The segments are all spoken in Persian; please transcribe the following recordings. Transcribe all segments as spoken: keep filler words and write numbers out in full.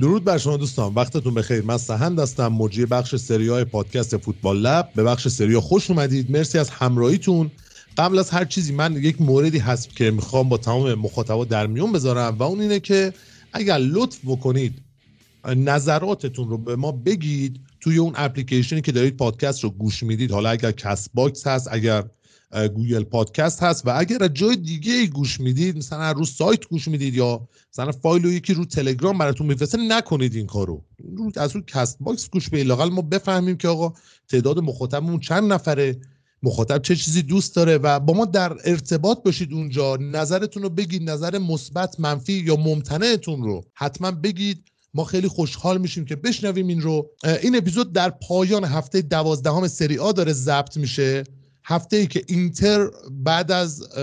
درود بر شما دوستان، وقتتون بخیر. من سهند هستم، مجری بخش سریای پادکست فوتبال لب. به بخش سریا خوش اومدید، مرسی از همراهیتون. قبل از هر چیزی من یک موردی هست که میخوام با تمام مخاطبا در میون بذارم و اون اینه که اگر لطف بکنید نظراتتون رو به ما بگید توی اون اپلیکیشنی که دارید پادکست رو گوش میدید. حالا اگر کست باکس هست، اگر گوگل پادکست هست و اگر از جای دیگه گوش میدید، مثلا رو سایت گوش میدید یا مثلا فایل رو یکی رو تلگرام براتون میفرسته، نکنید این کارو. رو از رو کست باکس گوش به لاقل ما بفهمیم که آقا تعداد مخاطبمون چند نفره، مخاطب چه چیزی دوست داره و با ما در ارتباط باشید. اونجا نظرتون رو بگید، نظر مثبت، منفی یا ممتنعتون رو حتما بگید. ما خیلی خوشحال میشیم که بشنویم این رو. این اپیزود در پایان هفته دوازدهم سری آ داره ضبط میشه، هفته ای که اینتر بعد از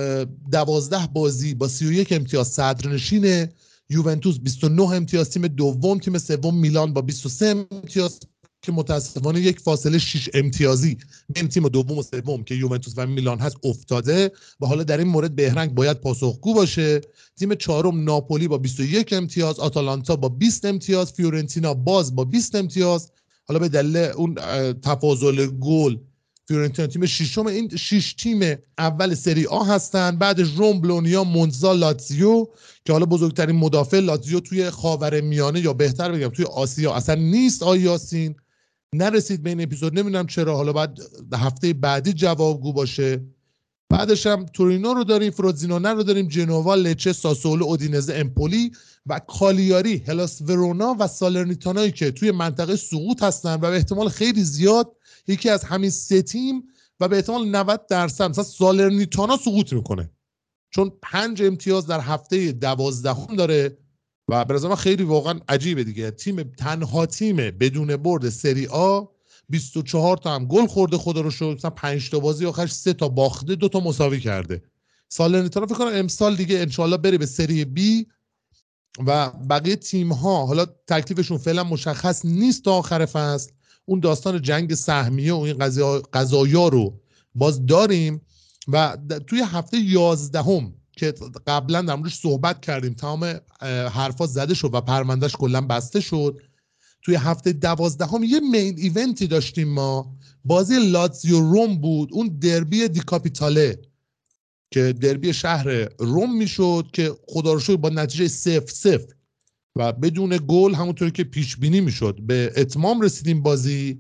دوازده بازی با سی و یک امتیاز صدرنشینه، یوونتوس بیست و نه امتیاز تیم دوم، تیم سوم میلان با بیست و سه امتیاز که متاسفانه یک فاصله شش امتیازی بین تیم دوم و سوم که یوونتوس و میلان هست افتاده و حالا در این مورد بهرنگ باید پاسخگو باشه. تیم چهارم ناپولی با بیست و یک امتیاز، آتالانتا با بیست امتیاز، فیورنتینا باز با بیست امتیاز. حالا به دلیل اون تفاضل گل فیورنتینا تیم ششم، این شش تیم اول سری آ هستن. بعدش روم، بلونیا، مونزا، لاتزیو که حالا بزرگترین مدافع لاتزیو توی خاورمیانه یا بهتر بگم توی آسیا اصلا نیست. آیاسین نرسید به این اپیزود، نمیدونم چرا، حالا بعد هفته بعدی جوابگو باشه. بعدش هم تورینو رو داریم، فروزینونه رو داریم، جنوا، لچه، ساسولو، اودینزه، امپولی و کالیاری، هلاس ورونا و سالرنیتانایی که توی منطقه سقوط هستن و به احتمال خیلی زیاد یکی از همین سه تیم و به احتمال نود درصد مثلا سالرنیتانا سقوط میکنه، چون پنج امتیاز در هفته دوازدهم داره و برای من خیلی واقعا عجیبه دیگه. تیم تنها تیم بدون برد سری آ، بیست و چهار تا هم گل خورده خدا رو شکر، مثلا پنج تا بازی آخرش سه تا باخته، دو تا مساوی کرده. سالرنیتانا فکر کنم امسال دیگه ان شاءالله بره به سری بی و بقیه تیم ها حالا تکلیفشون فعلا مشخص نیست تا آخر فصل. اون داستان جنگ سهمیه و این قضایا قضایا رو باز داریم و توی هفته یازدهم که قبلا در موردش صحبت کردیم تمام حرفا زده شد و پروندهش کلا بسته شد. توی هفته دوازدهم یه مین ایونتی داشتیم، ما بازی لاتزیو روم بود، اون دربی دی کاپیتاله که دربی شهر روم میشد که خدا رو شکر با نتیجه صفر صفر و بدون گل همونطوری که پیش بینی میشد به اتمام رسیدیم بازی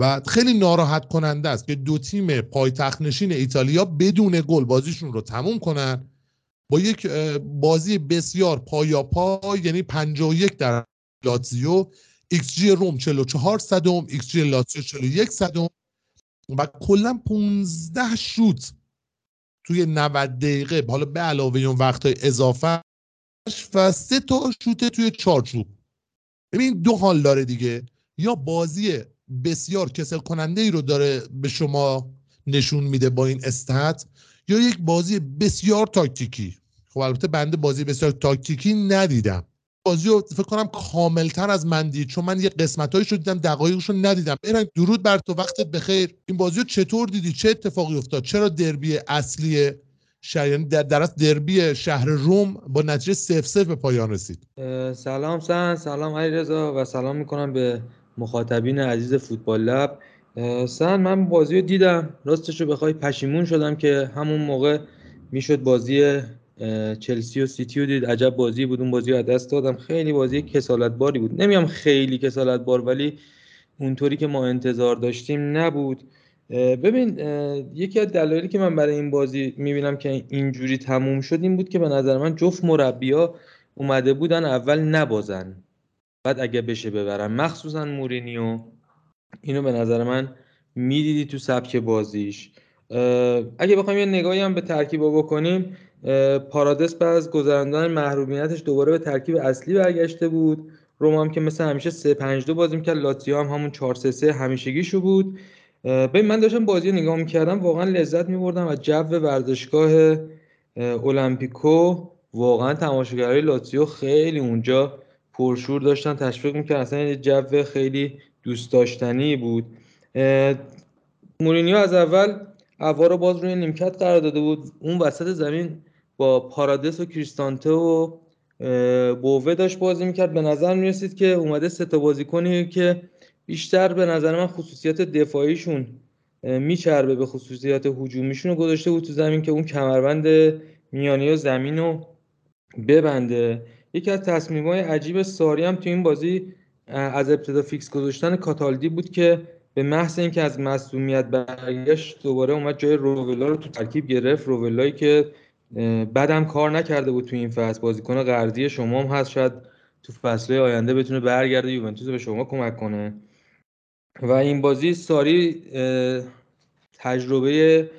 و خیلی ناراحت کننده است که دو تیم پایتخت نشین ایتالیا بدون گل بازیشون رو تموم کنن با یک بازی بسیار پایاپا، یعنی پنجاه و یک در لاتزیو، ایکس جی روم چهل و چهار صدم، ایکس جی لاتزیو چهل و یک صدم و کلا پانزده شوت توی نود دقیقه، حالا به علاوه اون وقت‌های اضافه و سه تا شوت توی چارچوب. ببین دو حال داره دیگه، یا بازی بسیار کسل کننده ای رو داره به شما نشون میده با این استات، یا یک بازی بسیار تاکتیکی. خب البته بنده بازی بسیار تاکتیکی ندیدم، بازی رو فکر کنم کاملتر از من دید، چون من یه قسمتایی رو دیدم، دقایقش رو ندیدم. ایران درود بر تو، وقتت بخیر. این بازی رو چطور دیدی؟ چه اتفاقی افتاد؟ چرا دربی اصلی شهر، یعنی در درست دربی شهر روم با نتیجه صفر صفر به پایان رسید؟ سلام سن، سلام علیرضا و سلام میکنم به مخاطبین عزیز فوتبال لب. سن من بازی رو دیدم، راستش رو بخوای پشیمون شدم که همون موقع میشد بازی چلسی و سیتی رو دید. عجب بازی بود، اون بازی رو از دست دادم. خیلی بازی کسالت باری بود، نمیگم خیلی کسالت بار ولی اونطوری که ما انتظار داشتیم نبود. ببین یکی از دلایلی که من برای این بازی میبینم که اینجوری تموم شد این بود که به نظر من جفت مربیا اومده بودن اول نبازن، بعد اگه بشه ببرن، مخصوصا مورینیو. اینو به نظر من میدیدی تو سبک بازیش. اگه بخوایم یه نگاهی هم به ترکیب بکنیم، پارادس بعد از گذراندن محرومیتش دوباره به ترکیب اصلی برگشته بود. روم هم که مثل همیشه سه پنج دو بازی می‌کرد، لاتزیو هم همون چهار سه سه همیشگیشو بود. ببین من داشتم بازی نگاه می‌کردم، واقعا لذت می‌بردم از جو ورزشگاه اولمپیکو. واقعا تماشاگرای لاتزیو خیلی اونجا پرشور داشتن، تشویق می‌کردن، اصلا یه جو خیلی دوست داشتنی بود. مورینیو از اول عوارو باز روی نیمکت قرار داده بود، اون وسط زمین با پارادس و کریستانته و بوه داشت بازی میکرد، به نظر میرسید که اومده سه تا بازیکنی که بیشتر به نظر من خصوصیت دفاعیشون میچربه به خصوصیت هجومیشون رو گذاشته بود تو زمین که اون کمربند میانی و زمین رو ببنده. یکی از تصمیم‌های عجیب ساری هم تو این بازی از ابتدا فیکس گذاشتن کاتالدی بود که به محض اینکه از مصدومیت برگشت دوباره اومد جای روولا رو تو ترکیب گرفت. روولایی که بعدم کار نکرده بود تو این فصل، بازیکن قرضی شما هم هست، شاید تو فصل‌های آینده بتونه برگرده یوونتوس به شما کمک کنه. و این بازی ساری تجربه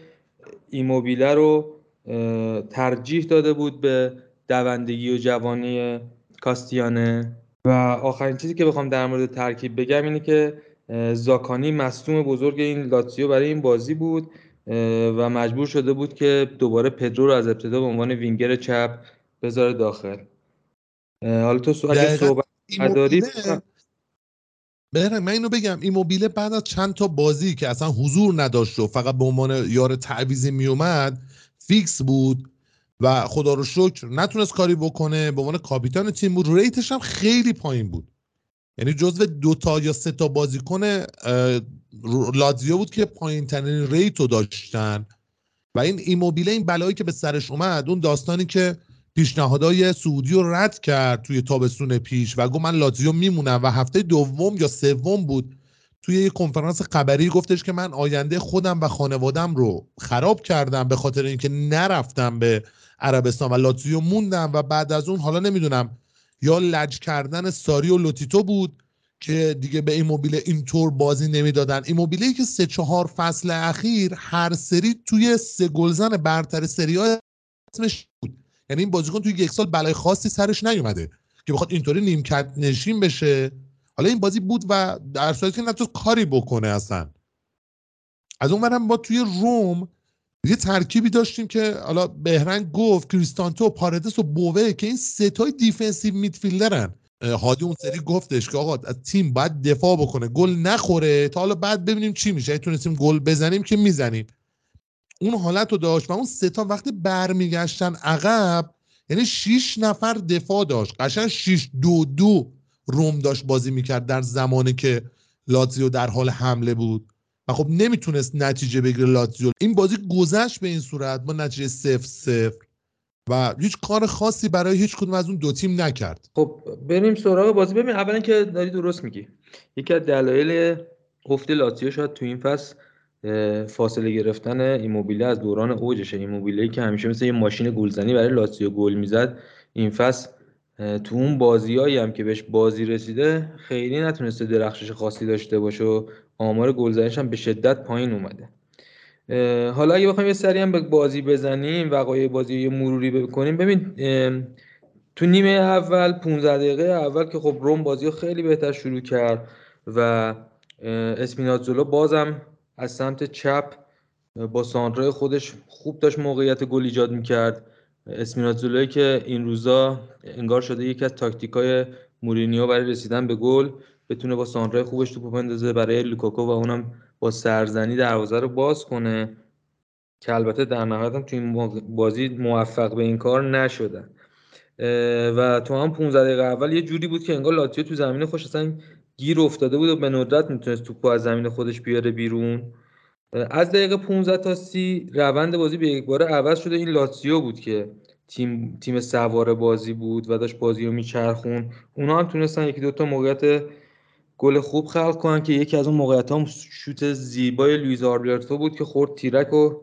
ایموبیله رو ترجیح داده بود به دوندگی و جوانی کاستیانه. و آخرین چیزی که بخوام در مورد ترکیب بگم اینه که زاکانی مصدوم بزرگ این لاتزیو برای این بازی بود و مجبور شده بود که دوباره پدرو رو از ابتدا به عنوان وینگر چپ بذاره داخل. حالا تو سوالی صحبت نداری؟ بهرنگ من اینو بگم، ایموبیله بعد از چند تا بازی که اصلا حضور نداشت و فقط به عنوان یار تعویضی می اومد، فیکس بود و خدا رو شکر نتونست کاری بکنه، به عنوان کاپیتان تیم بود، ریتش هم خیلی پایین بود، یعنی جزو دو تا یا سه تا بازیکن لاتزیو بود که پایین ترین ریت رو داشتن. و این ایموبیله این بلایی که به سرش اومد، اون داستانی که پیشنهادهای سعودی رو رد کرد توی تابستون پیش و گفت من لاتزیو میمونم و هفته دوم یا سوم بود توی یه کنفرانس خبری گفتش که من آینده خودم و خانوادم رو خراب کردم به خاطر اینکه نرفتم به عربستان و لاتزیو موندم. و بعد از اون حالا نمیدونم یا لج کردن ساری و لوتیتو بود که دیگه به ایموبیله اینطور بازی نمیدادن. ایموبیله‌ای که سه چهار فصل اخیر هر سری توی سه گلزن برتر سری‌ها اسمش بود، یعنی این بازیکن توی یک سال بلای خاصی سرش نیومده که بخواد اینطوری نیمکت نشین بشه. حالا این بازی بود و در صورتی که نتونست کاری بکنه اصلا. از اون ورم ما توی روم یه ترکیبی داشتیم که حالا بهرنگ گفت کریستانتو و پاردس و بووه که این ستای دیفنسیو میدفیلدرن. هادی اون سری گفتش که آقا از تیم باید دفاع بکنه گل نخوره تا حالا بعد ببینیم چی میشه، اگه تونستیم گل بزنیم که میزنیم. اون حالت رو داشت و اون سه تا وقتی برمیگشتن عقب، یعنی شش نفر دفاع داشت، قشنگ شش دو دو روم داشت بازی میکرد در زمانی که لاتزیو در حال حمله بود و خب نمیتونست نتیجه بگیره لاتزیو. این بازی گذشت به این صورت با نتیجه صفر صفر و هیچ کار خاصی برای هیچ کدوم از اون دو تیم نکرد. خب بریم سراغ بازی. ببین اولا که داری درست میگی، یکی از دلایل افت لاتزیو شاید تو این فصل فاصله گرفتن ایموبیله از دوران اوجشه. ایموبیله‌ای که همیشه مثل یه ماشین گلزنی برای لاتزیو گل میزد، این فصل تو اون بازیایی هم که بهش بازی رسیده خیلی نتونسته درخشش خاصی داشته باشه و آمار گلزنیش هم به شدت پایین اومده. حالا اگه بخوایم یه سری هم به بازی بزنیم، وقایع بازی یه مروری بکنیم، ببین تو نیمه اول پانزده دقیقه اول که خب روم بازیو خیلی بهتر شروع کرد و اسپیناتزولا بازم از سمت چپ با سانترای خودش خوب داشت موقعیت گل ایجاد میکرد. اسپیناتزولا که این روزا انگار شده یکی از تاکتیکای مورینیو برای رسیدن به گل، بتونه با سانترای خوبش توپو بندازه برای لوکاکو و اونم با سرزنی دروازه رو باز کنه که البته در نهایت هم تو این بازی موفق به این کار نشدن. و تو هم پانزده دقیقه اول یه جوری بود که انگار لاتزیو تو زمین خوش اصلا گیر افتاده بود و به ندرت میتونست توپو از زمین خودش بیاره بیرون. از دقیقه پانزده تا سی روند بازی به یک باره عوض شده. این لاتزیو بود که تیم تیم سوار بازی بود و داشت بازی رو میچرخون. اونا هم تونستن یکی دوتا موقعیت گل خوب خلق کنن که یکی از اون موقعیت‌ها هم شوت زیبای لوئیز آربیارتو بود که خورد تیرک و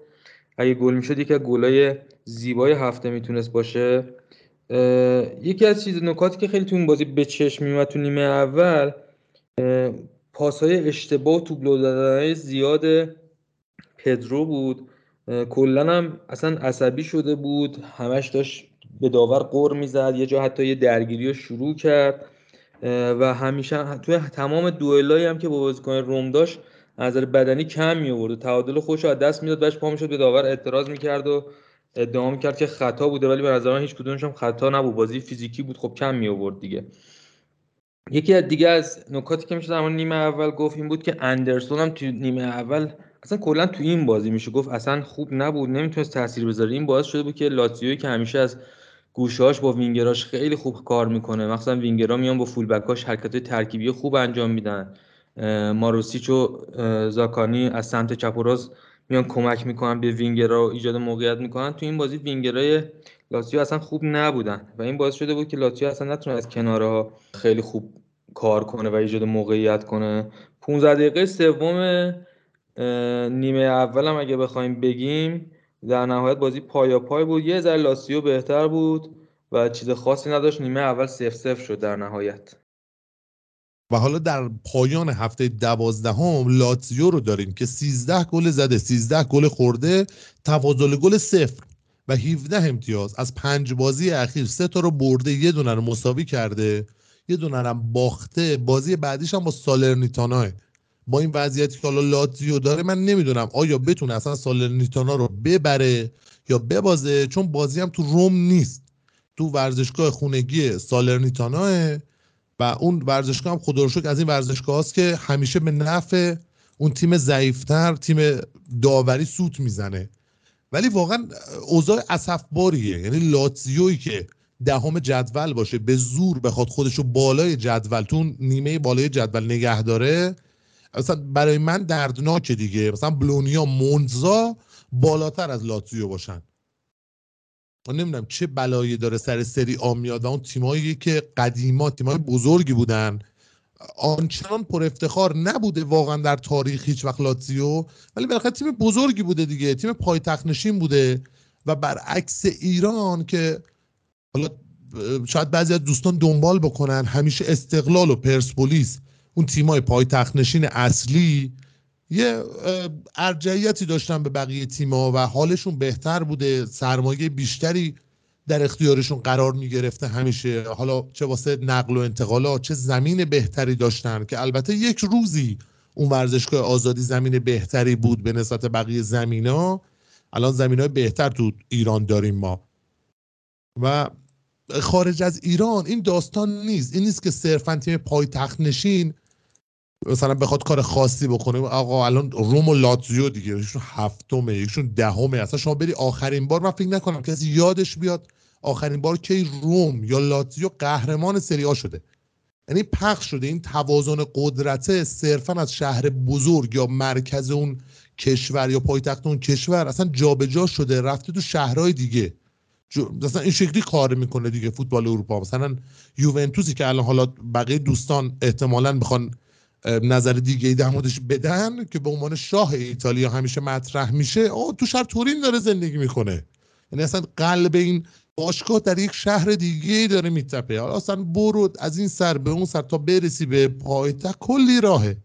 اگه گل میشد یکی از گلای زیبای هفته میتونست باشه. یکی از چیز نکاتی که خیلی تو این بازی به چشم میومد تو نیمه اول، پاس‌های اشتباه و توپ لو دادن‌های زیاد پدرو بود. کلاً هم اصلا عصبی شده بود، همش داشت به داور قر می‌زد، یه جا حتی یه درگیری رو شروع کرد و همیشه توی تمام دوئلایی هم که با بازیکن روم داشت از نظر بدنی کم می آورد، تعادل خودش رو از دست میداد، بعدش پا میشد به داور اعتراض میکرد و ادعا میکرد که خطا بوده، ولی به نظر من هیچ کدومش هم خطا نبود، بازی فیزیکی بود، خب کم می آورد دیگه. یکی از دیگه از نکاتی که میشه در مورد نیمه اول گفت این بود که اندرسون هم تو نیمه اول اصلا کلا تو این بازی میشه گفت اصلا خوب نبود، نمیتونست تاثیر بذاره. این باعث شده بود که لاتزیو که همیشه از گوشه‌هاش با وینگراش خیلی خوب کار میکنه، مثلا وینگرها میان با فول بکاش حرکت ترکیبی خوب انجام میدن. ماروسیچ و زاکانی از سمت چپ و راست میان کمک میکنن به وینگرها و ایجاد موقعیت میکنن. تو این بازی وینگرهای لاتزیو اصلا خوب نبودن و این باعث شده بود که لاتزیو اصلا نتونه از کنارها خیلی خوب کار کنه و ایجاد موقعیت کنه. پانزده دقیقه سوم نیمه اول هم اگه بخوایم بگیم در نهایت بازی پایا پای بود، یه ذره لاتزیو بهتر بود و چیز خاصی نداشت. نیمه اول صفر صفر شد در نهایت. و حالا در پایان هفته دوازدهم لاتزیو رو داریم که سیزده گل زده، سیزده گل خورده، تفاضل گل صفر و هفده امتیاز. از پنج بازی اخیر سه تا رو برده، یه دونه رو مساوی کرده، یه دونه هم باخته. بازی بعدیش هم با سالرنیتانا. با این وضعیتی که حالا لاتزیو داره من نمیدونم آیا بتونه اصلا سالرنیتانا رو ببره یا ببازه، چون بازی هم تو روم نیست، تو ورزشگاه خونگی سالرنیتانا و اون ورزشگاه هم خدا رو شکر از این ورزشگاه هاست که همیشه به نفع اون تیم ضعیفتر، تیم داوری سوت میزنه. ولی واقعا اوضاع اسفباریه، یعنی لاتزیویی که دهم جدول باشه به زور بخواد خودشو بالای جدول، تو نیمه بالای جدول نگه داره، مثلا برای من دردناکه دیگه. مثلا بلونیا، مونزا بالاتر از لاتزیو باشن. من نمیدونم چه بلایی داره سر سری آ میاد و اون تیمایی که قدیما تیمای بزرگی بودن آنچنان پر افتخار نبوده واقعا در تاریخ هیچ وقت لاتزیو، ولی بالاخره تیم بزرگی بوده دیگه، تیم پایتخت نشین بوده. و برعکس ایران که حالا شاید بعضی از دوستان دنبال بکنن، همیشه استقلال و پرسپولیس اون تیمای پایتخت نشین اصلی یه ارجحیتی داشتن به بقیه تیم‌ها و حالشون بهتر بوده، سرمایه بیشتری در اختیارشون قرار می‌گرفته همیشه، حالا چه واسه نقل و انتقالات چه زمین بهتری داشتن که البته یک روزی اون ورزشگاه آزادی زمین بهتری بود به نسبت بقیه زمینا. الان زمینای بهتر تو ایران داریم ما و خارج از ایران این داستان نیست. این نیست که صرفاً تیم پایتخت نشین مثلا بخواد کار خاصی بکنه. آقا الان روم و لاتزیو دیگه ایشون هفتمه، ایشون دهمه. اصلا شما بری آخرین بار من فکر نکنم کسی یادش بیاد آخرین بار کی روم یا لاتزیو قهرمان سری آ شده. یعنی پخش شده این توازن قدرت صرفا از شهر بزرگ یا مرکز اون کشور یا پایتخت اون کشور اصلا جابجا شده، رفته تو شهرهای دیگه. مثلا این شکلی کار میکنه دیگه فوتبال اروپا. مثلا یوونتوسی که الان حالا بقیه دوستان احتمالاً بخوان نظر دیگه ای در موردش بدن که به عنوان شاه ایتالیا همیشه مطرح میشه، آه تو شهر تورین داره زندگی میکنه، یعنی اصلا قلب این باشگاه در یک شهر دیگه ای داره میتپه. اصلا برود از این سر به اون سر تا برسی به پایتخت کلی راهه.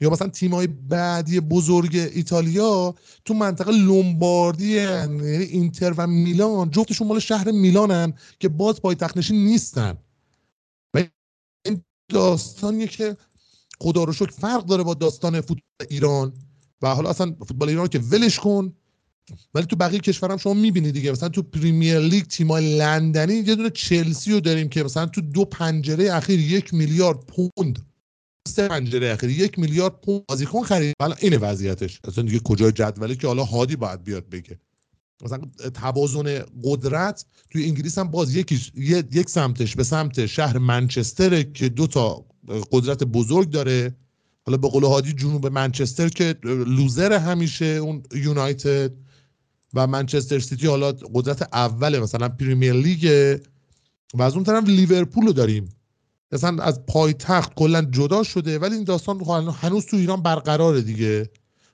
یا مثلا تیمای بعدی بزرگ ایتالیا تو منطقه لومباردی، یعنی اینتر و میلان جفتشون مال شهر میلانن که باز پایتخت نشین نیستن. و این داستانیه که خدا رو شکر فرق داره با داستان فوتبال ایران. و حالا اصلا فوتبال ایران که ولش کن، ولی تو بقیه کشورم شما میبینی دیگه. مثلا تو پریمیر لیگ تیمای لندنی یه دونه چلسی رو داریم که مثلا تو دو پنجره اخیر یک میلیارد پوند، سه پنجره اخیر یک میلیارد پوند بازیکن خرید. حالا اینه وضعیتش اصلا دیگه کجای جدوله که حالا هادی باید بیاد بگه. مثلا توازن قدرت توی انگلیس هم باز یکیش یک سمتش به سمت شهر منچستر که دو تا قدرت بزرگ داره، حالا به قول هادی جنوب منچستر که لوزر همیشه اون یونایتد و منچستر سیتی حالا قدرت اوله مثلا پریمیر لیگ. و از اون طرف لیورپول رو داریم مثلا از پایتخت کلا جدا شده، ولی این داستان هنوز تو ایران برقراره دیگه.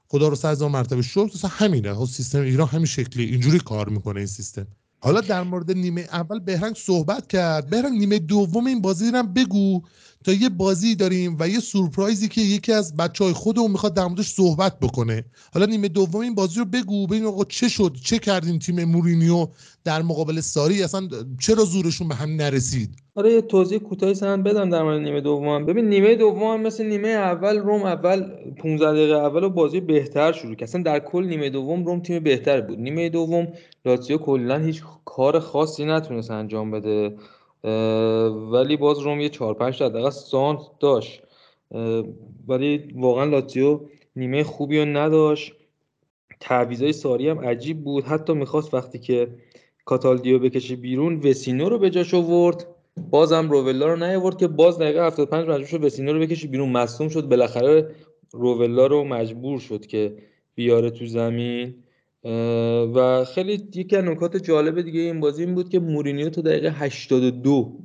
خدا رو سر زمان مرتبه شد. مثلا همینه سیستم ایران، همین شکلی اینجوری کار میکنه این سیستم. حالا در مورد نیمه اول بهرنگ صحبت کرد. بهرنگ نیمه دوم این بازی رو بگو تا یه بازی داریم و یه سورپرایزی که یکی از بچهای خودمون میخواد در موردش صحبت بکنه. حالا نیمه دوم این بازی رو بگو، ببین آقا چه شد، چه کردیم تیم مورینیو در مقابل ساری، اصلا چرا زورشون به هم نرسید. آره یه توضیح کوتاهی سن بدم در مورد نیمه دوم. ببین نیمه دوم مثل نیمه اول روم اول پانزده دقیقه اول بازی بهتر شروع کرد. اصلا در کل نیمه دوم روم تیم بهتر بود. نیمه دوم لاتزیو کلا هیچ کار خاصی نتونست انجام بده، ولی باز روم یه چهار پنج تا دقیقه سانت داشت، ولی واقعا لاتزیو نیمه خوبی رو نداشت. تعویضای ساری هم عجیب بود، حتی میخواست وقتی که کاتالدیو بکشه بیرون، وسینو رو به جاش آورد، بازم روولا رو نیاورد که باز دقیقه هفتاد و پنج مجبور شد وسینو رو بکشه بیرون، مصدوم شد، بالاخره روولا رو مجبور شد که بیاره تو زمین. و خیلی یکی از نکات جالب دیگه این بازی این بود که مورینیو تو دقیقه هشتاد و دو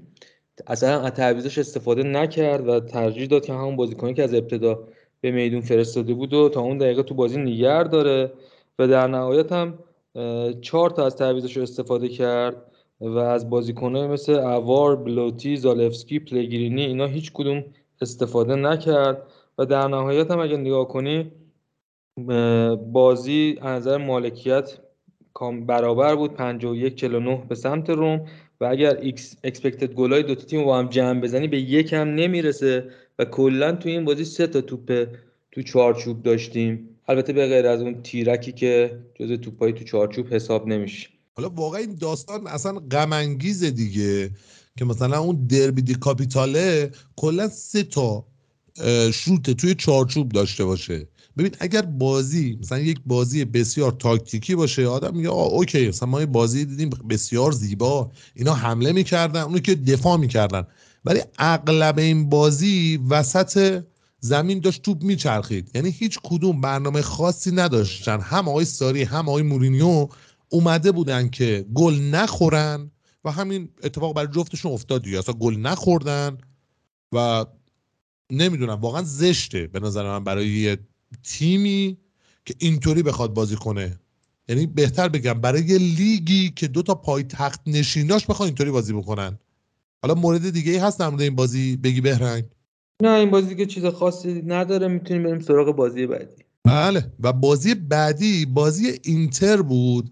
اصلا از تعویضش استفاده نکرد و ترجیح داد که همون بازیکنی که از ابتدا به میدون فرستاده بود و تا اون دقیقه تو بازی نگه داره و در نهایت هم چهار تا از تعویضش استفاده کرد و از بازیکن‌ها مثل اوار، بلوتی، زالفسکی، پلگرینی اینا هیچ کدوم استفاده نکرد و در نهایت هم اگه نگاه کنی بازی از نظر مالکیت برابر بود پنجاه و یک چهل و نه به سمت روم و اگر ایکس اکسپکتد گلای دو تیم رو هم جمع بزنی به یک هم نمیرسه و کلا تو این بازی سه تا توپ تو چارچوب داشتیم، البته به غیر از اون تیرکی که جزء توپای تو چارچوب حساب نمیشه. حالا واقعا این داستان اصلا غم انگیزه دیگه که مثلا اون دربی دی کاپیتاله کلا سه تا شوت توی چارچوب داشته باشه. ببین اگر بازی مثلا یک بازی بسیار تاکتیکی باشه آدم میگه آه اوکی مثلا ما یه بازی دیدیم بسیار زیبا اینا حمله میکردن اونو که دفاع میکردن، ولی اغلب این بازی وسط زمین داشت توپ میچرخید، یعنی هیچ کدوم برنامه خاصی نداشتن، هم آقای ساری هم آقای مورینیو اومده بودن که گل نخورن و همین اتفاق برای جفتشون افتاد دیگه، اصلا گل نخوردن و نمیدونم واقعا زشته به نظر من برای یه تیمی که اینطوری بخواد بازی کنه، یعنی بهتر بگم برای یه لیگی که دو تا پای تخت نشیناش بخواد اینطوری بازی بکنن. حالا مورد دیگه ای هست در مورد این بازی بگی بهرنگ؟ نه این بازی دیگه چیز خاصی نداره، میتونیم بریم سراغ بازی بعدی. بله و بازی بعدی بازی اینتر بود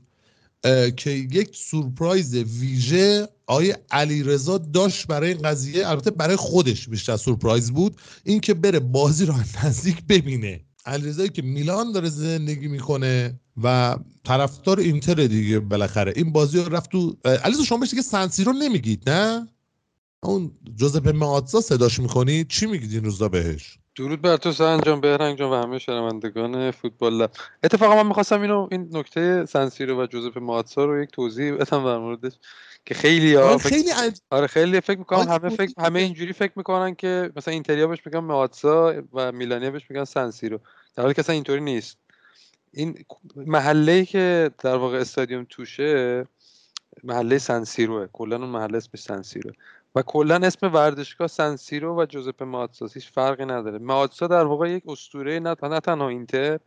که یک سورپرایز ویژه آقای علیرضا داشت برای این قضیه، البته برای خودش بیشتر سورپرایز بود این که بره بازی رو نزدیک ببینه. علیرضایی که میلان داره زندگی میکنه و طرفدار اینتر دیگه، بالاخره این بازی رو رفت تو. علیرضا شما بهش دیگه سنسی رو نمیگید نه؟ اون جوزپه ماتزا صداش میکنی چی میگید این روزا بهش؟ درود بر تو سنجان، بهرنگ جان و همه شنوندگان فوتبال لب. اتفاقا من میخواستم اینو این نکته سنسیرو و جوزپه ماتزا رو یک توضیح بدم در موردش که خیلی آره خیلی عج... آره خیلی فکر میکنم همه فکر همه اینجوری فکر میکنن که مثلا اینتریا بهش میگن ماتزا و میلانیا بهش میگن سنسیرو، در حالی که اصلا اینطوری نیست. این محله‌ای که در واقع استادیوم توشه محله سنسیروه، کلا اون محله اسمش سنسیروه و کلا اسم ورزشگاه سنسیرو و جوزپه ماتزا هیچ فرقی نداره. ماتزا در واقع یک اسطوره نه تنها اینتر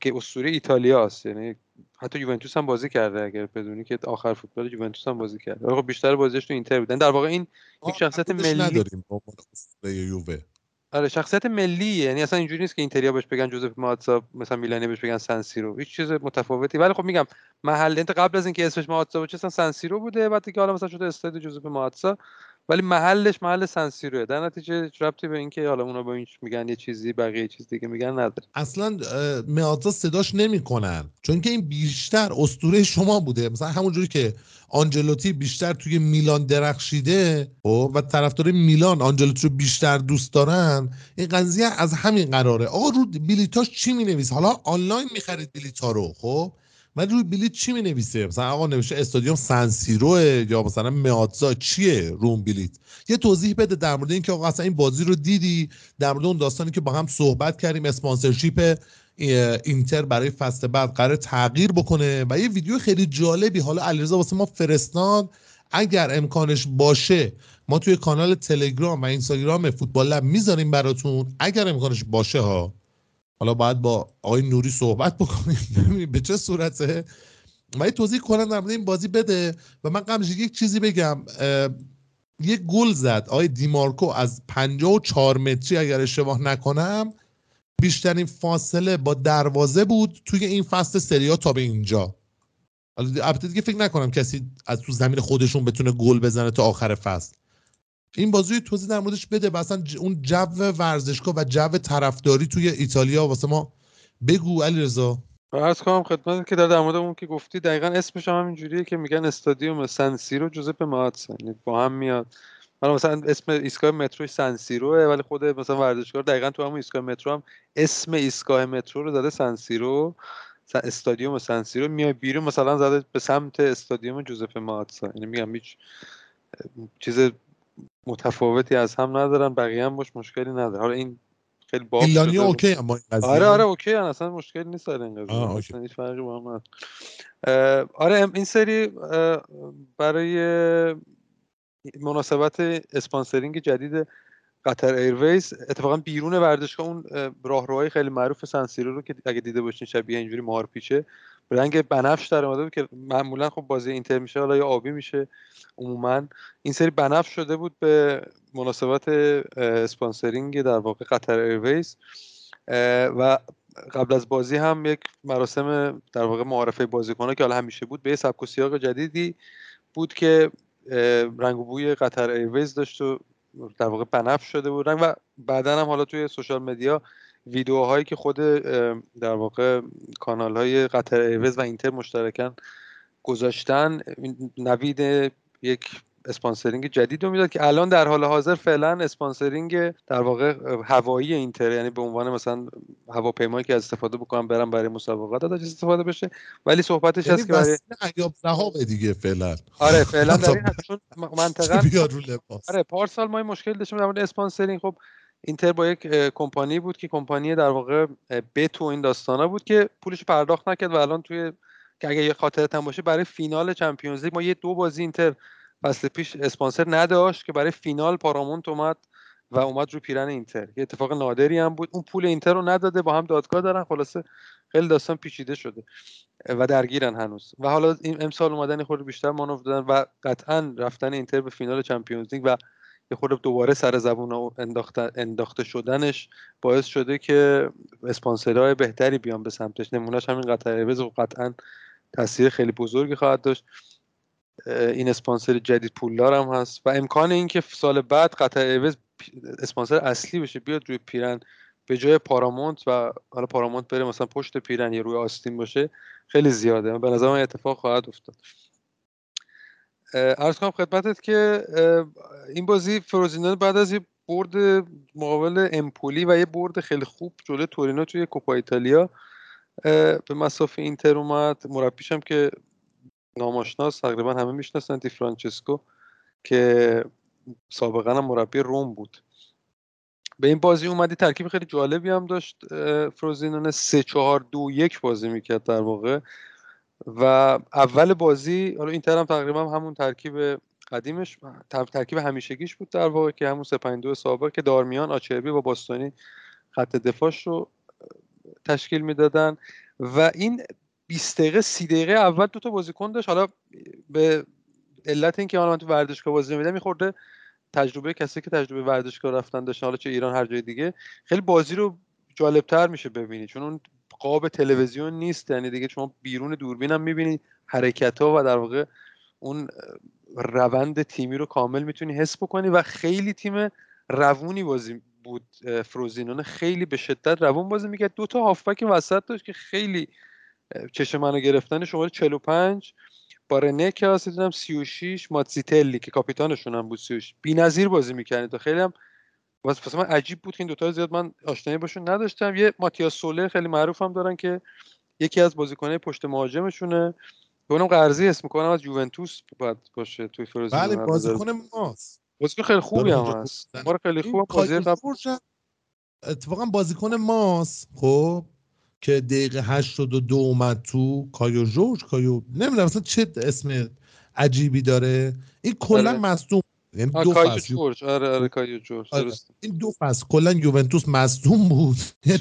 که اسطوره ایتالیا است، یعنی حتی یوونتوس هم بازی کرده اگر بدونی که آخر فوتبال یوونتوس هم بازی کرده، ولی خب بیشتر بازیش تو اینتر بودن. در واقع این یک شخصیت ملی نداریم با اسطوره یووه، آره شخصیت ملی، یعنی اصلا اینجوری نیست که اینتریا بهش بگن جوزپه ماتزا مثلا میلانی بهش بگن سنسیرو، هیچ چیز متفاوتی. ولی خب میگم محل انت قبل از اینکه اسمش ماتزا باشه اصلا سنسیرو بوده، بعد دیگه حالا مثلا شده استاد جوزپه ماتزا ولی محلش محل سنسیروه، در نتیجه ربطی به اینکه حالا اونا با این میگن یه چیزی بقیه چیز دیگه میگن نداره. اصلا ماتزا صداش نمیکنن چون که این بیشتر اسطوره شما بوده، مثلا همونجوری که آنجلوتی بیشتر توی میلان درخشیده و طرفدار میلان آنجلوتی رو بیشتر دوست دارن، این قضیه از همین قراره. آقا رو بلیتاش چی مینویسه؟ حالا آنلاین میخرید بلیتا رو، خب من روی بلیت چی مینویسه؟ مثلا آقا نوشته استادیوم سنسیروه یا مثلا ماتزا چیه روم بلیت؟ یه توضیح بده در مورد این که آقا اصلا این بازی رو دیدی، در مورد اون داستانی که با هم صحبت کردیم اسپانسرشیپ اینتر برای فصل بعد قرار تغییر بکنه و یه ویدیو خیلی جالبی حالا علیرضا واسه ما فرستاد، اگر امکانش باشه ما توی کانال تلگرام و اینستاگرام فوتبال لب میذاریم براتون، اگر امکانش باشه ها. حالا باید با آقای نوری صحبت بکنیم ببینیم به چه صورته و توضیح کنن در مورد این بازی بده. و من قبلش یک چیزی بگم، یک گل زد آقای دیمارکو از پنجاه و چهار متری اگر اشتباه نکنم، بیشترین فاصله با دروازه بود توی این فصل سری آ تا به اینجا. البته دیگه فکر نکنم کسی از تو زمین خودشون بتونه گل بزنه تا آخر فصل. این بازی توضیح در موردش بده و اصلا اون جو ورزشگاه و جو طرفداری توی ایتالیا واسه ما بگو علیرضا. عرض کنم خدمت که در, در مورد اون که گفتی دقیقاً اسمش هم اینجوریه که میگن استادیوم سنسیرو جوزپه ماتزا، یعنی با هم میاد. حالا مثلا اسم ایستگاه مترو سنسیروه ولی خود مثلا ورزشگاه دقیقاً تو همون ایستگاه مترو هم اسم ایستگاه مترو رو داده سنسیرو مثلا استادیوم سن سیرو میای بیرون مثلا زده به سمت استادیوم جوزفه ماتسا. اینو میگم هیچ چیز متفاوتی از هم ندارن، بقیه هم باش مشکلی نداره. حالا این خیلی با ایلانی اوکی، اما آره آره اوکی ان، اصلا مشکلی نیست آره این قضیه، اصلا هیچ فرقی با هم نداره. آره این سری برای مناسبت اسپانسرینگ جدید قطر ایرویز اتفاقا بیرون ورزشگاه اون راهروهای خیلی معروف سن سیرو رو که اگه دیده باشین شبیه اینجوری مارپیچه رنگ بنفش در اومده بود که معمولا خب بازی اینتر میشه حالا یا آبی میشه، عموما این سری بنفش شده بود به مناسبت اسپانسرینگ در واقع قطر ایرویز. و قبل از بازی هم یک مراسم در واقع معارفه بازیکن‌ها که حالا همیشه بود به سبک و سیاق جدیدی بود که رنگ و بوی قطر ایرویز داشت و در واقع بنفش شده بود رنگ. و بعدن هم حالا توی سوشال مدیا ویدیوهایی که خود در واقع کانال‌های قطر ایرویز و اینتر مشترکاً گذاشتن نوید یک اسپانسرینگ جدید رو میداد که الان در حال حاضر فعلا اسپانسرینگ در واقع هوایی اینتر، یعنی به عنوان مثلا هواپیمایی که از استفاده بکنم برام برای مسابقات ازش استفاده بشه، ولی صحبتش هست که برای عیاب رهاب دیگه فعلا آره فعلا در این چون منطقه بیاد رو لباس. آره پارسال ما این مشکل داشتیم در مورد اسپانسرینگ. خب اینتر با یک کمپانی بود که کمپانی در واقع بتو این داستانا بود که پولش پرداخت نکرد و الان توی که اگه خاطرت هم باشه برای فینال چمپیونز لیگ ما یه دو بازی اینتر فصل پیش اسپانسر نداشت که برای فینال پارامونت اومد و اومد رو پیرن اینتر. یه اتفاق نادری هم بود، اون پول اینتر رو نداده، با هم دادگاه دارن، خلاصه خیلی داستان پیچیده شده و درگیرن هنوز. و حالا این امسال اومدن خورده بیشتر مانور دادن و قطعا رفتن اینتر به فینال چمپیونز لیگ و یه خورده دوباره سر زبون انداخته انداخته شدنش باعث شده که اسپانسرهای بهتری بیان به سمتش. نمونهش همین قطر ایرویز قطعا تاثیر خیلی بزرگی خواهد داشت. این اسپانسر جدید پولدار هم هست و امکان این که سال بعد قطر ایرویز اسپانسر اصلی بشه بیاد روی پیرن به جای پارامونت و حالا پارامونت بره مثلا پشت پیرن یا روی آستین باشه خیلی زیاده. من به نظرم این اتفاق خواهد افتاد. عرض کنم خدمتت که این بازی فروزینانه بعد از یه برد مقابل امپولی و یه برد خیلی خوب جلوی تورینو توی کوپا ایتالیا به مسافه اینتر اومد. مربیش هم که ناماشناس، تقریبا همه میشناسن، دی فرانچسکو که سابقا هم مربی روم بود، به این بازی اومدی. ترکیب خیلی جالبی هم داشت فروزینانه، سه چهار دو یک بازی میکرد در واقع. و اول بازی حالا اینتر هم تقریبا همون ترکیب قدیمش، ترکیب همیشگیش بود در واقع که همون سه پنج دو سابق که دارمیان، آچربی و باستانی خط دفاعش رو تشکیل میدادن. و این بیست دقیقه سی دقیقه اول دو تا بازیکن داشت، حالا به علت اینکه من تو ورزشگاه بازی میدم می‌خورده تجربه کسی که تجربه ورزشگاه رفتن داشتن، حالا چه ایران هر جای دیگه، خیلی بازی رو جالب‌تر میشه ببینی چون اون قاب تلویزیون نیست، یعنی دیگه شما بیرون دوربین هم می‌بینی حرکت‌ها و در واقع اون روند تیمی رو کامل میتونی حس بکنی. و خیلی تیم روونی بازی بود فروزینانه، خیلی به شدت روون بازی می‌کرد. دو تا هافبک وسط داشت که خیلی چشم منو گرفتن، شماره چهل و پنج بارنه که هست، دیدم سی و شش ماتزیتلی که کاپیتانشون هم بود سی و شش بی‌نظیر بازی می‌کنه. تا خیلی هم واسه من عجیب بود که این دوتا زیاد من آشنایی باشون نداشتم. یه ماتیاس سوله خیلی معروف هم دارن که یکی از بازیکن‌های پشت مهاجمشونه، اونم قرضی اسم می‌کنم از یوونتوس بعد باشه توی فروزینانه. بله بازیکن ماست، بازیکن خیلی خوبی هم هست، ما خیلی خوب بازی داشت. اتفاقا بازیکن ماست خب که دقیقه هشتاد و دو اومد تو، کایو جورج، کایو نمیدونم اصلا چه اسم عجیبی داره این، کلا مصدوم، یعنی دو فصل جورج. آره آره کایو جورج درست، این دو فصل کلا یوونتوس مصدوم بود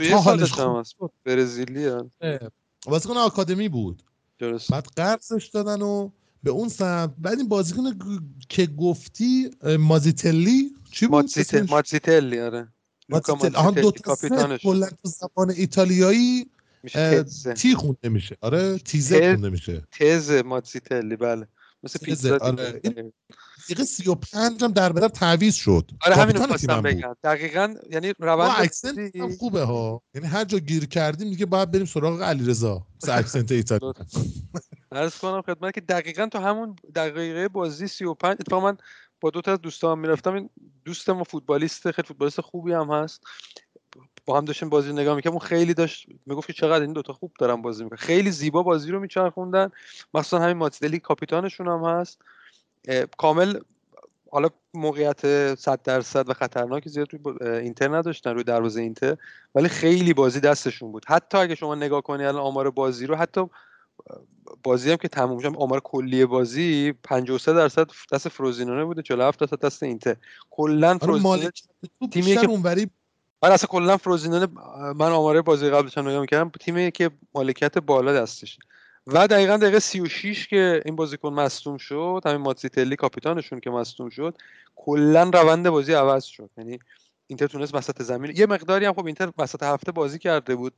تا حالش خوب، برزیلی ام بازیکن آکادمی بود درست، بعد قرضش دادن و به اون سمت. بعد این بازیکن که گفتی مازیتلی چی بود؟ مازیتلی مازیتلی آره مازیتلی، آن دو تا کاپیتانش کلا تو زبان ایتالیایی تی خونده میشه. آره تیزه خونده میشه، تزه ماتسیتلی بله، مثل پیتزا. آره دقیقه سی و پنج هم در بدر تعویض شد. آره همین رو خواستم بگم دقیقاً، یعنی روند اکسنت هم خوبه ها، یعنی هر جا گیر کردیم دیگه باید بریم سراغ علیرضا از اکسنت ایتالیا. عرض کنم خدمت که دقیقاً تو همون دقیقه بازی سی و پنج اتفاقاً من با دو تا از دوستام میرفتم، این دوستم فوتبالیست خیلی فوتبالیست خوبی هم هست، با هم داشتیم بازی نگاه میکردم، اون خیلی داشت میگفت که چقدر این دوتا خوب دارن بازی میکنن، خیلی زیبا بازی رو میچرخوندن، مثلا همین ماتدلی کاپیتانشون هم هست کامل. حالا موقعیت صد درصد و خطرناکی زیاد روی اینتر نداشتن، روی دروازه اینتر، ولی خیلی بازی دستشون بود. حتی اگه شما نگاه کنی الان آمار بازی رو، حتی بازی هم که تموم شد آمار کلی بازی پنجاه و سه درصد دست فروزینونه بوده، چهل و هفت درصد دست اینتر. کلا فروزینونه تیمی که اونوری من اصلا کلا فروزینونه من آمار بازی قبلش هم نگاه می‌کردم، تیمی که مالکیت بالا دستشه. و دقیقاً دقیقه سی و شش که این بازیکن مصدوم شد، همین ماتزیتلی کاپیتانشون که مصدوم شد، کلا روند بازی عوض شد. یعنی اینتر تونست وسط زمین یه مقداری هم، خب اینتر وسط هفته بازی کرده بود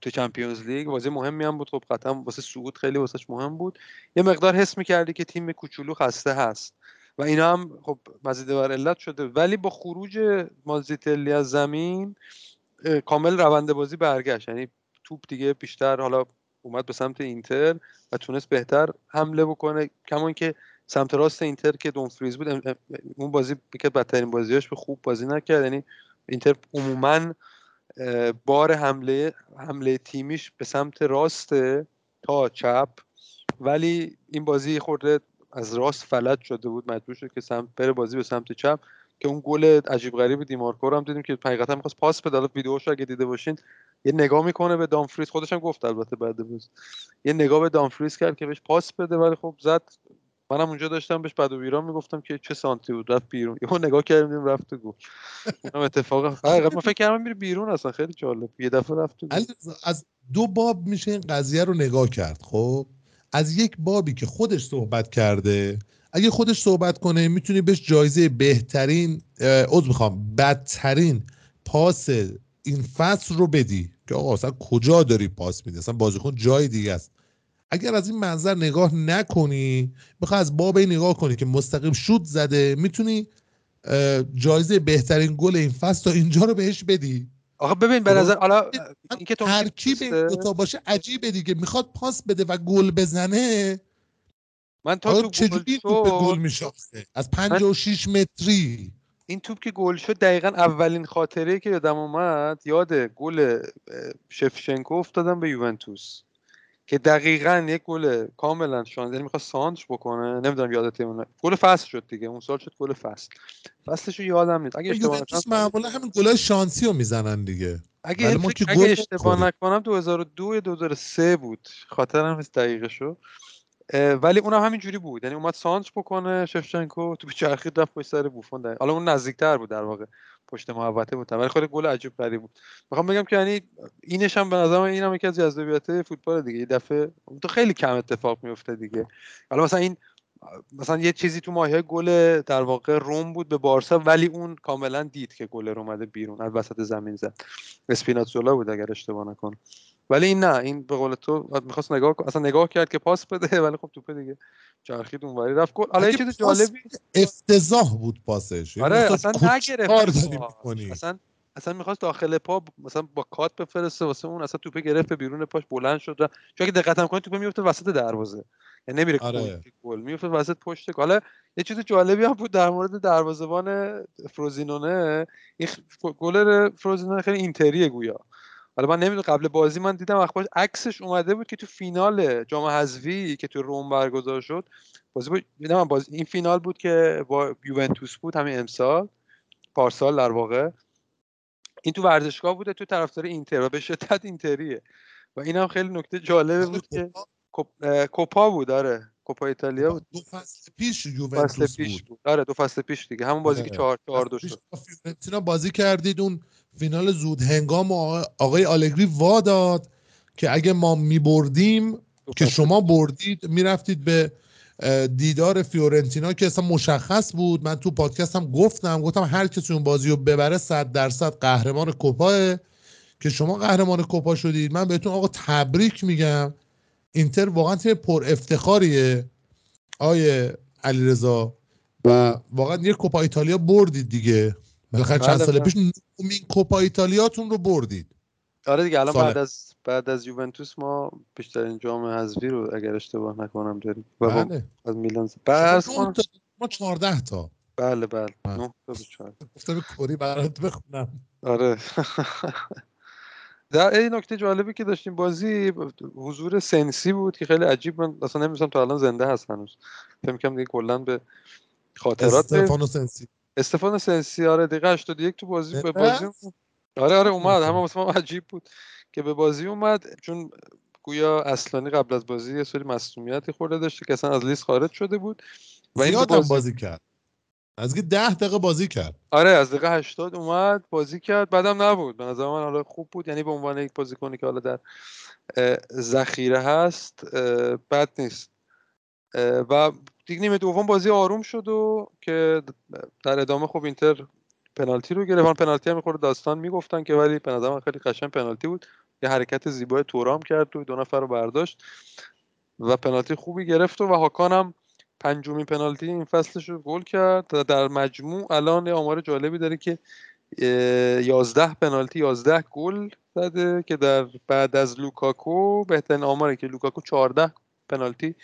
تو چمپیونز لیگ، بازی مهمی هم بود، خب قطعاً واسه صعود خیلی واسش مهم بود، یه مقدار حس می‌کردی که تیم کوچولو خسته هست و اینا هم خب مزید بر علت شده. ولی با خروج ماتزیتلی از زمین کامل روند بازی برگشت، یعنی توپ دیگه بیشتر حالا اومد به سمت اینتر و تونست بهتر حمله بکنه، کمان که سمت راست اینتر که دونفریز بود اون بازی که بدترین بازیاش به خوب بازی نکرد. یعنی اینتر عموما بار حمله حمله تیمیش به سمت راست تا چپ، ولی این بازی خورده از راست فلج شده بود، مجبور شد که سمت بره بازی به سمت چپ، که اون گل عجیب غریب دیمارکو رو هم دیدیم که حقیقتا می‌خواست پاس بده. حالا ویدیوشو اگه دیده باشین یه نگاه میکنه به دامفریز، خودش هم گفت البته بعد بازی یه نگاه به دامفریز کرد که بهش پاس بده، ولی خب زد. منم اونجا داشتم بهش بعد و بیرون میگفتم که چه سانتی بود، رفت بیرون، یهو نگاه کردیم رفت گل. اونم اتفاق حقیقتا من فکر کردم میره بیرون، اصلا خیلی جالب یه دفعه رفت گل. از دو باب میشه این قضیه رو نگاه کرد. خب از یک بابی که خودش صحبت کرده، اگه خودش صحبت کنه میتونی بهش جایزه بهترین عضو میخوام بدترین پاس این فصل رو بدی که آقا اصلا کجا داری پاس میدی، اصلا بازیکن جای دیگه است. اگر از این منظر نگاه نکنی، بخوای از باب این نگاه کنی که مستقیم شوت زده، میتونی جایزه بهترین گل این فصل تا اینجا رو بهش بدی. آخه ببین به نظر حالا اینکه تو ترکیب این دوتا باشه عجیبه دیگه، میخواد پاس بده و گل بزنه. من تا تو چجوری توپ گل میشاخته از پنجاه و شش متری. این توپ که گل شد دقیقاً اولین خاطره که یادم اومد، یاد گل شفچنکو افتادم به یوونتوس که دقیقاً یک گل کاملا شانس، یعنی می‌خواست سانتر بکنه، نمیدونم یادت میونه، گل فصل شد دیگه، اون سال شد گل فصل، فصلش رو یادم نیست. اگه اشتباه نکنم معمولا همین گلای شانسی رو میزنن دیگه. اگه ما که گل اشتباه نکنم دو هزار و دو یا دو هزار و سه بود، خاطرم نیست دقیقشو، ولی اونم هم همین جوری بود، یعنی اومد سانتر بکنه شفچنکو، تو چرخی رفت پشت سر بوفون دیگه. حالا اون نزدیک‌تر بود در واقع، پشت محوطه بود، ولی خود گل عجیب غریبی بود. میخوام بگم که یعنی اینش هم به نظر من اینم یکی از جذابیت فوتبال دیگه، یه دفعه تو خیلی کم اتفاق میفته دیگه. حالا مثلا این مثلا یه چیزی تو ماهی‌های گل در واقع روم بود به بارسا، ولی اون کاملا دید که گل رو اومده بیرون از وسط زمین زد، اسپیناتزولا بود اگر اشتباه نکنم، ولی این نه، این به قول تو می‌خواست نگاه اصلا نگاه کرد که پاس بده، ولی خب توپ دیگه چرخید اونوری رفت گل. حالا یه چیز جالبی افتضاح بود پاسش، آره اصلا نگرفت، اصلا اصلا می‌خواست داخل پا مثلا با کات بفرسته واسه اون، اصلا توپ گرفت بیرون پاش بلند شد، چون اگه دقت کنید توپ می‌افته وسط دروازه، یعنی نمیره آره. گل می‌افته وسط پشت. حالا یه چیز جالبی هم بود در مورد دروازه‌بان فروزینونه، این گلر فروزینونه خیلی اینتریه گویا، حالا من نمیدونم قبل بازی من دیدم اخبار عکسش اومده بود که تو فینال جام حذفی که تو روم برگزار شد بازی بود، دیدم باز این فینال بود که با یوونتوس بود همین امسال پارسال در واقع، این تو ورزشگاه بوده، تو طرفدار اینتر و به شدت اینتریه و اینم خیلی نکته جالب بود که کوپا بود، آره کوپا ایتالیا بود، دو فصل پیش یوونتوس بود. بود آره دو فصل پیش دیگه، همون بازی که چهار چهار دو شد فیورنتینا بازی کردید، اون فینال زود هنگام آقای آلگری وا داد که اگه ما می‌بردیم که شما بردید می‌رفتید به دیدار فیورنتینا که اصلا مشخص بود. من تو پادکست هم گفتم گفتم هر کسی اون بازی رو ببره صد درصد قهرمان کوپاه، که شما قهرمان کوپا شدید. من بهتون آقا تبریک میگم، اینتر واقعا تیم پر افتخاریه آقای علیرضا و واقعا یه کوپا ایتالیا بردید دیگه، بالاخره چند سال پیش این کوپا ایتالیاتون رو بردید. آره دیگه الان بعد از بعد از یوونتوس ما بیشترین جام حذفی رو اگر اشتباه نکنم داریم و بله. از میلان بس ما چهارده تا بله بله نه تا به چهار گفتم به کوری برات بخونم. آره در این نکته جالبی که داشتیم بازی حضور سنسی بود که خیلی عجیب، من اصلا نمی‌دونم تا الان زنده هست هنوز، فکر می‌کنم دیگه کلا به خاطرات استفانو سنسی استفانو سنسی آره دقیقه هشتاد و یک تو بازی به بازی آره آره اومد، همه واسه من عجیب بود که به بازی اومد، چون گویا اصلانی قبل از بازی یه سری مصونیتی خورده داشته که اصلا از لیست خارج شده بود و این بازی... بازی کرد از دیگه ده دقیقه بازی کرد. آره از دقیقه هشتاد اومد بازی کرد، بعدم نبود. به نظر من حالا خوب بود، یعنی به عنوان یک بازیکنی که حالا در ذخیره هست بد نیست. و دیگه نیمه دوم بازی آروم شد و که در ادامه خب اینتر پنالتی رو گرفت. پنالتی هم می‌خورد داستان میگفتن که، ولی به نظر من خیلی قشنگ پنالتی بود. یه حرکت زیبای تورام کرد و دو نفر رو برداشت و پنالتی خوبی گرفت و هاکان هم پنجمین پنالتی این فصلش رو گل کرد. در مجموع الان یه آمار جالبی داره که یازده پنالتی یازده گل زده که در بعد از لوکاکو بهترین آماره که لوکاکو چهارده پنالتی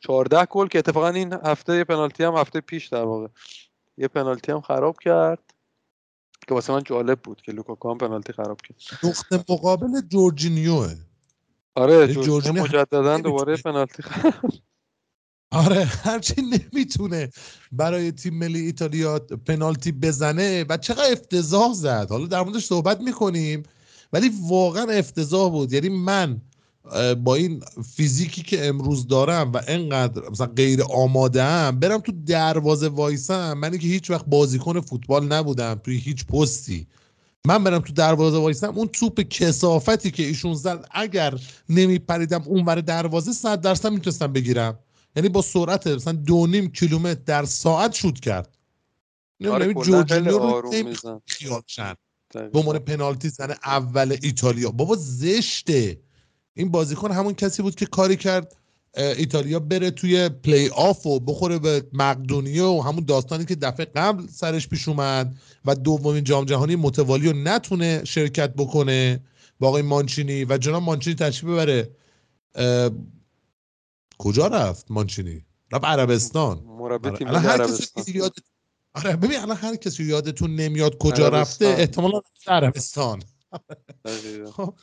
چهارده گل، که اتفاقا این هفته یه پنالتی هم هفته پیش در واقع یه پنالتی هم خراب کرد که واسه من جالب بود که لوکاکو هم پنالتی خراب کرد. نقطه مقابل جورجینیوه. آره جورجینیو مجددا دوباره پنالتی خراب. آره هرچی نمیتونه برای تیم ملی ایتالیا پنالتی بزنه و چقدر افتضاح زد. حالا در موردش صحبت میکنیم ولی واقعا افتضاح بود. یعنی من با این فیزیکی که امروز دارم و اینقدر مثلا غیر آماده‌ام برم تو دروازه وایسم، من که هیچ وقت بازیکن فوتبال نبودم توی هیچ پستی، من برم تو دروازه وایسم اون توپ کثافتی که ایشون زد اگر نمیپریدم اون ور دروازه صد درصد میتونستم بگیرم. یعنی با سرعت مثلا دو نیم کیلومتر در ساعت شوت کرد. نمیدونم جورجینیو رو نمیزن خیالشن به عنوان پنالتی زنه اول ایتالیا. بابا زشته. این بازیکن همون کسی بود که کاری کرد ایتالیا بره توی پلی آف و بخوره به مقدونیه و همون داستانی که دفعه قبل سرش پیش اومد و دومین جام جهانی متوالی رو نتونه شرکت بکنه با آقای مانچینی و جناب مانچینی تشریف ببره. کجا رفت مانچینی؟ رفت عربستان. مربی تیم عربستان. یاد... آره ببین الان هر کسی یادتون نمیاد کجا عربستان. رفته احتمالاً رفت عربستان. خب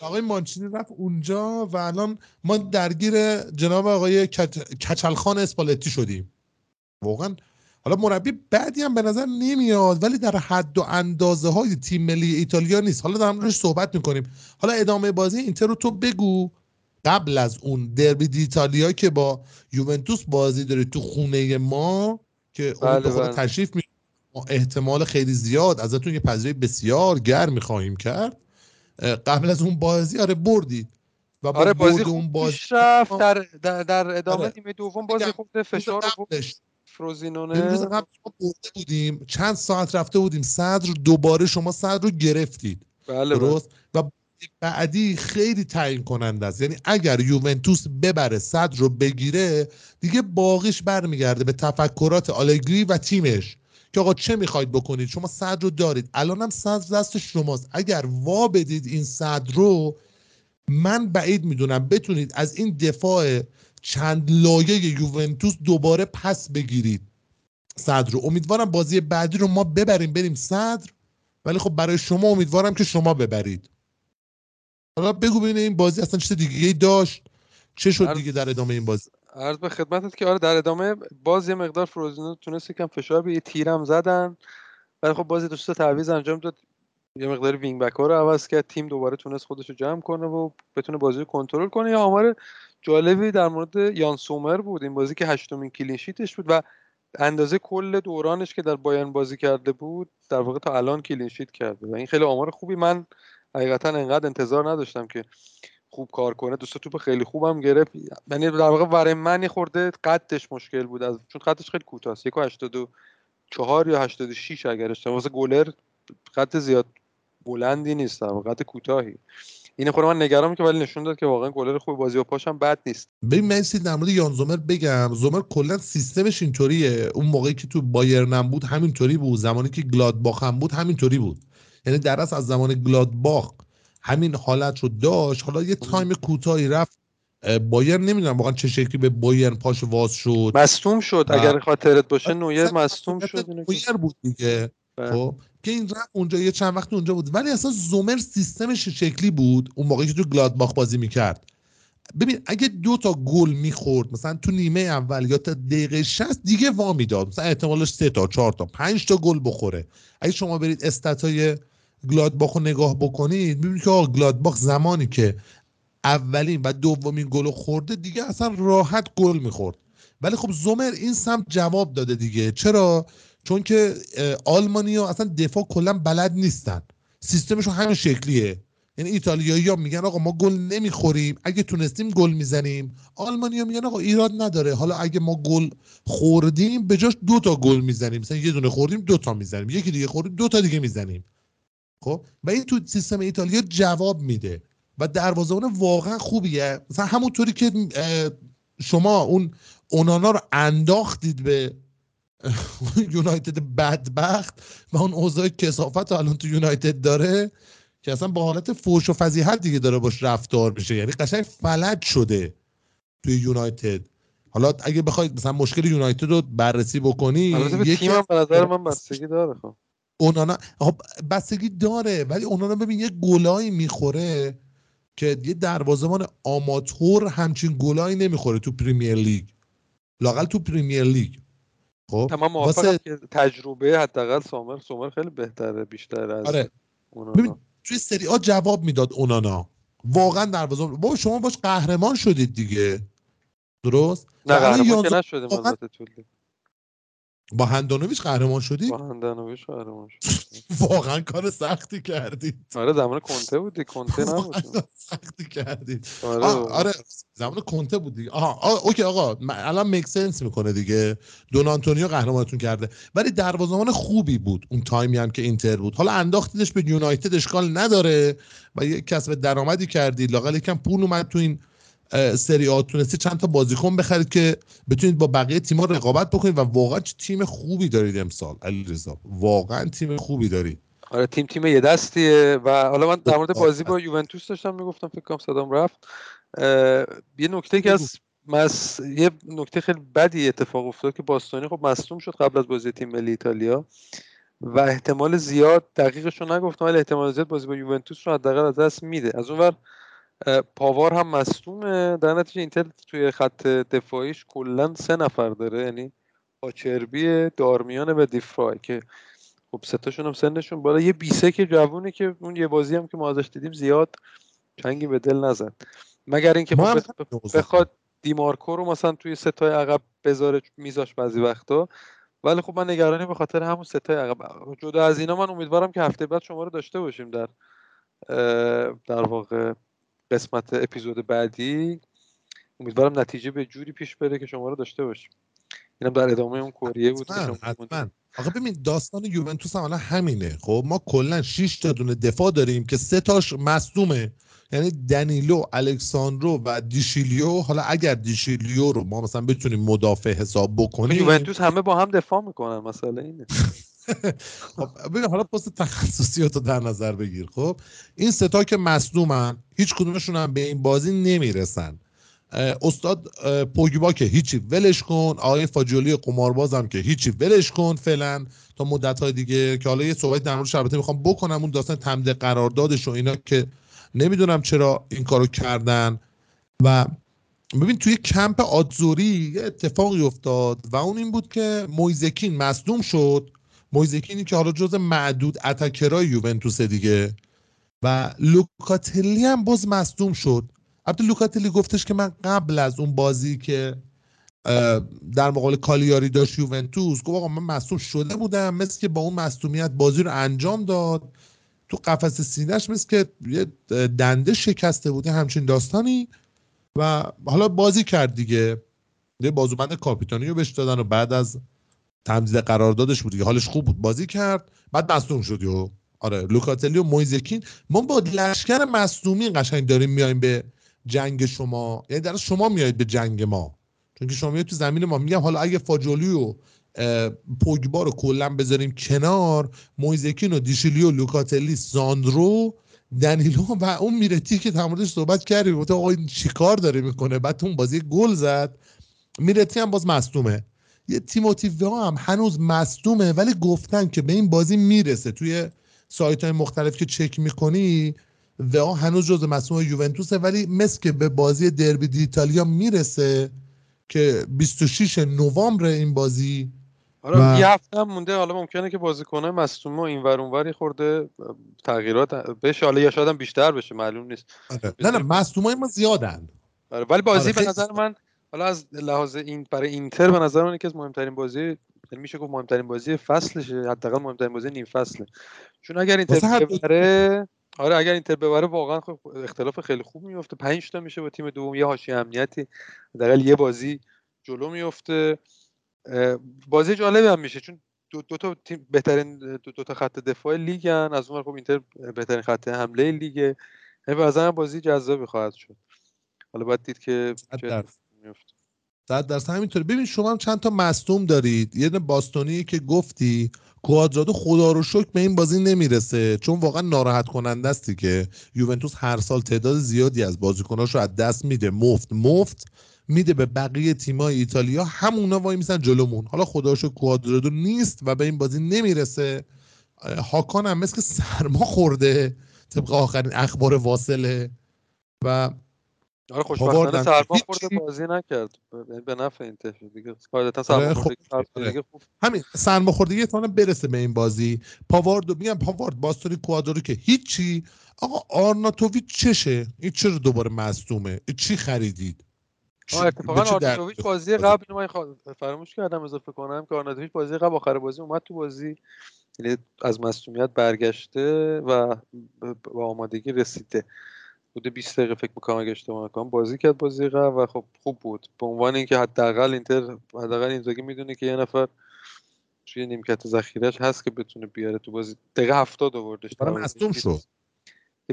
آقای مانچینی رفت اونجا و الان ما درگیر جناب آقای کت... کچلخان اسپالتی شدیم. واقعا حالا مربی بعدی هم به نظر نمیاد ولی در حد و اندازه های تیم ملی ایتالیا نیست. حالا در موردش صحبت میکنیم. حالا ادامه بازی اینتر رو تو بگو. قبل از اون دربی دی ایتالیا که با یوونتوس بازی داره تو خونه ما که اون بخواد تشریف می احتمال خیلی زیاد ازتون یه پذیرایی بسیار گرمی خواهیم کرد. قبل از اون بازی آره بردید و با آره بازی برد اون بازی رفت در در, در ادامه آره. تیم دوم بازی خود فشار بود فروزینونه. روز قبل ما برده بودیم چند ساعت رفته بودیم صدر، دوباره شما صدر رو گرفتید. بله درست و بعدی خیلی تعیین کننده است. یعنی اگر یوونتوس ببره صدر رو بگیره دیگه باقیش برمیگرده به تفکرات آلگری و تیمش که آقا چه میخواید بکنید، شما صدر رو دارید، الان هم صدر دست شماست، اگر وا بدید این صدر رو من بعید میدونم بتونید از این دفاع چند لایه یوونتوس دوباره پس بگیرید صدر رو. امیدوارم بازی بعدی رو ما ببریم بریم صدر، ولی خب برای شما امیدوارم که شما ببرید. حالا بگو ببین این بازی اصلا چه دیگه‌ای داشت، چه شد دیگه در ادامه این بازی؟ عرض به خدمتت که آره در ادامه باز یه مقدار فروزینو تونست یکم فشار به یه تیرم زدن، ولی خب بازی دوستا تعویض انجام داد، یه مقدار وینگ بک ها رو عوض کرد، تیم دوباره تونست خودش رو جمع کنه و بتونه بازی رو کنترل کنه. یه آمار جالبی در مورد یان سومر بود این بازی که هشتمین کلین شیتش بود و اندازه کل دورانش که در بایرن بازی کرده بود در واقع تا الان کلین شیت کرده و این خیلی آمار خوبی. من حقیقتا انقدر انتظار نداشتم که خوب کار کنه، دوستا توپ خیلی خوبم گرفت، یعنی در واقع برای من خورده قدش مشکل بود از چون قدش خیلی کوتاست یک و هشتاد و چهار یا هشتاد و شش اگر اشتباه، واسه گلر قد زیاد بلندی نیست، در واقع قد کوتاهی. این خود من نگرانم که ولی نشون داد که واقعا گلر خوب بازی و پاشم بد نیست. ببین من سی در مورد یان زومر بگم، زومر کلا سیستمش اینطوریه، اون موقعی که تو بایرن بود همینطوری بود، زمانی که گلادباخ هم بود همینطوری بود، یعنی درست از زمان گلادباخ همین حالت رو داشت. حالا یه تایم کوتاهی رفت بایرن نمیدونم واقعا چه شکلی به بایرن پاش واز شد، مصدوم شد و... اگر خاطرت باشه نویر مصدوم شد، نویر بود دیگه خب که این رفت اونجا یه چند وقت اونجا بود، ولی اصلا زومر سیستمش شکلی بود اون موقعی که تو گلادباخ بازی میکرد. ببین اگه دو تا گل میخورد مثلا تو نیمه اول یا تا دقیقه شصت دیگه وا میداد، مثلا احتمالش سه تا چهار تا پنج تا گل بخوره. اگه شما برید استاتای گلادباخ رو نگاه بکنید میبینید که آقا گلادباخ زمانی که اولین و دومین گل خورده دیگه اصلا راحت گل میخورد، ولی خب زومر این سمت جواب داده دیگه. چرا؟ چون که آلمانی‌ها اصلا دفاع کلا بلد نیستن، سیستمشون همین شکلیه. یعنی ایتالیایی‌ها میگن آقا ما گل نمیخوریم، اگه تونستیم گل میزنیم. آلمانی‌ها میگن آقا ایراد نداره، حالا اگه ما گل خوردیم به جاش دو تا گل میزنیم، مثلا یه دونه خوردیم دو تا میزنیم، یکی دیگه خوردیم دو تا دیگه میزنیم. خب و این تو سیستم ایتالیا جواب میده و دروازه‌بان واقعا خوبیه. مثلا همونطوری که شما اون اونانا رو انداختید به یونایتد بدبخت و اون اوضاع کثافت الان تو یونایتد داره که اصلا با حالت فوش و فضیحت دیگه داره باش رفتار میشه، یعنی قشنگ فلج شده توی یونایتد. حالا اگه بخواید مثلا مشکل یونایتد رو بررسی بکنی، یه تیمم به نظر من بستگی داره. خب اونانا خب بستگی داره، ولی اونانا ببین یه گلایی میخوره که یه دروازه‌بان آماتور همچین گلایی نمیخوره تو پریمیر لیگ، لاقل تو پریمیر لیگ. خب تمام واسه که تجربه حداقل سومر سومر خیلی بهتره، بیشتر از آره. اونانا توی سری آ جواب میداد، اونانا واقعا دروازه‌بان بابا شما باش قهرمان شدید دیگه. درست؟ نه قهرمان که نشدیم البته تو لیگ. با هندانویچ قهرمان شدی؟ با هندانویچ قهرمان شدی. واقعا کار سختی کردید. آره زمان کنته بودی، کنته نبودی. سختی کردید. آره آره زمان کنته بودی. آها اوکی آقا الان میک سنس میکنه دیگه. دون آنتونیو قهرمانتون کرده، ولی دروازه‌بان خوبی بود اون تایمی هم که اینتر بود. حالا انداختیدش به یونایتد اشکال نداره و یک کسب درآمدی کردی، لااقل یکم پول اومد تو این سری آ، تونستی چند تا بازیکن بخرید که بتونید با بقیه تیم‌ها رقابت بکنید و واقعا تیم خوبی دارید امسال علیرضا، واقعا تیم خوبی دارید. آره تیم تیم یه دستیه. و حالا من در مورد بازی با یوونتوس داشتم میگفتم، فکر کنم صدام رفت. یه نکته که از مس... یه نکته خیلی بدی اتفاق افتاد که باستونی خب مصدوم شد قبل از بازی تیم ملی ایتالیا و احتمال زیاد دقیقش رو نگفتم، ولی احتمال زیاد بازی با یوونتوس رو حداقل از دست میده. از اونور پاوار هم مصدومه، در نتیجه اینتر توی خط دفاعیش کلا سه نفر داره، یعنی آچربی، دارمیان و دیفرای که خب سه تاشون هم سنشون بالا. یه بیسه که جوونه که اون یه بازی هم که ما ازش دیدیم زیاد چنگی به دل نزد، مگر اینکه بخواد دیمارکو رو مثلا توی سه تای عقب بذاره، میذاش بعضی وقتا. ولی خب من نگرانی به خاطر همون سه تای عقب. جدا از اینا من امیدوارم که هفته بعد شما رو داشته باشیم در در واقع قسمت اپیزود بعدی. امیدوارم نتیجه به جوری پیش بره که شما رو داشته باشیم. اینم در ادامه اون کوریه بود. حتما. آقا ببین داستان یوونتوس هم الان همینه. خب ما کلا شش تا دونه دفاع داریم که سه تاش مصدومه، یعنی دنیلو، الکساندرو و دیشیلیو. حالا اگر دیشیلیو رو ما مثلا بتونیم مدافع حساب بکنیم، یوونتوس همه با هم دفاع میکنن، مسئله اینه. خب ببین حالا پست تخصصیات رو در نظر بگیر. خب این سه تا که مصدومن هیچ کدومشون هم به این بازی نمیرسن. استاد پوگبا که هیچی ولش کن، آقای فاجولی قمارباز هم که هیچی ولش کن فعلا تا مدت‌های دیگه، که حالا یه صحبت در موردش البته میخوام بکنم، اون داستان تمدید قراردادش و اینا که نمیدونم چرا این کارو کردن. و ببین توی کمپ آتزوری یه اتفاقی افتاد و اون این بود که مویزکین مصدوم شد. مویزکینی که حالا جز معدود اتکرای یوونتوس دیگه، و لوکاتلی هم باز مصدوم شد. البته لوکاتلی گفتش که من قبل از اون بازی که در مقابل کالیاری داشت یوونتوس، گفت آقا من مصدوم شده بودم، مثل که با اون مصدومیت بازی رو انجام داد، تو قفس سینه‌اش مثل که یه دنده شکسته بوده همچین داستانی، و حالا بازی کرد دیگه. یه بازوبند کاپیتانی رو بهش دادن و بعد از تمدید قراردادش بود دیگه، حالش خوب بود بازی کرد، بعد مصدوم شد. و آره لوکاتلی و مویزکین، ما با لشکر مصدومی قشنگ داریم میایم به جنگ شما، یعنی در شما میایید به جنگ ما، چون که شما میایید تو زمین ما. میگم حالا اگه فاجولی و پوگبا رو کلا بذاریم کنار، مویزکین و دیشیلیو، لوکاتلی، ساندرو، دنیلو و اون میرتی که تمردش صحبت کردیم گفت آقا این چیکار داره میکنه، بعد اون بازی گل زد. میرتی هم باز مصدومه، یه تیموتی وها هم هنوز مصدومه، ولی گفتن که به این بازی میرسه. توی سایت‌های مختلف که چک میکنی وها هنوز جزو مصدوم یوونتوسه، ولی مثل که به بازی دربی ایتالیا میرسه که بیست و شش نوامبر این بازی. حالا و... یه هفته هم مونده، حالا ممکنه که بازیکن‌های مصدوم اینور اونوری خورده تغییرات بشه، حالا یا شاید هم بیشتر بشه، معلوم نیست. آره. نه نه مصدومای ما زیادن. آره. ولی بازی آره. به نظر من حالا از لحاظ این برای اینتر به نظر من یکی از مهمترین بازی، میشه گفت مهمترین بازی فصلشه، حداقل مهمترین بازی نیم فصله. چون اگر اینتر ببره، آره اگر اینتر ببره واقعا اختلاف خیلی خوب میفته، پنج تا میشه با تیم دوم، یه حاشیه امنیتی حداقل یه بازی جلو میفته. بازی جالب هم میشه چون دو, دو تا تیم بهترین دو, دو تا خط دفاع لیگن، از اون ور خب اینتر بهترین خط حمله لیگه، یعنی واقعا بازی جذابی خواهد شد. حالا باید دید که چه میفته. صد درصد همینطوره. ببین شما هم چند تا مصدوم دارید، یه دونه باستونی که گفتی کوادرادو خدا رو شکر به این بازی نمیرسه، چون واقعا ناراحت کننده است که یوونتوس هر سال تعداد زیادی از بازیکناشو از دست میده، مفت مفت میده به بقیه تیمای ایتالیا، همونا وای میسن جلومون. حالا خداشو کوادرادو نیست و به این بازی نمیرسه. هاکان هم مثل که سرما خورده طبق آخرین اخبار واصله و آره خوشبختانه سرما خورده بازی نکرد، به نفع اینتر دیگه. قاعدتا سرما خورده دیگه خوب همین سرما خوردگی احتمالاً برسه به این بازی. پاواردو میگم پاوارد باستوری کوادرادو که هیچی. آقا آرناتوویچ چشه؟ این چرا دوباره مصدومه؟ چی خریدید؟ آه اتفاقا آرناتوویچ بازی قبل اینو من خوا... فراموش کردم اضافه کنم که آرناتوویچ بازی قبل آخر بازی اومد تو بازی، یعنی از مصونیت برگشته و با آمادگی رسیده بوده. بیست دقیقه فکر می‌کنم اگه اشتباه نکنم بازی کرد بازی قبل و خب خوب بود، به عنوان اینکه حداقل اینتر حداقل اینزاگی میدونه که یه نفر توی نیمکت ذخیره‌اش هست که بتونه بیاره تو بازی. دقیقه هفتاد آوردش برای مصدوم شد،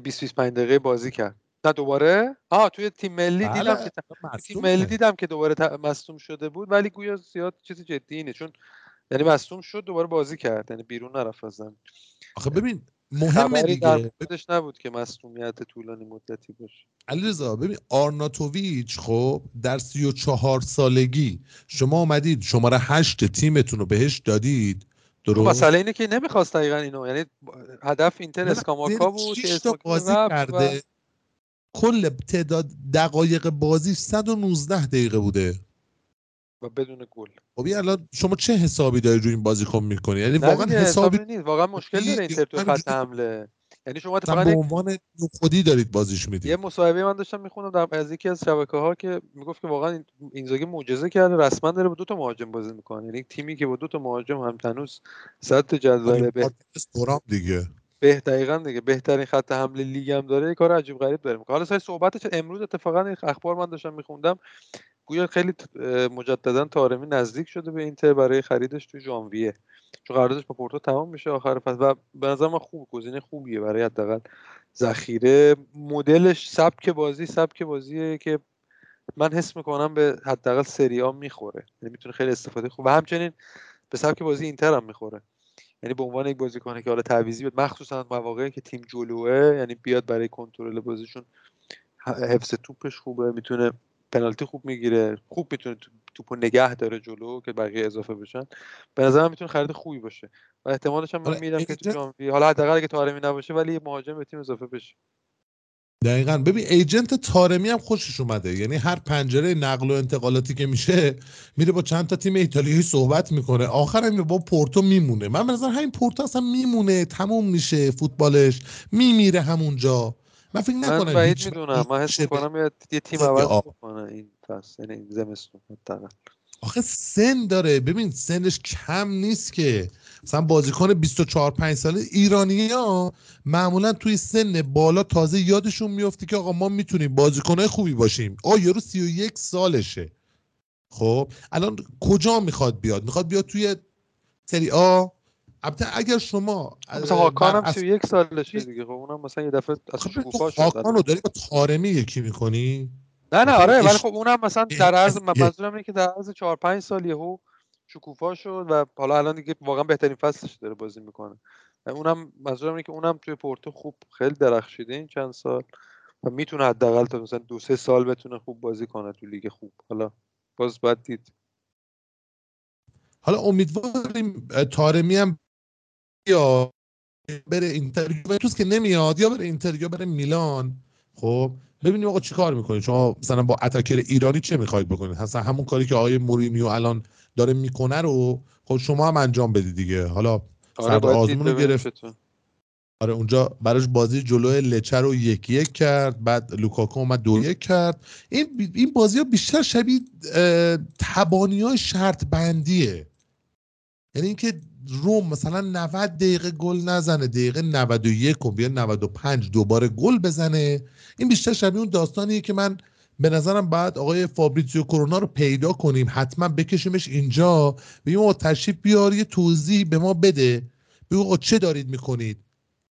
بیست بیست و پنج دقیقه بازی کرد. نه دوباره آها توی تیم ملی دیدم که تیم ملی دیدم که دوباره مصدوم شده بود، ولی گویا زیاد چیز جدی اینه، چون یعنی مصدوم شد دوباره بازی کرد، یعنی بیرون نرفت از زمین. آخه ببین مهمه دیگه، بدش نبود که مصدومیت طولانی مدتی باشه. علیرضا ببین آرناتوویچ خب در سی و چهار سالگی شما اومدید شماره هشت تیمتون رو بهش دادید. درو مسئله اینه که نمیخواست دقیقاً اینو، یعنی هدف اینتر اسکاماکا بود که بازی کرده، کل تعداد دقایق بازی صد و نوزده دقیقه بوده و بدون گل. خب الان شما چه حسابی داری روی این بازیکن می‌کنی؟ یعنی واقعا حسابی نیست، واقعا مشکل داره اینتر تو خط حمله. یعنی شما فقط به عنوان خودی دارید بازیش میدید. یه مصاحبه من داشتم می‌خوندم در از یکی از شبکه‌ها که میگفت که واقعا اینزاگی معجزه کرده، رسما داره با دو تا مهاجم بازی می‌کنه. یعنی تیمی که با دو تا مهاجم هم تنوس صد جدول به استرام دیگه به دقیقاً دیگه بهترین خط حمله لیگ هم داره، یه کار عجیب غریب داره میکنه. حالا سر صحبتش امروز اتفاقاً اخبار من داشتم میخوندم، گویا خیلی مجدداً طارمی نزدیک شده به اینتر برای خریدش تو ژانویه، چون قراردادش با پورتو تمام میشه آخر فصل و به نظر من خوب گزینه خوبیه برای حداقل ذخیره. مدلش سبک بازی سبک بازیه که من حس میکنم به حداقل سری آ میخوره، یعنی میتونه خیلی استفاده خوب و همچنین به سبک بازی اینتر هم میخوره. یعنی به عنوان یک بازیکنه که حالا تعویضی بیاد، مخصوصا مواقعی که تیم جلوه، یعنی بیاد برای کنترل بازیشون، حفظ توپش خوبه، میتونه پنالتی خوب میگیره، خوب میتونه توپو نگه داره جلو که بقیه اضافه بشن. به نظرم میتونه خرید خوبی باشه و احتمالش هم من میدم که تو ژانویه حالا حداقل که طارمی نباشه ولی یه مهاجم به تیم اضافه بشه. دقیقاً ببین ایجنت طارمی هم خوشش اومده، یعنی هر پنجره نقل و انتقالاتی که میشه میره با چند تا تیم ایتالیایی صحبت میکنه، آخرم با پورتو میمونه. من به نظر همین پورتو اصلا میمونه، تموم میشه فوتبالش، میمیره همونجا. من فکر نکنم من بعید میدونم، من حس میکنم یه تیم عوض بکنه این فصل، یعنی این زمستون حداقل. آخه سن داره، ببین سنش کم نیست که، مثلا بازیکن بیست و چهار پنج ساله ایرانی‌ها معمولا توی سن بالا تازه یادشون میفته که آقا ما میتونیم بازیکنای خوبی باشیم. آ یارو سی و یک سالشه. خب الان کجا میخواد بیاد؟ میخواد بیاد توی سری آ. البته اگر شما مثلا هاکان هم سی و یک سالشه دیگه، خب اونم مثلا یه دفعه از شکوفا شد. هاکانو داری با طارمی یکی میکنی؟ نه نه آره، ولی خب اونم مثلا در عرض منظورم اینه که در عرض چهار پنج سال یهو شکوفا شد و حالا الان دیگه واقعا بهترین فصلش داره بازی میکنه. اونم منظورم اینه که اونم توی پورتو خوب خیلی درخشیده این چند سال و میتونه حداقل تا مثلا دو سه سال بتونه خوب بازی کنه تو لیگ خوب. حالا باز باید دید. حالا امیدواریم طارمی هم یا بره اینتر یوونتوس که نمیاد، یا بره اینتر یا بره میلان. خب ببینیم آقا چیکار میکنید شما مثلا با اتاکر ایرانی چه میخواید بکنید؟ مثلا همون کاری که آقای مورینیو الان داره میکنه رو خب شما هم انجام بدید دیگه. حالا صدر آزمون رو گرفت. آره اونجا براش بازی جلوی لچه رو یک یک کرد، بعد لوکاکو اومد دو یک کرد. این این بازی‌ها بیشتر شبیه تبانی‌های شرط بندیه، یعنی اینکه روم مثلا نود دقیقه گل نزنه، دقیقه نود و یک و بیا نود و پنج دوباره گل بزنه. این بیشتر شبیه اون داستانیه که من به نظرم بعد آقای فابریزیو کرونا رو پیدا کنیم، حتما بکشیمش اینجا، بگیم آقا تشریف بیار یه توضیح به ما بده، بگو آقا چه دارید میکنید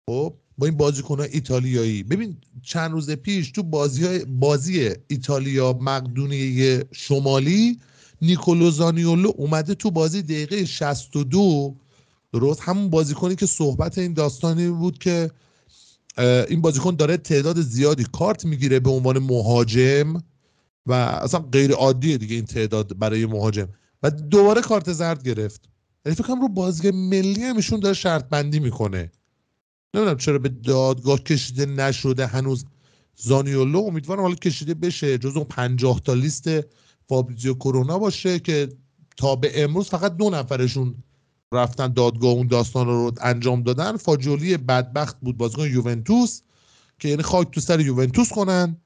خب با این بازیکن‌ها ایتالیایی. ببین چند روز پیش تو بازی بازی ایتالیا مقدونیه شمالی نیکولو زانیولو اومده تو بازی دقیقه شصت و دو، درست همون بازیکنی که صحبت این داستانی بود که این بازیکن داره تعداد زیادی کارت میگیره به عنوان مهاجم و اصلا غیر عادیه دیگه این تعداد برای مهاجم، و دوباره کارت زرد گرفت. یعنی فکر کنم رو بازی ملی همشون داره شرط بندی میکنه. نمیدونم چرا به دادگاه کشیده نشده هنوز زانیولو، امیدوارم حالا کشیده بشه جز اون پنجاه تا لیست فابریزیو کرونا باشه که تا به امروز فقط دو نفرشون رفتن دادگاه اون داستان رو انجام دادن. فاجولی بدبخت بود بازیکن یوونتوس که یعنی خاک تو سر یوونتوس کنن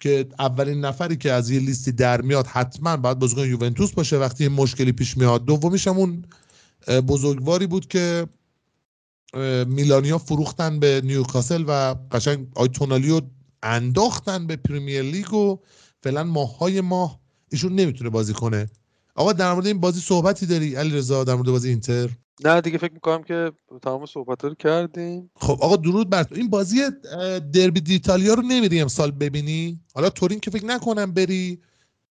که اولین نفری که از یه لیستی در میاد حتما باید بازیکن یوونتوس باشه وقتی این مشکلی پیش میاد. دومیش همون بزرگواری بود که میلانیا فروختن به نیوکاسل و قشنگ آیتونالیو انداختن به پریمیر لیگ و فعلا ماهای ماه ایشون نمیتونه بازی کنه. آقا در مورد این بازی صحبتی داری علیرضا؟ در مورد بازی اینتر نه دیگه، فکر میکنم که تمام صحبت‌ها رو کردیم. خب آقا درود بر تو. این بازی دربی دیتالیا رو نمیری امسال ببینی؟ حالا تورین که فکر نکنم بری،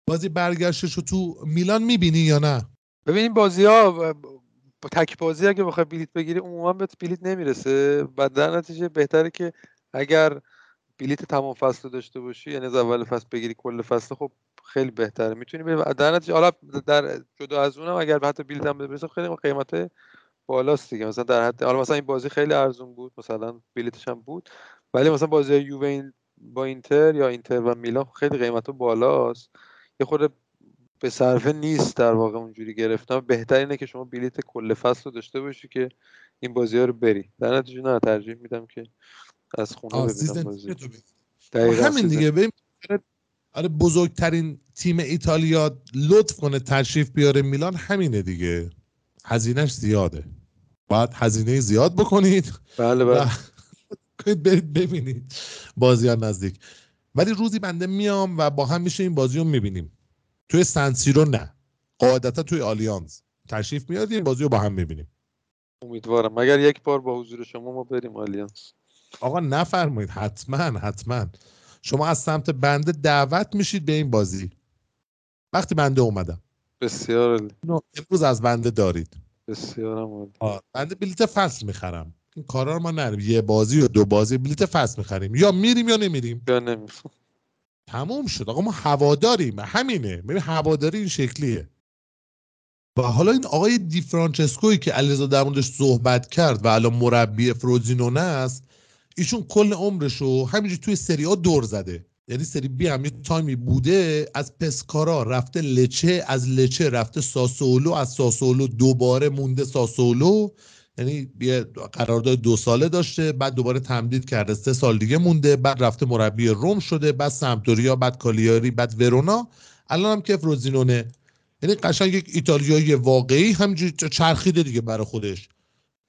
بازی برگشتش رو تو میلان میبینی یا نه؟ ببینیم بازی‌ها تک بازی اگه بخوای بلیت بگیری عموما بهت بلیت نمیرسه و در نتیجه بهتره که اگر بلیت تمام فصل رو داشته باشی یعنی از اول فصل بگیری کل فصل، خب خیلی بهتره میتونی بری. در نتیجه حالا در جدا از اونم اگر حتی بلیت هم ببرسه خیلی قیمت بالاست دیگه، مثلا در حد حالا مثلا این بازی خیلی ارزون بود، مثلا بلیتش هم بود، ولی مثلا بازی یووه با اینتر یا اینتر و میلان خیلی قیمتش بالاست، یه خورده به صرفه نیست در واقع اونجوری گرفتم. بهترینه که شما بلیت کل فصل رو داشته باشی که این بازی‌ها رو بری. در نتیجه نه ترجیح میدم که از خونه ببینم بازی. دقیقاً همین دیگه. ببین آره بزرگترین تیم ایتالیا لطف کنه تشریف بیاره میلان، همینه دیگه. هزینه‌اش زیاده. باید هزینه زیاد بکنید. بله بله. برید ببینید بازی‌ها نزدیک. ولی روزی بنده میام و با هم میشه این بازی رو می‌بینیم. توی سنسیرو نه، قاعدتا توی آلیانز تشریف میاد این بازی رو با هم میبینیم. امیدوارم مگر یک بار با حضور شما ما بریم آلیانز. آقا نفرمایید، حتما حتما شما از سمت بنده دعوت میشید به این بازی وقتی بنده اومدم. بسیار عالی. امروز از بنده دارید. بسیار عالی. بنده بلیت فصل میخرم. این کارا رو ما نریم، یه بازی و دو بازی بلیت فصل میخریم، یا میریم یا نمیریم. یا نمیریم. تموم شد. آقا ما هواداریم، همینه. ببین هواداری این شکلیه. و حالا این آقای دی فرانچسکوی که علیرضا در موردش صحبت کرد و الان مربی فروزینونه است، ایشون کل عمرش رو همینجوری توی سری آ دور زده، یعنی سری بی هم یه تایمی بوده، از پسکارا رفته لچه، از لچه رفته ساسولو، از ساسولو دوباره مونده ساسولو، یعنی یه قرارداد دو ساله داشته، بعد دوباره تمدید کرده سه سال دیگه مونده، بعد رفته مربی روم شده، بعد سمپدوریا، بعد کالیاری، بعد ورونا، الان هم که فروزینونه. یعنی قشنگ یک ایتالیایی واقعی همینجوری چرخیده دیگه برای خودش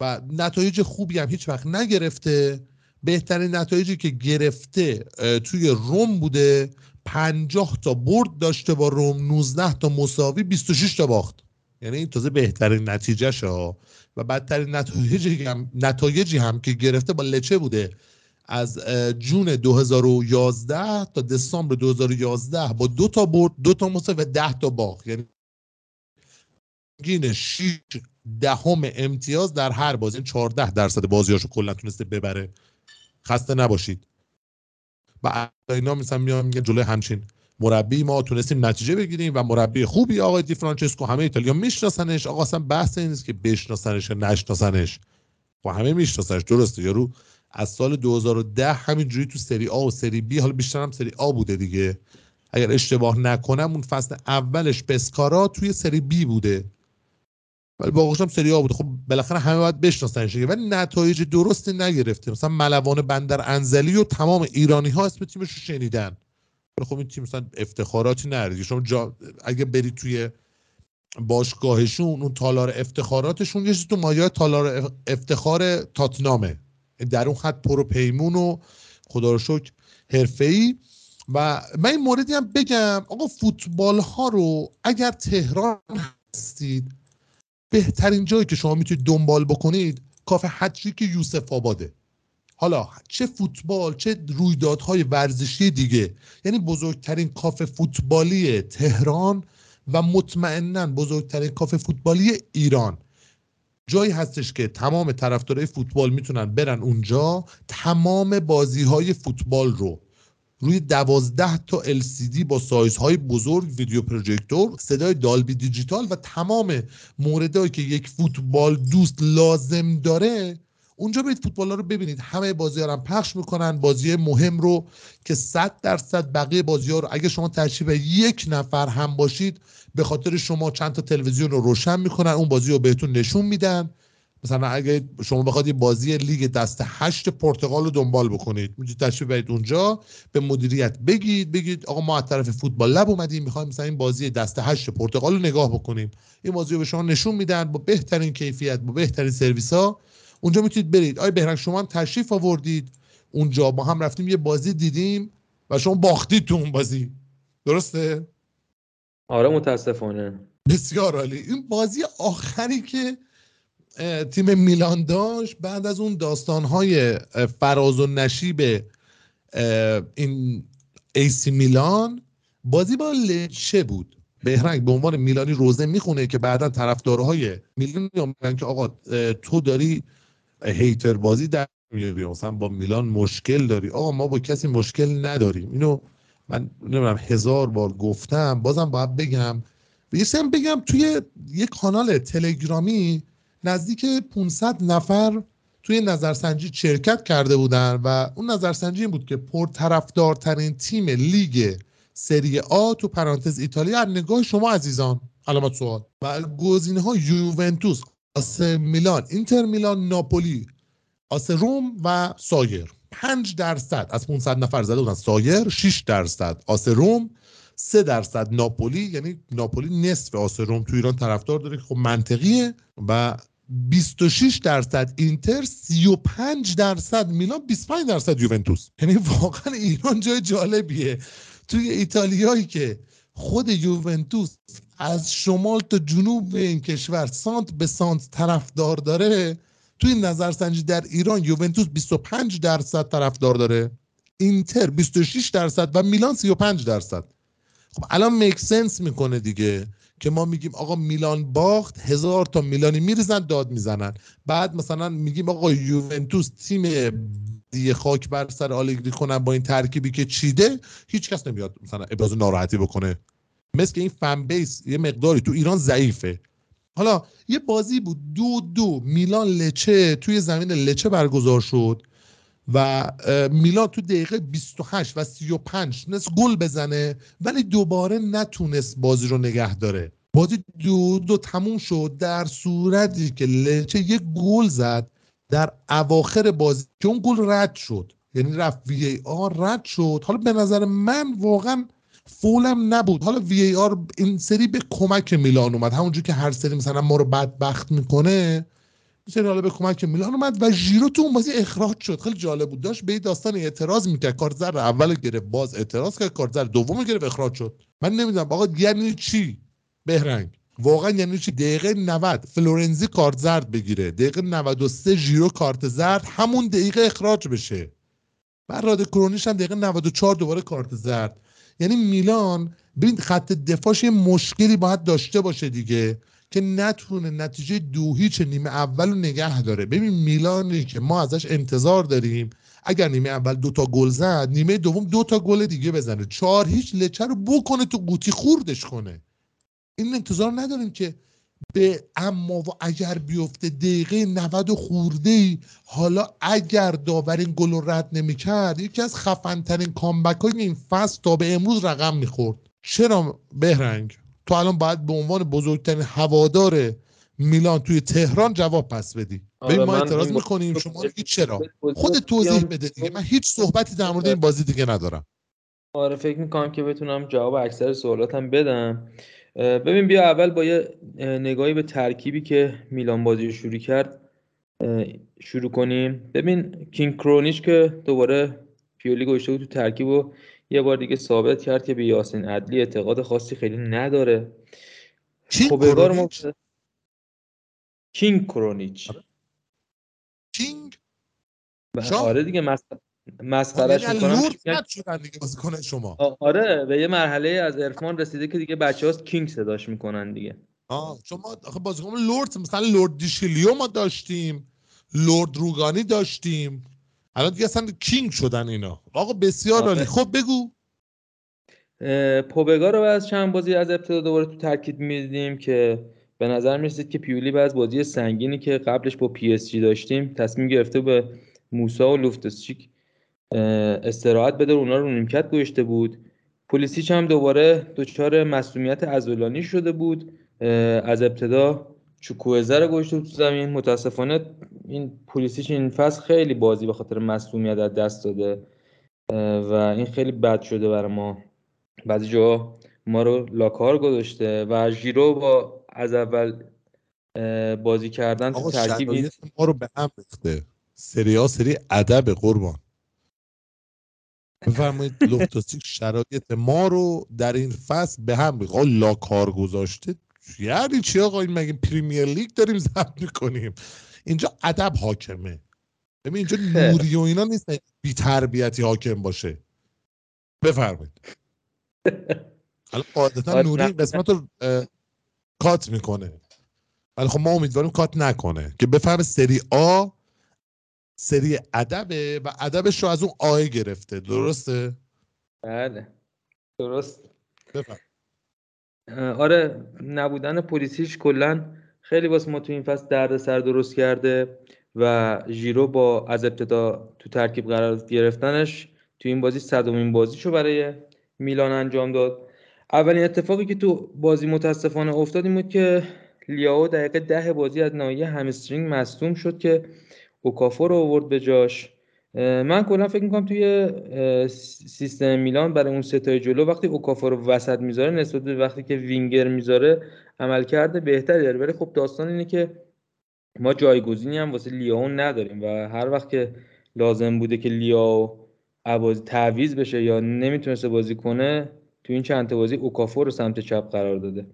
و نتایج خوبی هم هیچ وقت نگرفته. بهترین نتایجی که گرفته توی روم بوده، پنجاه تا برد داشته با روم، نوزده تا مساوی، بیست و شش تا باخت. یعنی این تازه بهترین نتیجه‌شه ها. و بدترین نتایجی هم نتایجی هم که گرفته با لچه بوده، از جون دو هزار و یازده تا دسامبر دو هزار و یازده با دو تا برد، دو تا مساوی و ده تا باخت. یعنی گین شش دهم امتیاز در هر بازی، این چهارده درصد بازیاشو کلا تونسته ببره. خسته نباشید. بعد اینا مثلا میام میگن جلوی همچین مربی ما تونستیم نتیجه بگیریم و مربی خوبی، آقای دی فرانچسکو، همه ایتالیا میشناسنش. آقا اصلا بحث این نیست که بشناسنش یا نشناسنش، و همه میشناسنش. درسته یارو از سال دو هزار و ده همینجوری تو سری آ و سری بی، حالا بیشتر هم سری آ بوده دیگه اگر اشتباه نکنم، اون فصل اولش پسکارا توی سری بی بوده ولی باقیش هم سری آ بوده. خب بالاخره همه باید بشناسنش ولی نتایج درستی نگرفته. مثلا ملوان بندر انزلی و تمام ایرانی‌ها اسم تیمش رو شنیدن. خب این تیم مثلا افتخاراتی نداره. شما جا... اگه بری توی باشگاهشون اون تالار افتخاراتشون یه چیزی تو مایه تالار افتخار تاتنامه، در اون خط پرو پیمون و خدا رو شکر حرفه‌ای. و من این موردی هم بگم، آقا فوتبال ها رو اگر تهران هستید بهترین جایی که شما میتونید دنبال بکنید کافه هتریک یوسف آباده. حالا چه فوتبال چه رویدادهای ورزشی دیگه، یعنی بزرگترین کافه فوتبالی تهران و مطمئناً بزرگترین کافه فوتبالی ایران. جایی هستش که تمام طرفدارای فوتبال میتونن برن اونجا تمام بازی‌های فوتبال رو روی دوازده تا ال سی دی با سایزهای بزرگ، ویدیو پروژکتور، صدای دالبی دیجیتال و تمام موردهایی که یک فوتبال دوست لازم داره اونجا برید فوتبال ها رو ببینید. همه بازی ها رو هم پخش میکنن، بازی مهم رو که صد درصد بقیه بازی ها رو اگه شما ترشیب یک نفر هم باشید به خاطر شما چند تا تلویزیون رو روشن میکنن، اون بازی رو بهتون نشون میدن. مثلا اگه شما بخواد یه بازی لیگ دست هشت پرتغال رو دنبال بکنید میتونید تشریف برید اونجا به مدیریت بگید بگید آقا ما از طرف فوتبال لب اومدیم میخوایم مثلا این بازی دست هشت پرتغال رو نگاه بکنیم، این بازی رو به شما نشون میدن با بهترین کیفیت با بهترین سرویس ها. اونجا میتونید برید. آی بهرنگ شما هم تشریف آوردید اونجا، ما هم رفتیم یه بازی دیدیم و شما باختید تو اون بازی، درسته؟ آره متاسفانه. بسیار عالی. این بازی آخری که تیم میلان داشت بعد از اون داستان‌های فراز و نشیب این ایسی میلان، بازی با لچه بود. بهرنگ به عنوان میلانی روزه میخونه که بعدا طرفدارهای میلان میگن که آقا تو داری هیتر بازی در میاری، مثلا با میلان مشکل داری. آقا ما با کسی مشکل نداریم. اینو من نمیدونم هزار بار گفتم بازم باید بگم. بگم بگم توی یه کانال تلگرامی نزدیک پانصد نفر توی نظرسنجی شرکت کرده بودن و اون نظرسنجی این بود که پرطرفدارترین تیم لیگ سری آ تو پرانتز ایتالیا از نگاه شما عزیزان علامت سوال، و گزینه‌ها یوونتوس، آسه میلان، اینتر میلان، ناپولی، آسه روم و سایر. پنج درصد از پانصد نفر زده بودن سایر، شش درصد آسه روم، سه درصد ناپولی، یعنی ناپولی نصف آسه روم تو ایران طرفدار داره که خب منطقیه، و بیست و شش درصد اینتر، سی و پنج درصد میلان، بیست و پنج درصد یوونتوس. یعنی واقعا ایران جای جالبیه توی ایتالیایی که خود یوونتوس از شمال تا جنوب این کشور سانت به سانت طرفدار داره، توی نظرسنجی در ایران یوونتوس بیست و پنج درصد طرفدار داره، اینتر بیست و شش درصد و میلان سی و پنج درصد. خب الان میک سنس میکنه دیگه که ما میگیم آقا میلان باخت، هزار تا میلانی میریزن داد میزنن، بعد مثلا میگیم آقا یوونتوس تیم دیگه خاک بر سر آلگری کنن با این ترکیبی که چیده، هیچ کس نمیاد مثلا ابراز ناراحتی بکنه. مثل که این فن بیس یه مقداری تو ایران ضعیفه. حالا یه بازی بود دو دو میلان لچه توی زمین لچه برگزار شد و میلان تو دقیقه بیست و هشت و سی و پنج تونست گل بزنه ولی دوباره نتونست بازی رو نگه داره. بازی دو دو تموم شد در صورتی که لچه یک گل زد در اواخر بازی که اون گل رد شد، یعنی رفت وی ای آر رد شد. حالا به نظر من واقعا فولم نبود. حالا وی ای آر این سری به کمک میلان اومد، همونجوری که هر سری مثلا ما رو بدبخت میکنه این سری حالا به کمک میلان اومد و ژیرو تو اون بازی اخراج شد. خیلی جالب بود، داشت به این داستان اعتراض میکرد، کارت زرد اول گرفت باز اعتراض کرد، کارت زرد دوم گرفت اخراج شد. من نمیدونم آقا یعنی چی بهرنگ، واقعا یعنی چی دقیقه نود فلورنزی کارت زرد بگیره، دقیقه نود و سه ژیرو کارت زرد، همون دقیقه اخراج بشه، بعد راده کرونیش هم دقیقه نود و چهار دوباره کارت زرد. یعنی میلان ببین خط دفاعش یه مشکلی باید داشته باشه دیگه که نتونه نتیجه دو هیچ نیمه اولو نگه داره. ببین میلانی که ما ازش انتظار داریم اگر نیمه اول دو تا گل زد، نیمه دوم دو تا گل دیگه بزنه، چهار هیچ لچه رو بکنه تو قوطی خوردش کنه، این انتظار نداریم که به اما و اگر بیفته دقیقه نود خورده‌ای. حالا اگر داور این گل رو رد نمی‌کرد، یکی از خفن‌ترین کامبک‌های این فصل تا به امروز رقم می‌خورد. چرا بهرنگ تو الان باید به عنوان بزرگترین هوادار میلان توی تهران جواب پس بدی؟ آره به ما اعتراض می‌کنیم م... شما میگی چرا؟ خودت توضیح بده دیگه، من هیچ صحبتی در مورد این بازی دیگه ندارم. آره فکر می‌کنم که بتونم جواب اکثر سوالاتم بدم. ببین بیا اول با یه نگاهی به ترکیبی که میلان بازی شروع کرد شروع کنیم. ببین کینگ کرونیچ که دوباره پیولی گوشته بود تو ترکیب و یه بار دیگه ثابت کرد که به یاسین عدلی اعتقاد خاصی خیلی نداره. خب بگار ما کینگ کرونیچ کینگ آره دیگه مثلا مسخرهش میکنن شما. آره به یه مرحله از عرفان رسیده که دیگه بچه‌هاست کینگ صداش میکنن دیگه. آه شما آخه بازیکن لرد مثلا لرد دیشیلیو ما داشتیم، لرد روگانی داشتیم، الان دیگه اصلا کینگ شدن اینا. آقا بسیار عالی. خب بگو پوبگا رو باز چند بازی از ابتدا دوباره تو ترکیب می‌دیدیم که به نظر می‌رسید که پیولی باز بازی سنگینی که قبلش با پی اس جی داشتیم تصمیم گرفته به موسی و لوفتوسچیک استراحت بده، اونا رو نیمکت گوشته بود. پولیسیچ هم دوباره دچار مسئولیت عضلانی شده بود، از ابتدا چوکوزه رو گوشته بود تو زمین. متاسفانه این پولیسیچ این فصل خیلی بازی به خاطر مسئولیت از دست داده و این خیلی بد شده برای ما، بعضی جا ما رو لاکار گذاشته و ژیرو با از اول بازی کردن تو ترکیب این ما رو به هم ریخته. سری آ سری ادب قربان بفرمایید. لوفتوسچیک شرایط ما رو در این فصل به هم میخواد لاکار گذاشته. یعنی چی آقا؟ این مگه پریمیر لیگ داریم ضبط میکنیم؟ اینجا ادب حاکمه. ببین اینجا نوری و اینا نیست بی تربیتی حاکم باشه. بفرمایید. حالا قاعدتا نوری قسمت رو کات میکنه، ولی خب ما امیدواریم کات نکنه که بفهم سری آ سری ادبه و ادبش رو از اون آیه گرفته. درسته؟ بله درست. بفرم. آره نبودن پولیسیش کلن خیلی واسه ما تو این فصل درد سر درست کرده و ژیرو با از ابتدا تو ترکیب قرار گرفتنش تو این بازی صدومین بازیشو برای میلان انجام داد. اولین اتفاقی که تو بازی متاسفانه افتاد این بود که لیاو دقیقه ده بازی از ناحیه همسترینگ مصدوم شد که اوکافو رو آورد به جاش. من کلا فکر میکنم توی سیستم میلان برای اون ستای جلو وقتی اوکافو رو وسط میذاره نسبت به وقتی که وینگر میذاره عملکرد بهتری داره، ولی خب داستان اینه که ما جایگزینی هم واسه لیاو نداریم و هر وقت که لازم بوده که لیاو عوض تعویض بشه یا نمیتونسته بازی کنه تو این چند تا بازی اوکافو رو سمت چپ قرار داده.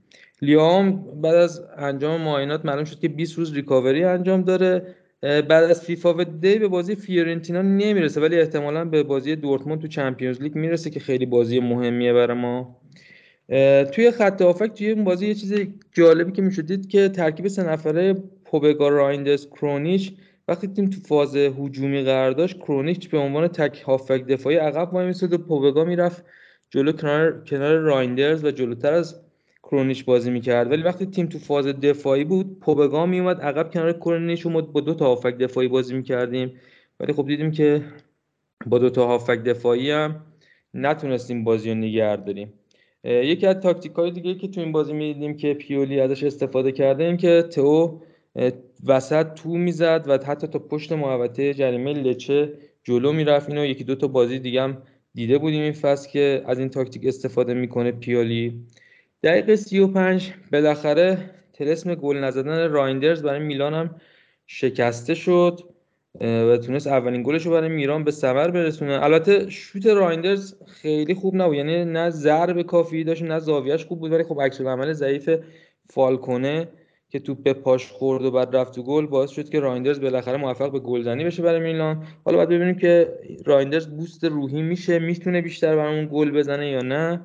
لیاو بعد از انجام معاینات معلوم شد که بیست روز ریکاوری انجام داره. بعد از فیفا و دی به بازی فیورنتینا نمیرسه، ولی احتمالاً به بازی دورتموند تو چمپیونز لیگ میرسه که خیلی بازی مهمیه برای ما. توی خط هافک توی این بازی یه چیز جالبی که میشد دید که ترکیب سه نفره پوبگا، رایندرز، کرونیچ وقتی تیم تو فاز هجومی قرار داشت کرونیچ به عنوان تک هافک دفاعی عقب وای میسد و پوبگا میرفت جلو کنار کنار رایندرز و جلوتر از کرونیچ بازی میکرد، ولی وقتی تیم تو فاز دفاعی بود پوبگا میومد عقب کنار کرونیچ و ما با دو تا هافک دفاعی بازی میکردیم، ولی خب دیدیم که با دو تا هافک دفاعی هم نتونستیم بازی رو نگه داریم. یکی از تاکتیک‌های دیگه که تو این بازی میدیدیم که پیولی ازش استفاده کرده این که تو وسط تو میزد و حتی تا پشت محوطه جریمه لچه جلو میرفت. اینو یکی دو تا بازی دیگه هم دیده بودیم این فصل که از این تاکتیک استفاده میکنه پیولی. دقیقه سی و پنج بالاخره طلسم گل نزدن رایندرز برای میلان هم شکسته شد و تونست اولین گلش رو برای میلان به ثمر برسونه. البته شوت رایندرز خیلی خوب نبود، یعنی نه ضرب کافی داشت نه زاویه‌اش خوب بود، ولی خب عکس‌العمل ضعیف فالکونه که توپ به پاش خورد و بعد رفت تو گل باعث شد که رایندرز بالاخره موفق به گلزنی بشه برای میلان. حالا باید ببینیم که رایندرز بوست روحی میشه، میتونه بیشتر برامون گل بزنه یا نه.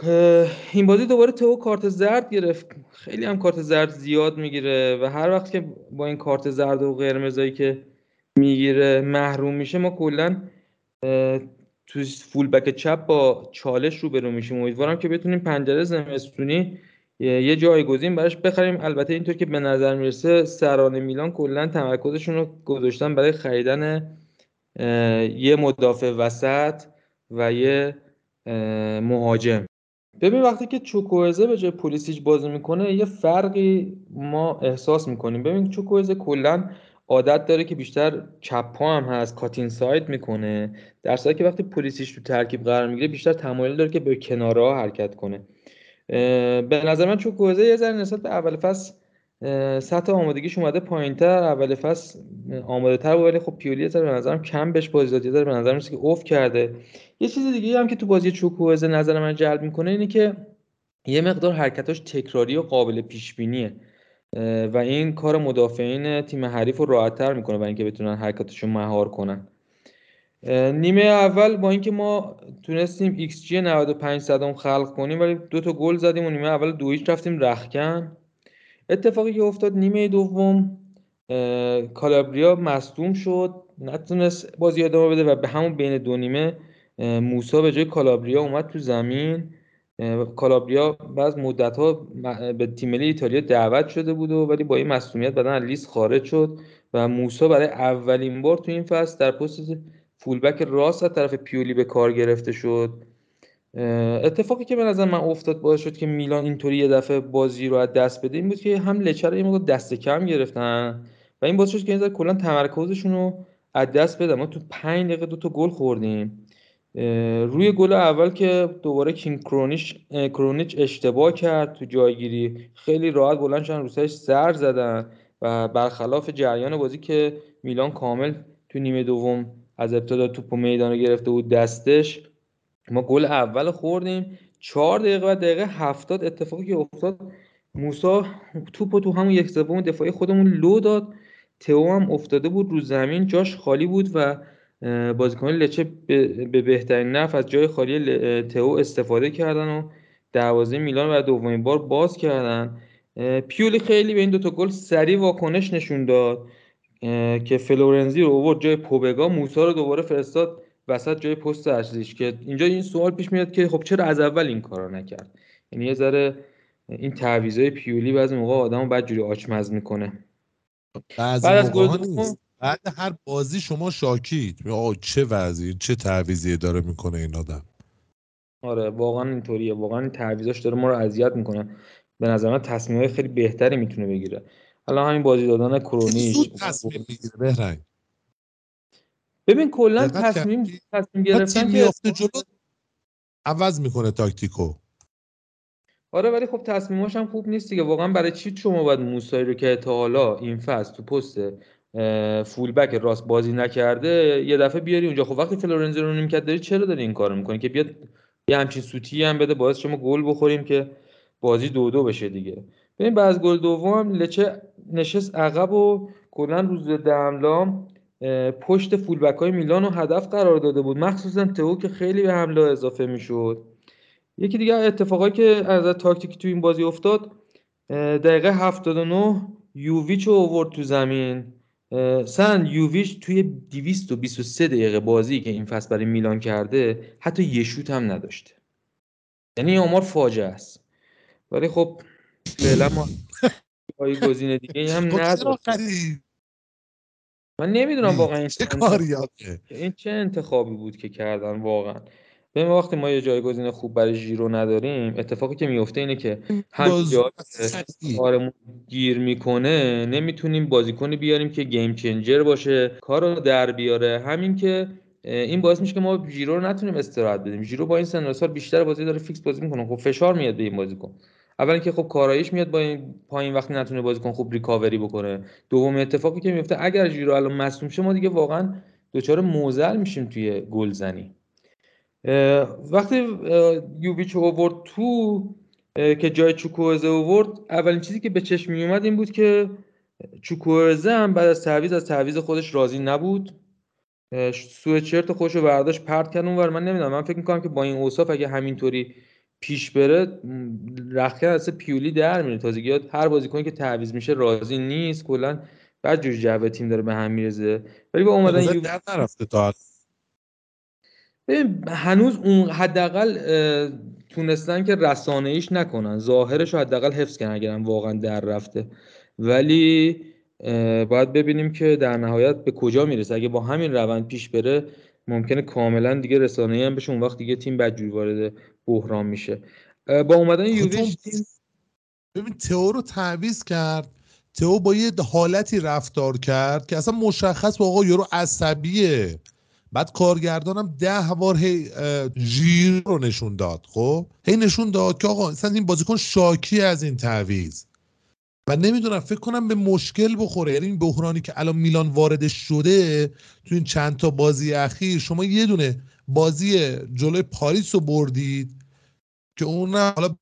که این بازی دوباره تو کارت زرد گرفت، خیلی هم کارت زرد زیاد میگیره و هر وقت که با این کارت زرد و قرمزایی که میگیره محروم میشه، ما کلا تو فول بک چپ با چالش روبرو میشیم. امیدوارم که بتونیم پنجره زمستونی یه جایگزین براش بخریم. البته اینطور که به نظر میرسه سران میلان کلا تمرکزشون رو گذاشتن برای خریدن یه مدافع وسط و یه مهاجم. ببین وقتی که چوکوزه به جای پولیسیچ بازی میکنه یه فرقی ما احساس میکنیم. ببین چوکوزه کلا عادت داره که بیشتر چپ پا هم هست، کاتین ساید میکنه، در حالی که وقتی پولیسیچ تو ترکیب قرار میگیره بیشتر تمایل داره که به کنارها حرکت کنه. به نظر من چوکوزه یه ذره نسبت به اول فصل سطح آمادگیش اومده پایینتر، اول فصل آماده تر بود، ولی خب پیولی یه ذره به نظرم کم بهش بازی داد، یه ذره به نظر میاد که اوف کرده. یه چیز دیگه هم که تو بازی چوکوزه نظر من جلب میکنه اینه که یه مقدار حرکتاش تکراری و قابل پیش بینیه و این کار مدافعین تیم حریف رو راحت‌تر میکنه برای اینکه بتونن حرکتشون مهار کنن. نیمه اول با اینکه ما تونستیم ایکس جی نود و پنج صدام خلق کنیم ولی دو تا گل زدیم و نیمه اول دو هیچ رفتیم رختکن. اتفاقی که افتاد نیمه دوم کالابریا مصدوم شد، نتونست بازی ادامه بده و به همون بین دو نیمه موسی به جای کالابریا اومد تو زمین. کالابریا بعد مدت‌ها به تیم ملی ایتالیا دعوت شده بود و ولی با این مصونیت بدن از لیست خارج شد و موسی برای اولین بار تو این فصل در پست فولبک راست از طرف پیولی به کار گرفته شد. اتفاقی که به نظر من افتاد باعث شد که میلان اینطوری یه دفعه بازی رو از دست بده این بود که هم لچه رو یه موقع دست کم گرفتن و این باعث شد که این کلا تمرکزشون رو از دست بدن. ما تو پنج دقیقه دو تا گل خوردیم. روی گل اول که دوباره کینگ کرونیچ کرونیچ اشتباه کرد تو جایگیری، خیلی راحت بلند شدن روسش سر زدن و برخلاف جریان بازی که میلان کامل تو نیمه دوم از ابتدا توپو میدانو گرفته بود دستش، ما گل اول خوردیم. چهار دقیقه بعد دقیقه هفتاد اتفاقی که افتاد موسی توپو تو همون یک سوم دفاعی خودمون لو داد، تئو هم افتاده بود رو زمین، جاش خالی بود و بازیکن لچه به بهترین نفع از جای خالی تئو استفاده کردن و دروازه میلان برای دومین بار باز کردن. پیولی خیلی به این دوتا گل سریع واکنش نشون داد که فلورنزی رو آورد جای پوبگا، موسی رو دوباره فرستاد وسط جای پست اشلیش که اینجا این سوال پیش میاد که خب چرا از اول این کارو نکرد؟ یعنی یه ذره این تعویضای پیولی بعضی موقع آدمو بدجوری آچمز میکنه. بعد از گل بعد هر بازی شما شاکید آه چه وضعی، چه تعویضی داره میکنه این آدم. آره واقعا اینطوریه، واقعا این تعویضاش داره ما رو اذیت میکنه. به نظر من تصمیمای خیلی بهتری میتونه بگیره. الان همین بازی دادن کرونیش تصمیم میگیره بهرنگ. ببین کلا تصمیم تصمیم گرفتن که جلو عوض میکنه تاکتیکو. آره ولی خب تصمیماش هم خوب نیست دیگه. واقعا برای چی شما باید موسی رو که تا حالا این فاز تو پست فول بک راست بازی نکرده یه دفعه بیاری اونجا؟ خب وقتی فلورنزی رو نمیکرد داری چرا داری این کارو میکنی که بیاد یه همچین سوتی هم بده باعث شما گل بخوریم که بازی دو دو بشه دیگه. ببین بعد از گل دوم لچه نشست عقب و کلا روز دملام پشت فول بک های میلان رو هدف قرار داده بود، مخصوصا تئو که خیلی به حمله اضافه میشد. یکی دیگه اتفاقی که از تاکتیک تو این بازی افتاد دقیقه هفتاد و نه یوویچ رو آورد تو زمین. سن یوویچ توی دویست و بیست و سه دقیقه بازی که این فصل برای میلان کرده حتی یه شوت هم نداشته، یعنی این آمار فاجعه است. ولی خب فعلا ما جای گزینه دیگه هم نداریم. من نمیدونم واقعا این چه کاریه، این چه انتخابی بود که کردن واقعا. به این وقتی ما یه جایگزین خوب برای ژیرو نداریم اتفاقی که میفته اینه که هم جایی که کارمون گیر میکنه نمیتونیم بازیکنی بیاریم که گیم چنجر باشه، کارو در بیاره. همین که این باعث میشه که ما ژیرو رو نتونیم استراحت بدیم. ژیرو با این سن و سال بیشتر بازی داره فیکس بازی میکنه، خب فشار میاد به این بازیکن. اولا که خب کاراییش میاد با این پایین وقتی نتونه بازیکن خوب ریکاوری بکنه. دوم اتفاقی که میفته اگر ژیرو الان مصدوم شه ما دیگه واقعا دوچاره موزل میشیم توی گلزنی. وقتی یوویچ اوورد تو که جای چوکوزه اوورد، اولین چیزی که به چشم می اومد این بود که چوکوزه هم بعد از تعویض از تعویض خودش راضی نبود، سوئچرت خودش رو برداشت پرت کرد اونور. من نمیدونم، من فکر می‌کنم که با این اوصاف اگه همینطوری پیش بره رخکن اصلا پیولی در میره. تازگیات هر بازیکنی که تعویض میشه راضی نیست، کلا بعد جوری جو تیم داره به هم میرزه. ولی با اومدن یو در نرفته تا ببین هنوز اون حداقل تونستن که رسانه‌ایش نکنن، ظاهرش رو حداقل حفظ کنن اگرم واقعا در رفته. ولی باید ببینیم که در نهایت به کجا میرسه. اگه با همین روند پیش بره ممکنه کاملا دیگه رسانه‌ای هم بشه، اون وقت دیگه تیم بدجوری وارد بحران میشه. با اومدن یوویچ تیم ببین تئو رو تعویض کرد، تئو با یه حالتی رفتار کرد که اصلا مشخص آقا یورو عصبیه. بعد کارگردانم ده بار هی ژیر رو نشون داد، خب هی نشون داد که آقا اصلا این بازیکن شاکی از این تعویض و نمیدونم فکر کنم به مشکل بخوره. یعنی این بحرانی که الان میلان وارد شده تو این چند تا بازی اخیر، شما یه دونه بازی جلوی پاریس رو بردید که اون حالا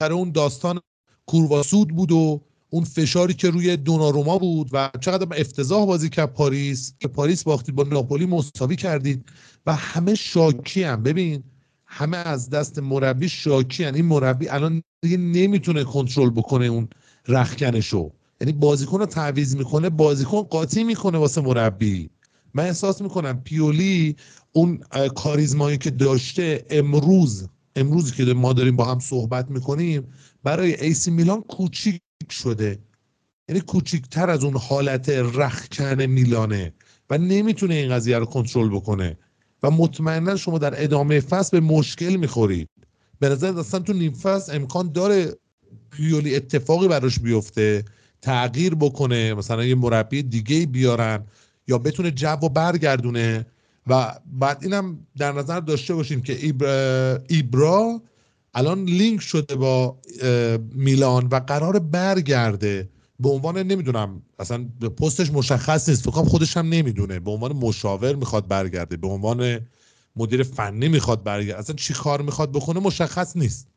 برای اون داستان کورواسود بود و اون فشاری که روی دوناروما بود و چقدر افتضاح بازی کرد پاریس، به پاریس باختید، با ناپولی مساوی کردید و همه شاکی هم. ببین همه از دست مربی شاکی هم. این مربی الان دیگه نمیتونه کنترل بکنه اون رخکنشو، یعنی بازیکن رو تعویض میکنه، بازیکن قاطی میکنه واسه مربی. من احساس میکنم پیولی اون کاریزمایی که داشته امروز امروزی که ما داریم با هم صحبت میکنیم برای ایسی میلان کوچیک شده، یعنی کوچیکتر از اون حالت رخکن میلانه و نمیتونه این قضیه رو کنترل بکنه و مطمئنا شما در ادامه فصل به مشکل میخورید. به نظر اصلا تو نیم فصل امکان داره پیولی اتفاقی براش بیفته، تغییر بکنه، مثلا یه مربی دیگه بیارن یا بتونه جو رو برگردونه. و بعد اینم در نظر داشته باشیم که ایبرا, ایبرا الان لینک شده با میلان و قرار برگرده به عنوان نمیدونم اصلا پستش مشخص نیست، فکر کنم خودش هم نمیدونه، به عنوان مشاور میخواد برگرده، به عنوان مدیر فنی میخواد برگرده، اصلا چی کار میخواد بکنه مشخص نیست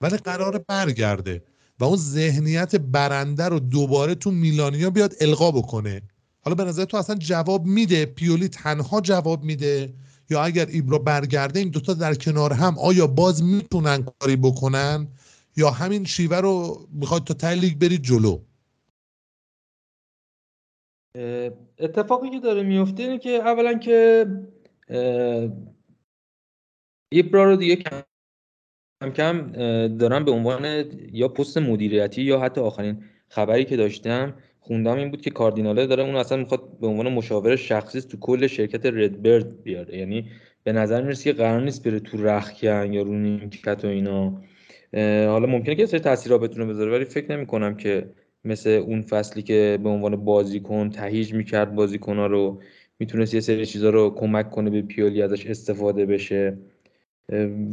ولی قرار برگرده و اون ذهنیت برنده رو دوباره تو میلانیا بیاد القا بکنه. حالا به نظر تو اصلا جواب میده پیولی تنها جواب میده یا اگر ایبرا برگرده این دوتا در کنار هم آیا باز میتونن کاری بکنن یا همین شیوه رو میخواد تا ته لیگ برید جلو؟ اتفاقی که داره میفته اینه که اولا که ایبرا رو دیگه کم کم دارن به عنوان یا پست مدیریتی یا حتی آخرین خبری که داشتم خوندم این بود که کاردیناله داره اون اصلا میخواد به عنوان مشاور شخصی تو کل شرکت ردبرد بیاره. یعنی به نظر میرسه که قرار نیست بره تو رخکن یا رو نیمکت و اینا. حالا ممکنه که سری تاثیرا بتونه بذاره ولی فکر نمی‌کنم که مثل اون فصلی که به عنوان بازیکن تهیج میکرد بازیکن‌ها رو، میتونست یه سری چیزا رو کمک کنه به پیولی ازش استفاده بشه.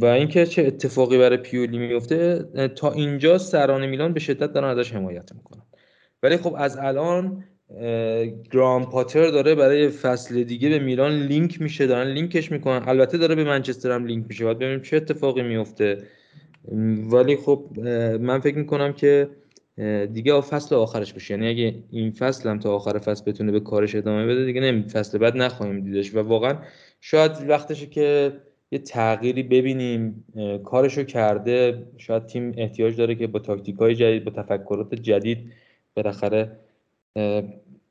و اینکه چه اتفاقی برای پیولی میفته تا اینجا سران میلان به شدت دارن ازش حمایت میکنن ولی خب از الان گرام پاتر داره برای فصل دیگه به میلان لینک میشه، دارن لینکش میکنن. البته داره به منچستر هم لینک میشه، باید ببینیم چه اتفاقی میفته ولی خب من فکر میکنم که دیگه فصل آخرش بشه. یعنی اگه این فصل هم تا آخر فصل بتونه به کارش ادامه بده دیگه نمی فصل بعد نخواهیم دیدش و واقعا شاید وقتشه که یه تغییری ببینیم. کارشو کرده، شاید تیم احتیاج داره که با تاکتیک‌های جدید، با تفکرات جدید بالاخره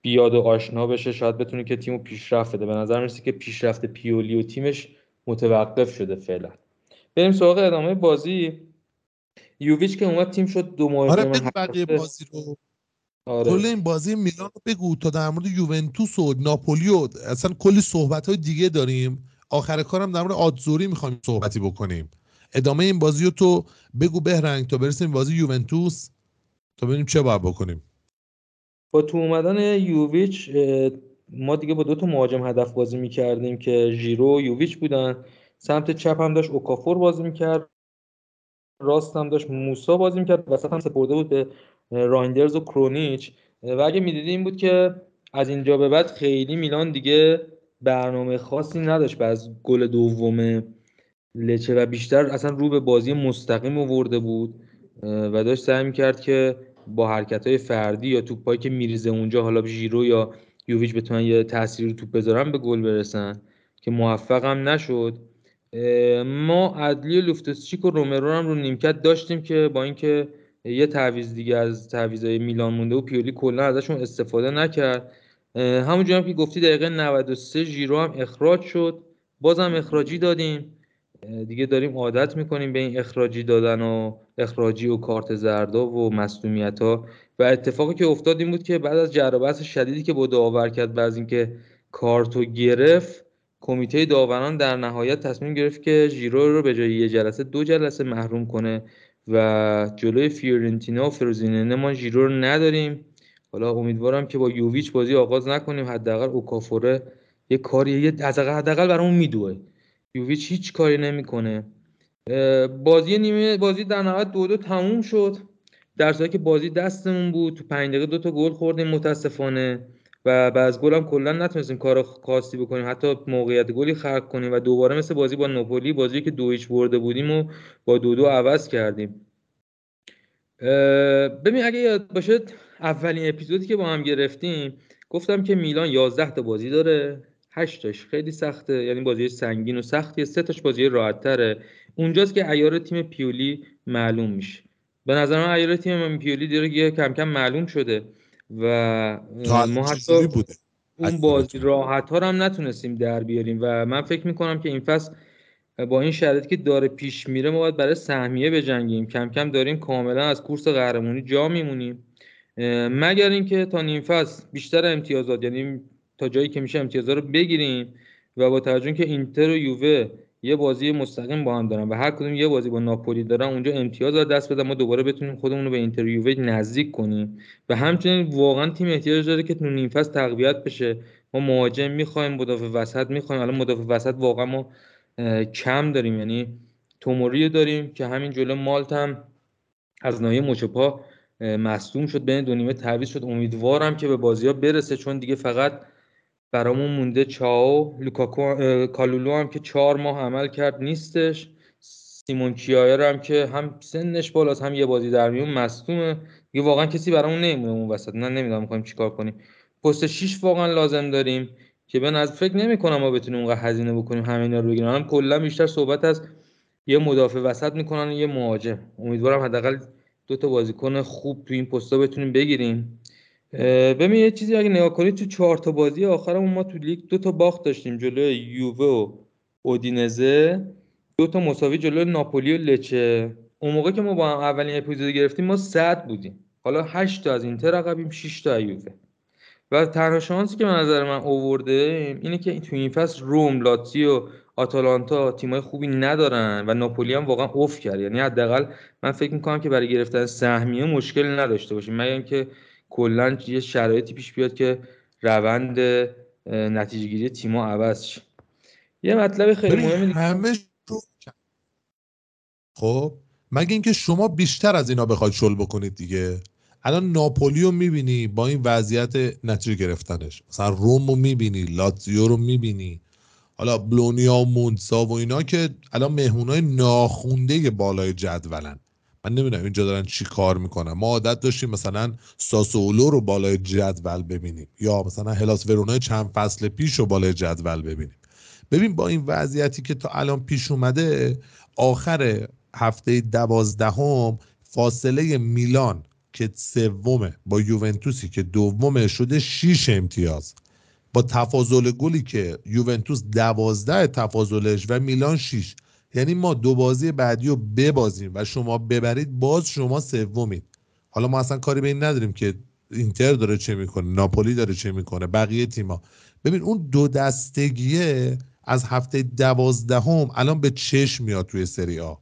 بیاد و آشنا بشه، شاید بتونه که تیمو پیشرفت بده. به نظر میرسه که پیشرفت پیولی و تیمش متوقف شده فعلا. بریم سراغ ادامه بازی. یوویچ که اومد تیم شد دو ماه. آره بگو بقیه بازی رو. آره. کل این بازی میلان رو بگو تا در مورد یوونتوس و ناپولی و اصلا کلی صحبت‌های دیگه داریم. آخر کارم در مورد آتزوری می‌خوایم صحبتی بکنیم. ادامه این بازی رو تو بگو بهرنگ تا برسیم بازی یوونتوس تا ببینیم چه باید بکنیم. با تو اومدن یوویچ ما دیگه با دو تا مهاجم هدف بازی میکردیم که ژیرو و یوویچ بودن. سمت چپ هم داشت اوکافور بازی میکرد، راست هم داشت موسا بازی میکرد، وسط هم سپرده بود به رایندرز و کرونیچ. و اگه میدیدیم این بود که از اینجا به بعد خیلی میلان دیگه برنامه خاصی نداشت بعد از گل دوم لچه و بیشتر اصلا رو به بازی مستقیم آورده بود و داشت سعی میکرد که با حرکت‌های فردی یا توپایی که میریزه اونجا حالا ژیرو یا یوویچ بتونن یه تأثیری رو توپ بذارن به گل برسن که موفق هم نشد. ما عدلی لوفتوسچیک و رومرو هم رو نیمکت داشتیم که با اینکه یه تعویض دیگه از تعویضای میلان مونده و پیولی کلا ازشون استفاده نکرد. همونجوری هم که گفتی دقیقه نود و سه ژیرو هم اخراج شد، بازم اخراجی دادیم دیگه، داریم عادت میکنیم به این اخراجی دادن و اخراجی و کارت زردا و مصدومیت ها. و اتفاقی که افتاد این بود که بعد از جر و بحث شدیدی که با داور کرد و از اینکه کارتو گرفت، کمیته داوران در نهایت تصمیم گرفت که ژیرو رو به جای یه جلسه دو جلسه محروم کنه و جلوی فیورنتینا و فروزیننه ما ژیرو رو نداریم. حالا امیدوارم که با یوویچ بازی آغاز نکنیم، حداقل اوکافوره یه کاری حداقل حداقل برامون میدوه. یوویچ هیچ کاری نمیکنه. بازی نیمه بازی در نهایت دو دو تموم شد، در حالی که بازی دستمون بود. تو پنج دقیقه دو تا گل خوردیم متاسفانه و بعد از گل هم کلا نتونستیم کار خاصی بکنیم، حتی موقعیت گلی خلق کنیم و دوباره مثل بازی با ناپولی، بازی که دو هیچ برده بودیم و با دو دو عوض کردیم. ببین اگه یاد باشه اولین اپیزودی که با هم گرفتیم گفتم که میلان یازده تا بازی داره، هشت تاش خیلی سخته، یعنی بازی سنگین و سختیه، سه تاش بازی راحت تره. اونجاست که عیار تیم پیولی معلوم میشه. به نظر من عیار تیم پیولی دیگه کم کم معلوم شده و ما حتی بوده. اون بازی راحت ها رو هم نتونستیم در بیاریم و من فکر میکنم که این فصل با این شرایطی که داره پیش میره ما باید برای سهمیه بجنگیم. کم کم داریم کاملا از کورس قهرمانی جا میمونیم، مگر اینکه تا نیم فصل بیشتر امتیازات، یعنی تا جایی که میشه امتیازات رو بگیریم. و با توجه اینکه اینتر و یووه یه بازی مستقیم با هم دارن و هر کدوم یه بازی با ناپولی دارن، اونجا امتیاز رو دست بدن ما دوباره بتونیم خودمون رو به اینتر و یووه نزدیک کنیم. و همچنین واقعا تیم احتیاج داره که تو نیم فصل تقویت بشه. ما مهاجم می‌خوایم، مدافع وسط می‌خوایم. الان مدافع وسط واقعا ما کم داریم، یعنی توموری داریم که همین جلو مالت هم از ناحیه مچ پا مصدوم شد، بین دو نیمه تعویض شد. امیدوارم که به بازی‌ها برسه، چون دیگه فقط برامون مونده چاو، لوکاکو، کالولو هم که چهار ماه عمل کرد نیستش، سیمون کیایر هم که هم سنش بالاست هم یه بازی در میون مصدومه دیگه. واقعا کسی برامون نمیمونه اون وسط. من نمیدونم می‌خوایم چیکار کنیم. پست شش واقعا لازم داریم که به نظر فکر نمی‌کنم ما بتونیم اونقدر هزینه بکنیم همینا رو بگیریم. هم کلا بیشتر صحبت از یه مدافع وسط می‌کنن، یه مهاجم. امیدوارم حداقل دو تا بازیکن خوب تو این پست‌ها بتونیم بگیریم. ببین یه چیزی اگه نگاه کنید تو چهار تا بازی آخرمون ما تو لیگ دو تا باخت داشتیم، جلوی یووه و اودینزه، دو تا مساوی جلوی ناپولی و لچه. اون موقع که ما با هم اولین اپیزود گرفتیم ما صد بودیم، حالا هشت تا از اینتر عقبیم، شش تا از یووه. و تنها شانسی که به نظر من آورده اینه که تو این فصل روم، لاتزیو، آتالانتا تیمای خوبی ندارن و ناپولی هم واقعا اوف کرد. یعنی حداقل من فکر می‌کنم که برای گرفتن سهمیه مشکل نداشته باشیم، مگر اینکه کلا یه شرایطی پیش بیاد که روند نتیجه گیری تیم‌ها عوض شه. یه مطلب خیلی مهمه همه شو... خب مگه اینکه شما بیشتر از اینا بخواید شل بکنید دیگه. الان ناپولی رو می‌بینی با این وضعیت نتیجه گرفتنش، مثلا روم رو می‌بینی، لاتزیو رو می‌بینی، حالا بلونیا و مونتسا و اینا که الان مهمونای ناخونده بالای جدولن. من نمیدونم اینجا دارن چی کار میکنن. ما عادت داشتیم مثلا ساسولو رو بالای جدول ببینیم یا مثلا هلاس ورونای چند فصل پیش رو بالای جدول ببینیم. ببین با این وضعیتی که تا الان پیش اومده، آخر هفته دوازدهم فاصله میلان که سومه با یوونتوسی که دومه شده شش امتیاز، با تفاضل گلی که یوونتوس دوازده تفاضلش و میلان شش. یعنی ما دو بازی بعدی رو ببازیم و شما ببرید باز شما سومید. حالا ما اصلا کاری به این نداریم که اینتر داره چه میکنه، ناپولی داره چه میکنه، بقیه تیما. ببین اون دو دستگیه از هفته دوازدهم الان به چشم میاد توی سری آ.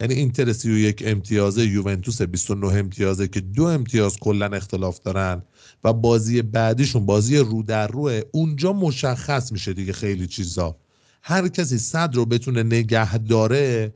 یعنی اینتر سی و یک امتیازه، یوونتوس بیست و نه امتیازه که دو امتیاز کلا اختلاف دارن و بازی بعدیشون بازی رو در روه. اونجا مشخص میشه دیگه خیلی چیزا. هر کسی صدر رو بتونه نگه داره،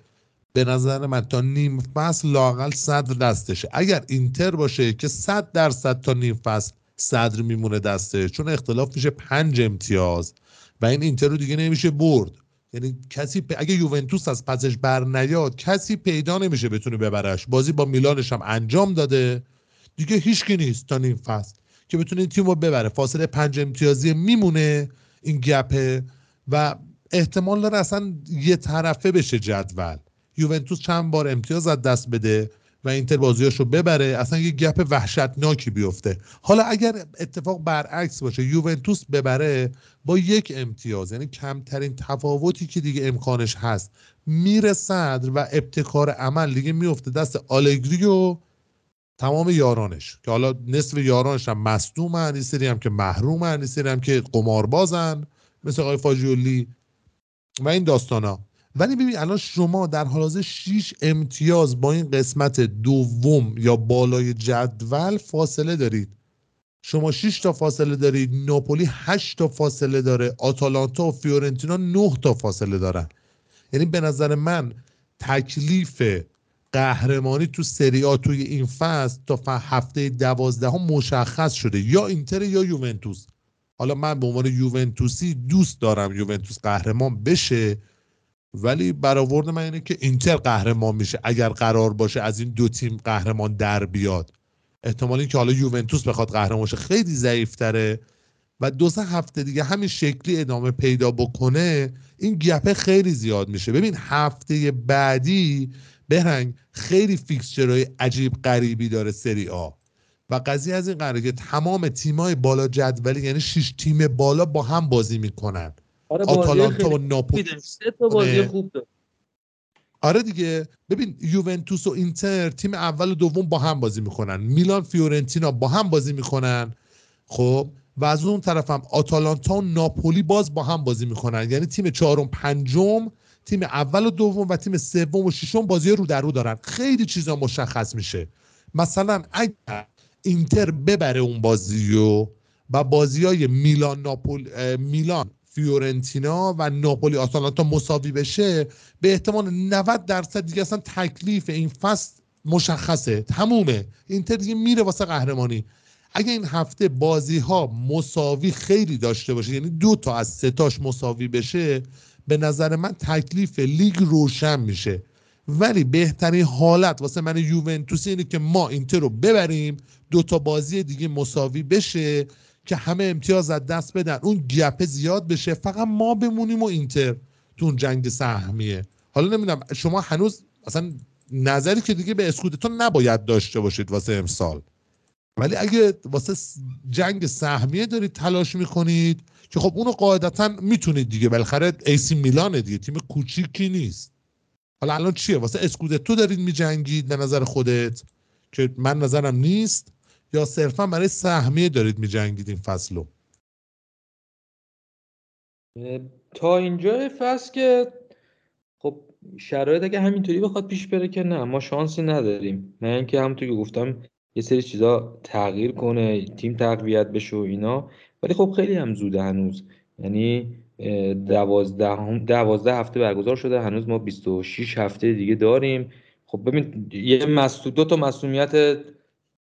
به نظر من تا نیم فصل لاقل صدر دستشه. اگر اینتر باشه که صد درصد تا نیم فصل صدر میمونه دسته، چون اختلاف میشه پنج امتیاز و این اینتر رو دیگه نمیشه برد. یعنی کسی پ... اگه یوونتوس از پسش بر نیاد کسی پیدا نمیشه بتونه ببرش. بازی با میلانش هم انجام داده دیگه، هیچکی نیست تا نیم فصل که بتونه این تیم رو ببره. فاصله پنج امتیازی میمونه این گپه و احتمال داره اصلا یه طرفه بشه جدول، یوونتوس چند بار امتیاز از دست بده و اینتر بازیاشو ببره، اصلا یه گپ وحشتناکی بیفته. حالا اگر اتفاق برعکس باشه، یوونتوس ببره با یک امتیاز، یعنی کمترین تفاوتی که دیگه امکانش هست، میره صدر و ابتکار عمل دیگه میفته دست آلگری و تمام یارانش، که حالا نصف یارانش هم مصدومن، یه سری هم که محرومن، یه سری هم که قماربازن مثل آقای فاجیولی و این داستانا. ولی ببین الان شما در حال شش امتیاز با این قسمت دوم یا بالای جدول فاصله دارید. شما شش تا فاصله دارید، ناپولی هشت تا فاصله داره، آتالانتا و فیورنتینا نه تا فاصله دارن. یعنی به نظر من تکلیف قهرمانی تو سری آ توی این فصل تا هفته دوازده ها مشخص شده، یا اینتر یا یوونتوس. حالا من به عنوان یوونتوسی دوست دارم یوونتوس قهرمان بشه، ولی برآورد من اینه که اینتر قهرمان میشه اگر قرار باشه از این دو تیم قهرمان در بیاد. احتمال این که حالا یوونتوس بخواد قهرمان شه خیلی ضعیفتره و دو سه هفته دیگه همین شکلی ادامه پیدا بکنه این گپه خیلی زیاد میشه. ببین هفته بعدی بهرنگ خیلی فیکسچرهای عجیب غریبی داره سری آ، و قضیه از این قراره که تمام تیمای بالا جدولی، یعنی شش تیم بالا با هم بازی میکنن. آره آتالانتا و ناپولی سه تا بازی خوب داره. آره دیگه ببین یوونتوس و اینتر تیم اول و دوم با هم بازی میکنن، میلان فیورنتینا با هم بازی میکنن، خب و از اون طرف هم آتالانتا و ناپولی باز با هم بازی میکنن، یعنی تیم چهارم پنجم، تیم اول و دوم و تیم سوم و ششم بازی رو در رو دارن. خیلی چیزا مشخص میشه. مثلا اگر اینتر ببره اون بازیو و بازیای میلان ناپول میلان فیورنتینا و ناپولی آتالانتا مساوی بشه، به احتمال نود درصد دیگه اصلا تکلیف این فصل مشخصه، تمومه، اینتر دیگه میره واسه قهرمانی. اگه این هفته بازی ها مساوی خیلی داشته باشه، یعنی دو تا از سه تاش مساوی بشه، به نظر من تکلیف لیگ روشن میشه. ولی بهترین حالت واسه من یوونتوسی اینه که ما اینتر رو ببریم، دو تا بازی دیگه مساوی بشه که همه امتیاز از دست بدن، اون گپ زیاد بشه، فقط ما بمونیم و اینتر تو اون جنگ سهمیه. حالا نمیدونم شما هنوز اصلا نظری که دیگه به اسکودتون نباید داشته باشید واسه امسال، ولی اگه واسه جنگ سهمیه دارید تلاش میکنید که خب اونو قاعدتا میتونید دیگه، بالاخره ایسی میلانه دیگه، تیم کوچیکی نیست. حالا الان چیه واسه اسکودتو دارید میجنگید به نظر خودت که من نظرم نیست، یا صرفا برای سهمیه دارید میجنگید این فصلو؟ تا اینجای فصل که خب شرایط اگه همینطوری بخواد پیش بره که نه ما شانسی نداریم، نه اینکه همونطور که گفتم یه سری چیزا تغییر کنه، تیم تقویت بشه و اینا، ولی خب خیلی هم زوده هنوز. یعنی دوازده هم دوازده هفته برگزار شده، هنوز ما بیست و شش هفته دیگه داریم. خب ببین یه مصدوم، دو تا مصدومیت،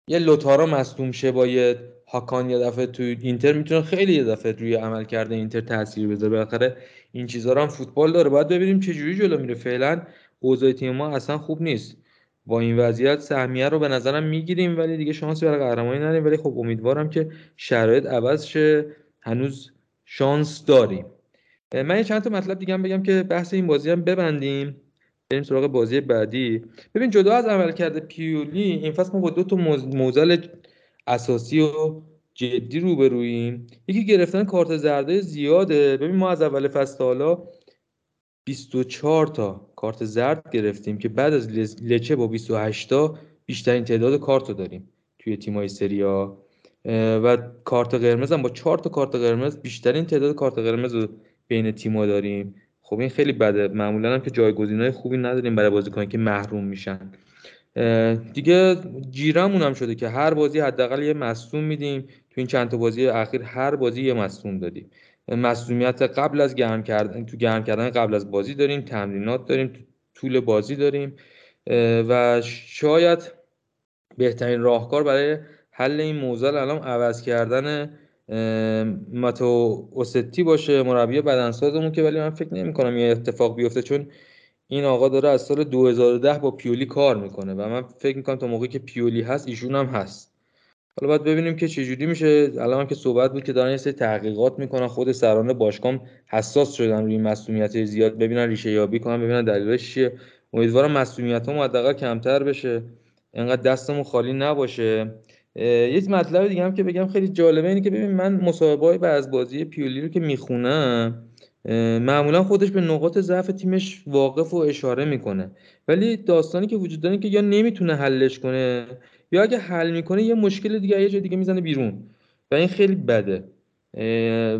یه لوتارا مصدوم شه با یه هاکان یه دفعه تو اینتر میتونه خیلی یه دفعه روی عمل کرده اینتر تاثیر بذاره. بالاخره این چیزا رو هم فوتبال داره، باید ببینیم چه جوری جلو میره. فعلا اوضاع تیم ما اصلا خوب نیست. با این وضعیت سهمیه رو به نظرم میگیریم، ولی دیگه شانسی برای قهرمانی نداریم. ولی خب امیدوارم که شرایط عوض شه، هنوز شانس داریم. من یه چند تا مطلب دیگه هم بگم که بحث این بازی هم ببندیم، بریم سراغ بازی بعدی. ببین جدا از عملکرد پیولی این فصل ما با دو تا معضل اساسی و جدی روبرویم. یکی گرفتن کارت زرد زیاده. ببین ما از اول فصل تا حالا بیست و چهار تا کارت زرد گرفتیم که بعد از لچه با بیست و هشت تا بیشترین تعداد کارت رو داریم توی تیم‌های سری آ، و کارت قرمز هم با چهار تا کارت قرمز بیشترین تعداد کارت قرمز رو بین تیم‌ها داریم. خب این خیلی بده. معمولا هم که جایگزینای خوبی نداریم برای بازیکنانی که محروم میشن. دیگه جیرمون هم شده که هر بازی حداقل یه مصدوم میدیم. تو این چند تا بازی اخیر هر بازی یه مصدوم دادیم. مصدومیت قبل از گرم کردن، تو گرم کردن قبل از بازی داریم، تمرینات داریم، تو طول بازی داریم، و شاید بهترین راهکار برای حل این معضل الان عوض کردن ماتو اوستی باشه، مربی بدنسازمون، که ولی من فکر نمی‌کنم یه اتفاق بیفته، چون این آقا داره از سال دو هزار و ده با پیولی کار میکنه و من فکر می‌کنم تا موقعی که پیولی هست ایشون هم هست. حالا باید ببینیم که چه جوری میشه. الان که صحبت بود که دارن یه سری تحقیقات میکنن، خود سران باشگاه حساس شدن روی مسئولیت زیاد، ببینن ریشه یابی کنن، ببینن دلیلش چیه. امیدوارم مسئولیت‌ها حداقل کمتر بشه، اینقدر دستمون خالی نباشه. یک مطلب دیگه هم که بگم خیلی جالبه اینه که ببین، من مصاحبه‌های بعد از بازی پیولی رو که میخونم، معمولا خودش به نقاط ضعف تیمش واقف و اشاره میکنه، ولی داستانی که وجود داره که یا نمیتونه حلش کنه، یا اگه حل میکنه یه مشکل دیگه یه جای دیگه میزنه بیرون و این خیلی بده.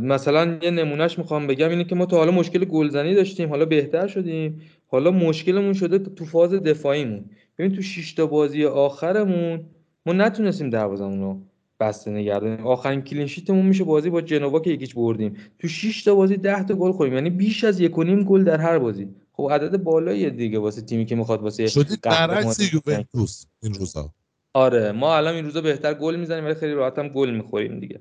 مثلا یه نمونهش میخوام بگم اینه که ما تا حالا مشکل گلزنی داشتیم، حالا بهتر شدیم، حالا مشکلمون شده تو فاز دفاعیمون. ببین تو شش تا بازی آخرمون ما نتونستیم دروازمون رو بسته نگه داریم. آخرین کلین شیتمون میشه بازی با جنوا که یکیش بردیم. تو شش تا بازی ده تا گل خوردیم، یعنی بیش از یک و نیم گل در هر بازی. خب عدد بالاییه دیگه واسه تیمی که میخواد واسه برعکس یوونتوس این روزا. آره ما الان این روزا بهتر گل میزنیم ولی خیلی راحت هم گل میخوریم دیگه.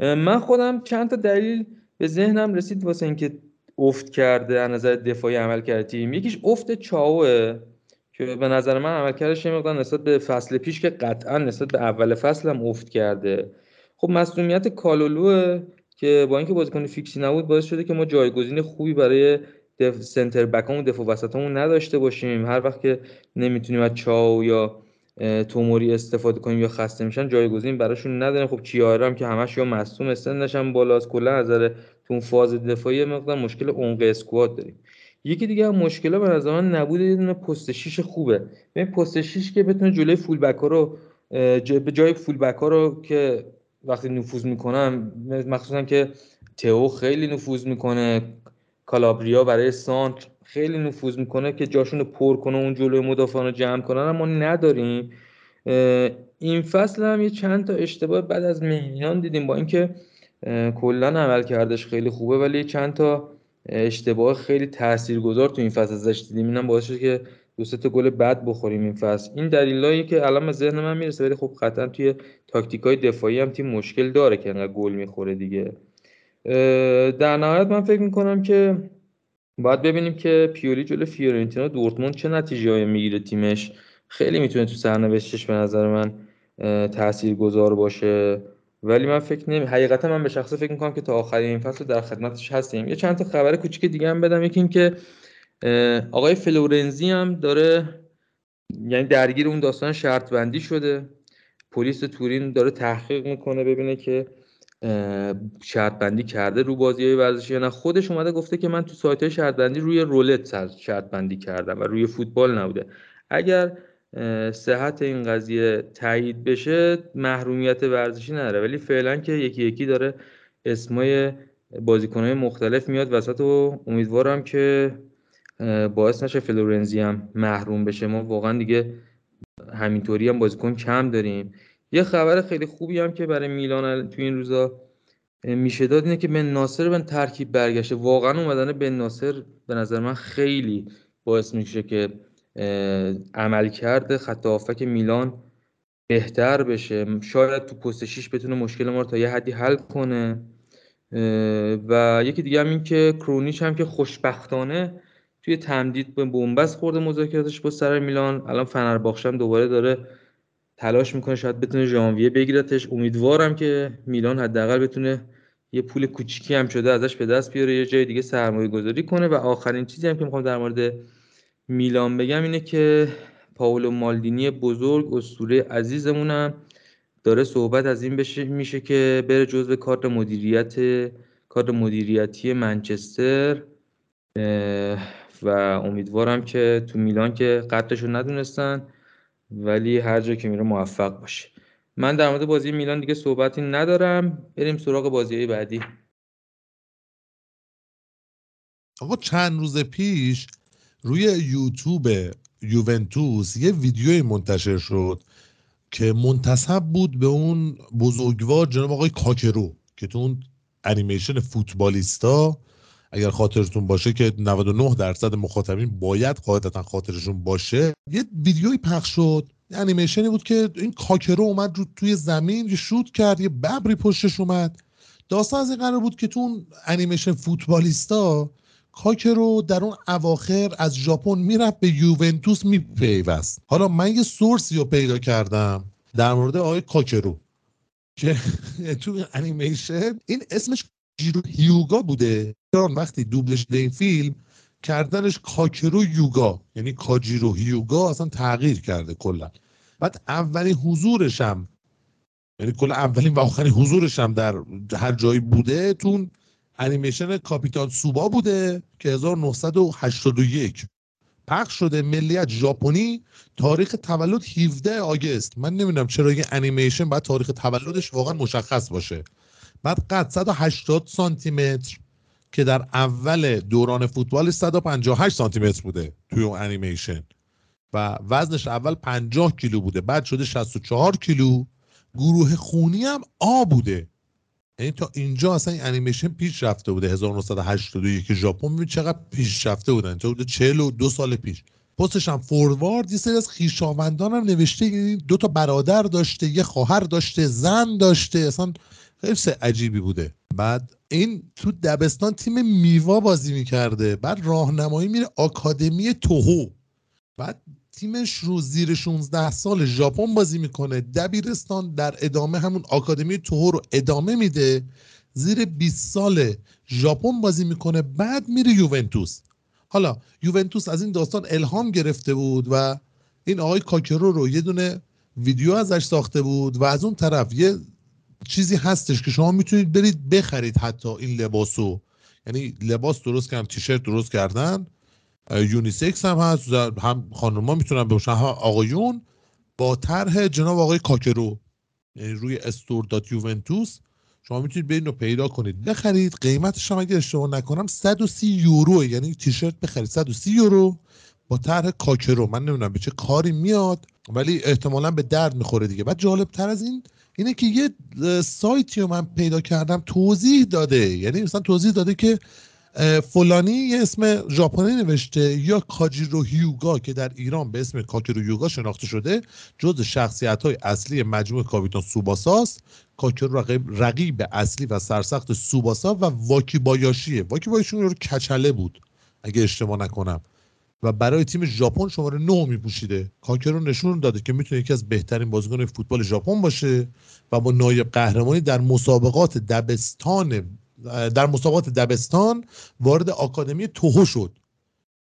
من خودم چند تا دلیل به ذهنم رسید واسه اینکه افت کرده از نظر دفاعی عمل کرده تیم. یکیش افت چاوه که به نظر من عملکردش یه مقدار نسبت به فصل پیش که قطعا نسبت به اول فصل هم افت کرده. خب مسئولیت کالولو که با اینکه بازیکن فیکسی نبود باعث شده که ما جایگزین خوبی برای دف... سنتر بکامون دفاع وسطمون نداشته باشیم. هر وقت که نمیتونیم از چاو یا توموری استفاده کنیم یا خسته میشن جایگزین براشون نداریم. خب چیاره هم که همش یا مصدوم استندش هم بالاست، کلا از نظر تو فاز دفاعی مقدار مشکل عمق اسکواد داریم. یکی دیگه هم مشکل به نظر من نبود یه دونه پست شیش خوبه. ببین پست شیش که بتونه جلوی فول بک ها رو جای به جای فول بک ها رو که وقتی نفوذ میکنن، مخصوصا که تئو خیلی نفوذ میکنه، کالابریا برای سانتر خیلی نفوذ میکنه که جاشون رو پر کنه، اون جلوی مدافعان رو جمع کنن، اما نداریم. این فصل هم یه چند تا اشتباه بعد از مهینان دیدیم، با اینکه کلا عملکردش خیلی خوبه ولی چند تا اشتباه خیلی تاثیرگذار تو این فصل ازش دیدیم. اینم باعث شد که دو سه تا گل بد بخوریم این فصل. این دلایلی که الان به ذهن من میرسه، ولی خب قطعا توی تاکتیکای دفاعی هم تیم مشکل داره که انقدر گل میخوره دیگه. در نهایت من فکر میکنم که باید ببینیم که پیولی جلوی فیورنتینا دورتموند چه نتیجه‌ای میگیره. تیمش خیلی میتونه تو سرنوشتش به نظر من تاثیرگذار باشه، ولی من فکر نمی حقیقتا من به شخصه فکر می‌کنم که تا آخرین این فصل در خدمتش هستیم. یه چند تا خبر کوچیک دیگه هم بدم. یکی این که آقای فلورنزی هم داره یعنی درگیر اون داستان شرط بندی شده. پلیس تورین داره تحقیق میکنه ببینه که شرط بندی کرده رو بازی‌های ورزشی یا نه. خودش اومده گفته که من تو سایت‌های شرط بندی روی رولت شرط بندی کردم و روی فوتبال نبوده. اگر صحت این قضیه تایید بشه محرومیت ورزشی نداره، ولی فعلا که یکی یکی داره اسمای بازیکن‌های مختلف میاد وسط و امیدوارم که باعث نشه فلورنزی هم محروم بشه. ما واقعا دیگه همینطوری هم بازیکن کم داریم. یه خبر خیلی خوبی هم که برای میلان تو این روزا میشه داد اینه که بن ناصر بن ترکیب برگشته. واقعا اومدن بن ناصر به نظر من خیلی باعث میشه که عمل کرده خط هافک میلان بهتر بشه. شاید تو پست شیش بتونه مشکل ما رو تا یه حدی حل کنه. و یکی دیگه هم این که کرونیچ هم که خوشبختانه توی تمدید به بنبست خورده مذاکراتش با سرای میلان. الان فنرباخچه هم دوباره داره تلاش میکنه شاید بتونه ژانویه بگیرتش. امیدوارم که میلان حداقل بتونه یه پول کوچیکی هم شده ازش به دست بیاره، یه جای دیگه سرمایه‌گذاری کنه. و آخرین چیزی هم که میخوام در مورد میلان بگم اینه که پاولو مالدینی بزرگ اسطوره عزیزمونم داره صحبت از این بشه میشه که بره جزو کادر مدیریت کادر مدیریتی منچستر و امیدوارم که تو میلان که قدرشو ندونستن ولی هر جا که میره موفق باشه. من در مورد بازی میلان دیگه صحبتی ندارم، بریم سراغ بازی‌های بعدی. آقا چند روز پیش روی یوتیوب یوونتوس یه ویدیوی منتشر شد که منتسب بود به اون بزرگوار جناب آقای کاکرو که تو اون انیمیشن فوتبالیستا اگر خاطرتون باشه که نود و نه درصد مخاطبین باید قاعدتا خاطرشون باشه، یه ویدیوی پخش شد، انیمیشنی بود که این کاکرو اومد رو توی زمین یه شوت کرد، یه ببری پشتش اومد. داستان از این قرار بود که تو اون انیمیشن فوتبالیستا کاکرو در اون اواخر از ژاپن میرفت به یوونتوس میپیوست. حالا من یه سورسی رو پیدا کردم در مورد آقای کاکرو که تو انیمیشن این اسمش هیوگا بوده. وقتی دوبلش ده این فیلم کردنش کاکرو یوگا، یعنی کاجیرو هیوگا اصلا تغییر کرده کلا. بعد اولین حضورش هم، یعنی کلا اولین و آخرین حضورش هم در هر جایی بوده، تون انیمیشن کاپیتان سوبا بوده که هزار و نهصد و هشتاد و یک پخش شده. ملیت ژاپنی، تاریخ تولد هفدهم آگوست. من نمیدونم چرا یه انیمیشن بعد تاریخ تولدش واقعا مشخص باشه. بعد قد صد و هشتاد سانتی متر که در اول دوران فوتبال صد و پنجاه و هشت سانتی متر بوده توی اون انیمیشن، و وزنش اول پنجاه کیلو بوده، بعد شده شصت و چهار کیلو. گروه خونی هم آ بوده، یعنی تا اینجا اصلا این انیمیشن پیش رفته بوده. هزار و نهصد و هشتاد و یک ژاپن میبینید چقدر پیش رفته بودن، تا بوده چهل و دو سال پیش. پستش هم فوروارد یه سری از خیشاوندان هم نوشته، یعنی دو تا برادر داشته، یه خواهر داشته، زن داشته، اصلا خیلی عجیبی بوده. بعد این تو دبستان تیم میوا بازی میکرده، بعد راهنمایی میره آکادمی توهو، بعد تیمش رو زیر شانزده سال ژاپن بازی میکنه. دبیرستان در ادامه همون آکادمی توهو رو ادامه میده، زیر بیست سال ژاپن بازی میکنه، بعد میره یوونتوس. حالا یوونتوس از این داستان الهام گرفته بود و این آقای کاکرو رو یه دونه ویدیو ازش ساخته بود و از اون طرف یه چیزی هستش که شما میتونید برید بخرید حتی این لباسو، یعنی لباس درست کردن، تیشرت درست کردن، یونیسکس هم هست، هم خانوما میتونن بپوشن هم آقایون، با طرح جناب آقای کاکرو. یعنی روی استور دات یوونتوس شما میتونید برید رو پیدا کنید بخرید. قیمتش هم اگه اشتباه نکنم صد و سی یورو، یعنی تیشرت بخرید صد و سی یورو با طرح کاکرو. من نمیدونم به چه کاری میاد ولی احتمالاً به درد میخوره دیگه. بعد جالب تر از این اینه که یه سایتی رو من پیدا کردم توضیح داده، یعنی مثلا توضیح داده که فلانی یه اسم ژاپنی نوشته یا کاجیرو هیوگا که در ایران به اسم کاکرو یوگا شناخته شده، جز شخصیت‌های اصلی مجموعه کاپیتان سوباساست. کاکرو رقیب, رقیب اصلی و سرسخت سوباسا و واکیبایاشیه. واکیبایاشی رو کچله بود اگه اشتباه نکنم و برای تیم ژاپن شماره نه میپوشیده. کاکرو نشون داده که میتونه یکی از بهترین بازیکن فوتبال ژاپن باشه و با نایب قهرمانی در مسابقات دبستان در مسابقات دبستان وارد آکادمی توهو شد.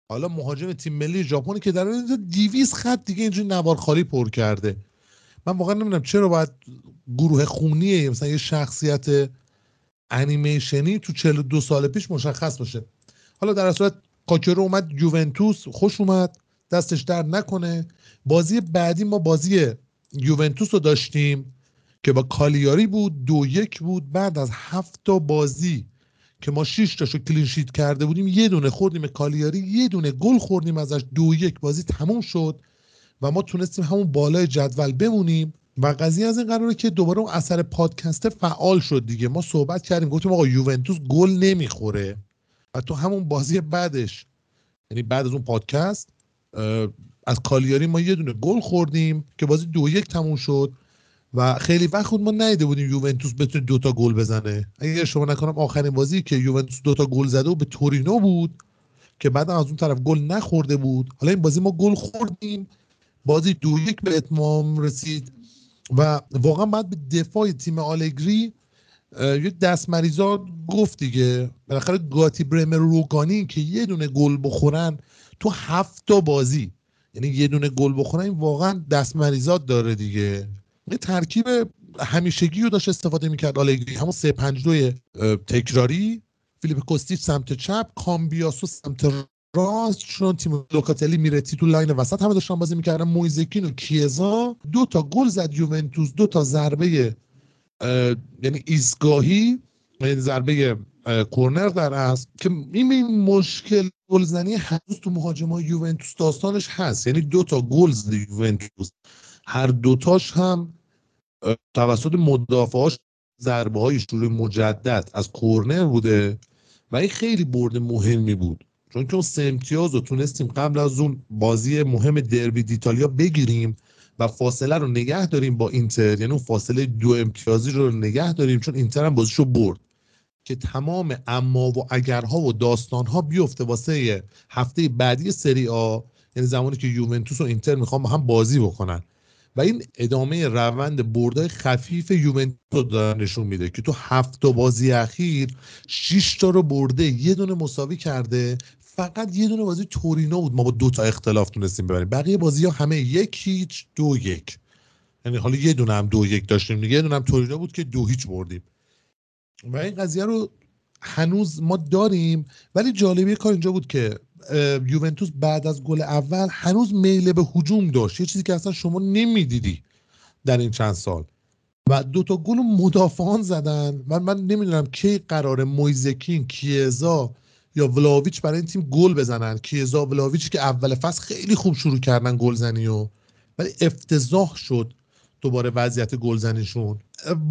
حالا مهاجم تیم ملی ژاپنی که در دویست خط دیگه اینجوری نوار خالی پر کرده. من واقعا نمیدونم چرا باید گروه خونیه مثلا یه شخصیت انیمیشنی تو چهل و دو سال پیش مشخص باشه. حالا در صورت کاکرو اومد یوونتوس، خوش اومد، دستش درد نکنه. بازی بعدی ما بازی یوونتوس رو داشتیم که با کالیاری بود، دو یک بود. بعد از هفت تا بازی که ما شش تاشو کلین شیت کرده بودیم، یه دونه خوردیم کالیاری، یه دونه گل خوردیم ازش، دو یک بازی تموم شد و ما تونستیم همون بالای جدول بمونیم. و قضیه از این قراره که دوباره اون اثر پادکست فعال شد دیگه. ما صحبت کردیم گفتیم آقا یوونتوس گل نمیخوره و تو همون بازی بعدش، یعنی بعد از اون پادکست، از کالیاری ما یه دونه گل خوردیم که بازی دو یک تموم شد و خیلی وقت خود ما ندیده بودیم یوونتوس بتونه دوتا گل بزنه. اگه شما نکنم آخرین بازی که یوونتوس دوتا گل زده و به تورینو بود که بعدم از اون طرف گل نخورده بود. حالا این بازی ما گل خوردیم، بازی دو یک به اتمام رسید و واقعا بعد به دفاع تیم آلگری یک دست مریضا گفت دیگه. بالاخره گاتی، برمر، روگانی که یه دونه گل بخورن تو هفت تا بازی، یعنی یه دونه گل بخورن، این واقعا دست مریضا داره دیگه. این ترکیب همیشگی رو داشت استفاده میکرد آلگری، همون سه پنج دو تکراری، فیلیپ کوستیچ سمت چپ، کامبیاسو سمت راست، چون تیم لوکاتلی میرتی تو لاین وسط همه داشتن بازی میکردن، مویزکین و کیزا. دو تا گل زد یوونتوس، دو تا ضربه یعنی ایستگاهی، یعنی ضربه کورنر در اصل، که این مشکل گلزنی هنوز تو مهاجمای یوونتوس داستانش هست. یعنی دو تا گل زد یوونتوس، هر دوتاش هم توسط مدافعاش ضربه های شروع مجدد از کورنر بوده و این خیلی برد مهمی بود، چون که اون سه امتیاز رو تونستیم قبل از اون بازی مهم دربی دیتالیا بگیریم و فاصله رو نگه داریم با اینتر، یعنی اون فاصله دو امتیازی رو نگه داریم، چون اینتر هم بازیشو برد که تمام اما و اگرها و داستانها بیفته واسه هفته بعدی سری آ، یعنی زمانی که یوونتوس و اینتر میخوان با هم بازی بکنن. و این ادامه روند بردای خفیف یوونتوس رو داره نشون میده که تو هفت بازی اخیر شش تا رو برده، یه دونه مساوی کرده، فقط یه دونه بازی تورینو بود ما با دو تا اختلاف تونستیم ببریم، بقیه بازی‌ها همه یک هیچ دو یک، یعنی حالا یه دونه هم دو یک داشتیم دیگه، یه دونه هم تورینو بود که دو هیچ بردیم و این قضیه رو هنوز ما داریم. ولی جالبی کار اینجا بود که یوونتوس بعد از گل اول هنوز میل به هجوم داشت، یه چیزی که اصلا شما نمیدیدی در این چند سال، و دوتا گل مدافعان زدن. من من نمیدونم کی قراره مویزکین، کیزا یا ولاویچ برای این تیم گل بزنن. کیزا ولاویچ که اول فصل خیلی خوب شروع کردن گلزنیو، ولی افتضاح شد دوباره وضعیت گلزنیشون.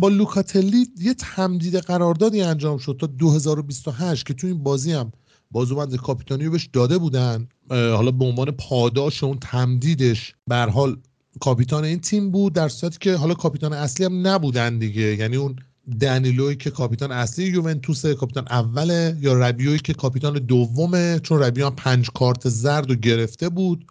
با لوکاتلی یه تمدید قراردادی انجام شد تا دو هزار و بیست و هشت که تو این بازی هم بازوبند کاپیتانیو بهش داده بودن، حالا به عنوان پاداش اون تمدیدش به هر حال کاپیتان این تیم بود، در صورتی که حالا کاپیتان اصلی هم نبودن دیگه، یعنی اون دنیلوی که کاپیتان اصلی یوونتوسه، کاپیتان اوله، یا ربیوی که کاپیتان دومه، چون ربیو هم پنج کارت زرد رو گرفته بود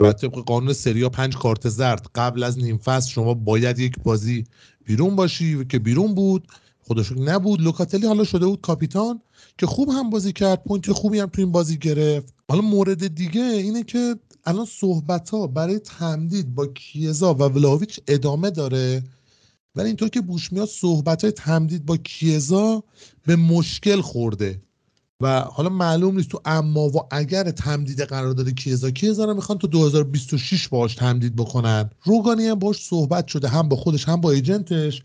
و طبق قانون سری آ پنج کارت زرد قبل از نیم فصل شما باید یک بازی بیرون باشی که بیرون بود، خودش نبود. لوکاتلی حالا شده بود کاپیتان که خوب هم بازی کرد، پوینت خوبی هم تو این بازی گرفت. حالا مورد دیگه اینه که الان صحبت‌ها برای تمدید با کیزا و ولاویچ ادامه داره، ولی اینطور که بوش میاد صحبت‌های تمدید با کیزا به مشکل خورده و حالا معلوم نیست تو اما و اگر تمدید قرارداد کیزا کیزا رو میخوان تو دو هزار و بیست و شش باهاش تمدید بکنن. روگانی هم باهاش صحبت شده، هم با خودش هم با ایجنتش،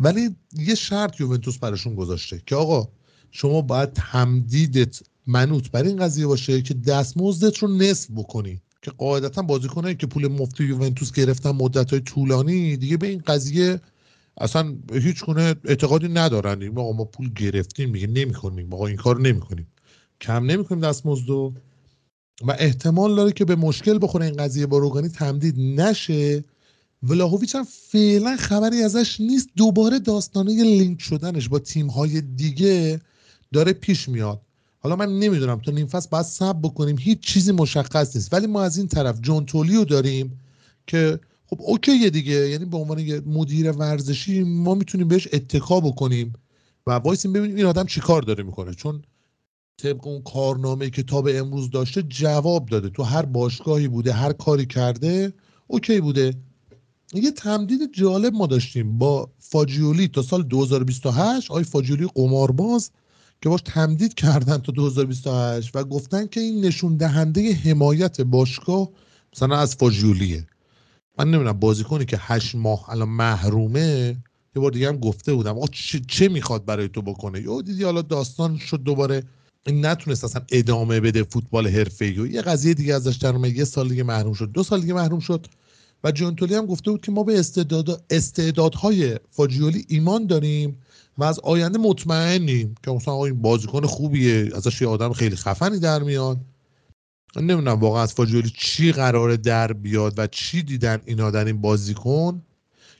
ولی یه شرط یوونتوس براشون گذاشته که آقا شما باید تمدیدت منوط بر این قضیه باشه که دستمزدت رو نصف بکنی، که قاعدتا بازیکنایی که پول مفت یوونتوس گرفتن مدت‌های طولانی دیگه به این قضیه اصلا هیچ گونه اعتقادی ندارن. این آقا ما پول گرفتیم دیگه نمی‌کنیم، آقا این کارو نمی‌کنیم، کم نمی‌کنیم دستمزدو، و احتمال داره که به مشکل بخوره این قضیه با روگانی تمدید نشه. ولاهویچ هم فعلا خبری ازش نیست، دوباره داستانه لینک شدنش با تیم‌های دیگه داره پیش میاد. حالا من نمیدونم تو نیم فصل باید صبر بکنیم، هیچ چیزی مشخص نیست. ولی ما از این طرف جون تولیو داریم که خب اوکیه دیگه، یعنی به عنوان یه مدیر ورزشی ما میتونیم بهش اتکا بکنیم و وایسیم ببینیم این آدم چی کار داره میکنه، چون طبق اون کارنامه‌ای که تا به امروز داشته جواب داده، تو هر باشگاهی بوده، هر کاری کرده اوکی بوده. یه تمدید جالب ما داشتیم با فاجیولی تا سال دو هزار و بیست و هشت، آی فاجیولی قمارباز که باش تمدید کردن تا دو هزار و بیست و هشت و گفتن که این نشون دهنده حمایت باشگاه مثلا از فاجیولیه. من نمیدونم بازیکنی که هشت ماه الان محرومه، یه بار دیگه هم گفته بودم آقا چه, چه میخواد برای تو بکنه، یا دیدی حالا داستان شد دوباره این نتونست اصلا ادامه بده فوتبال حرفه‌ای و یه قضیه دیگه ازش درآمد، یه سال دیگه محروم شد، دو سال دیگه محروم شد. و جونتولی هم گفته بود که ما به استعداد استعدادهای فاجیولی ایمان داریم و از آینده مطمئنیم که مثلا آقا این بازیکن خوبیه، ازش یه آدم خیلی خفنی در میاد. نمیدونم واقعا از فاجیولی چی قراره در بیاد و چی دیدن اینا در این بازیکن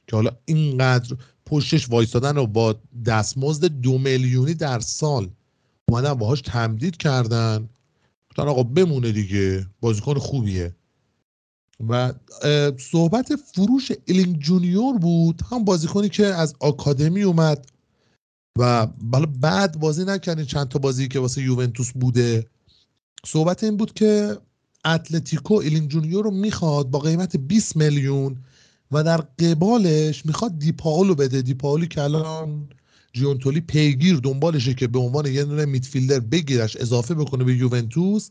که حالا اینقدر پشتش وایستادن و با دستمزد دو میلیونی در سال اومدن باهاش تمدید کردن، گفتن آقا بمونه دیگه، بازیکن خوبیه. و صحبت فروش ایلینگ جونیور بود، هم بازیکنی که از آکادمی اومد و بالا بعد بازی نکنه چند تا بازی که واسه یوونتوس بوده. صحبت این بود که اتلتیکو ایلینگ جونیور رو میخواد با قیمت بیست میلیون و در قبالش میخواد دیپاولو بده، دیپاولی که الان جیونتولی پیگیر دنبالشه که به عنوان یه دونه میدفیلدر بگیرش اضافه بکنه به یوونتوس.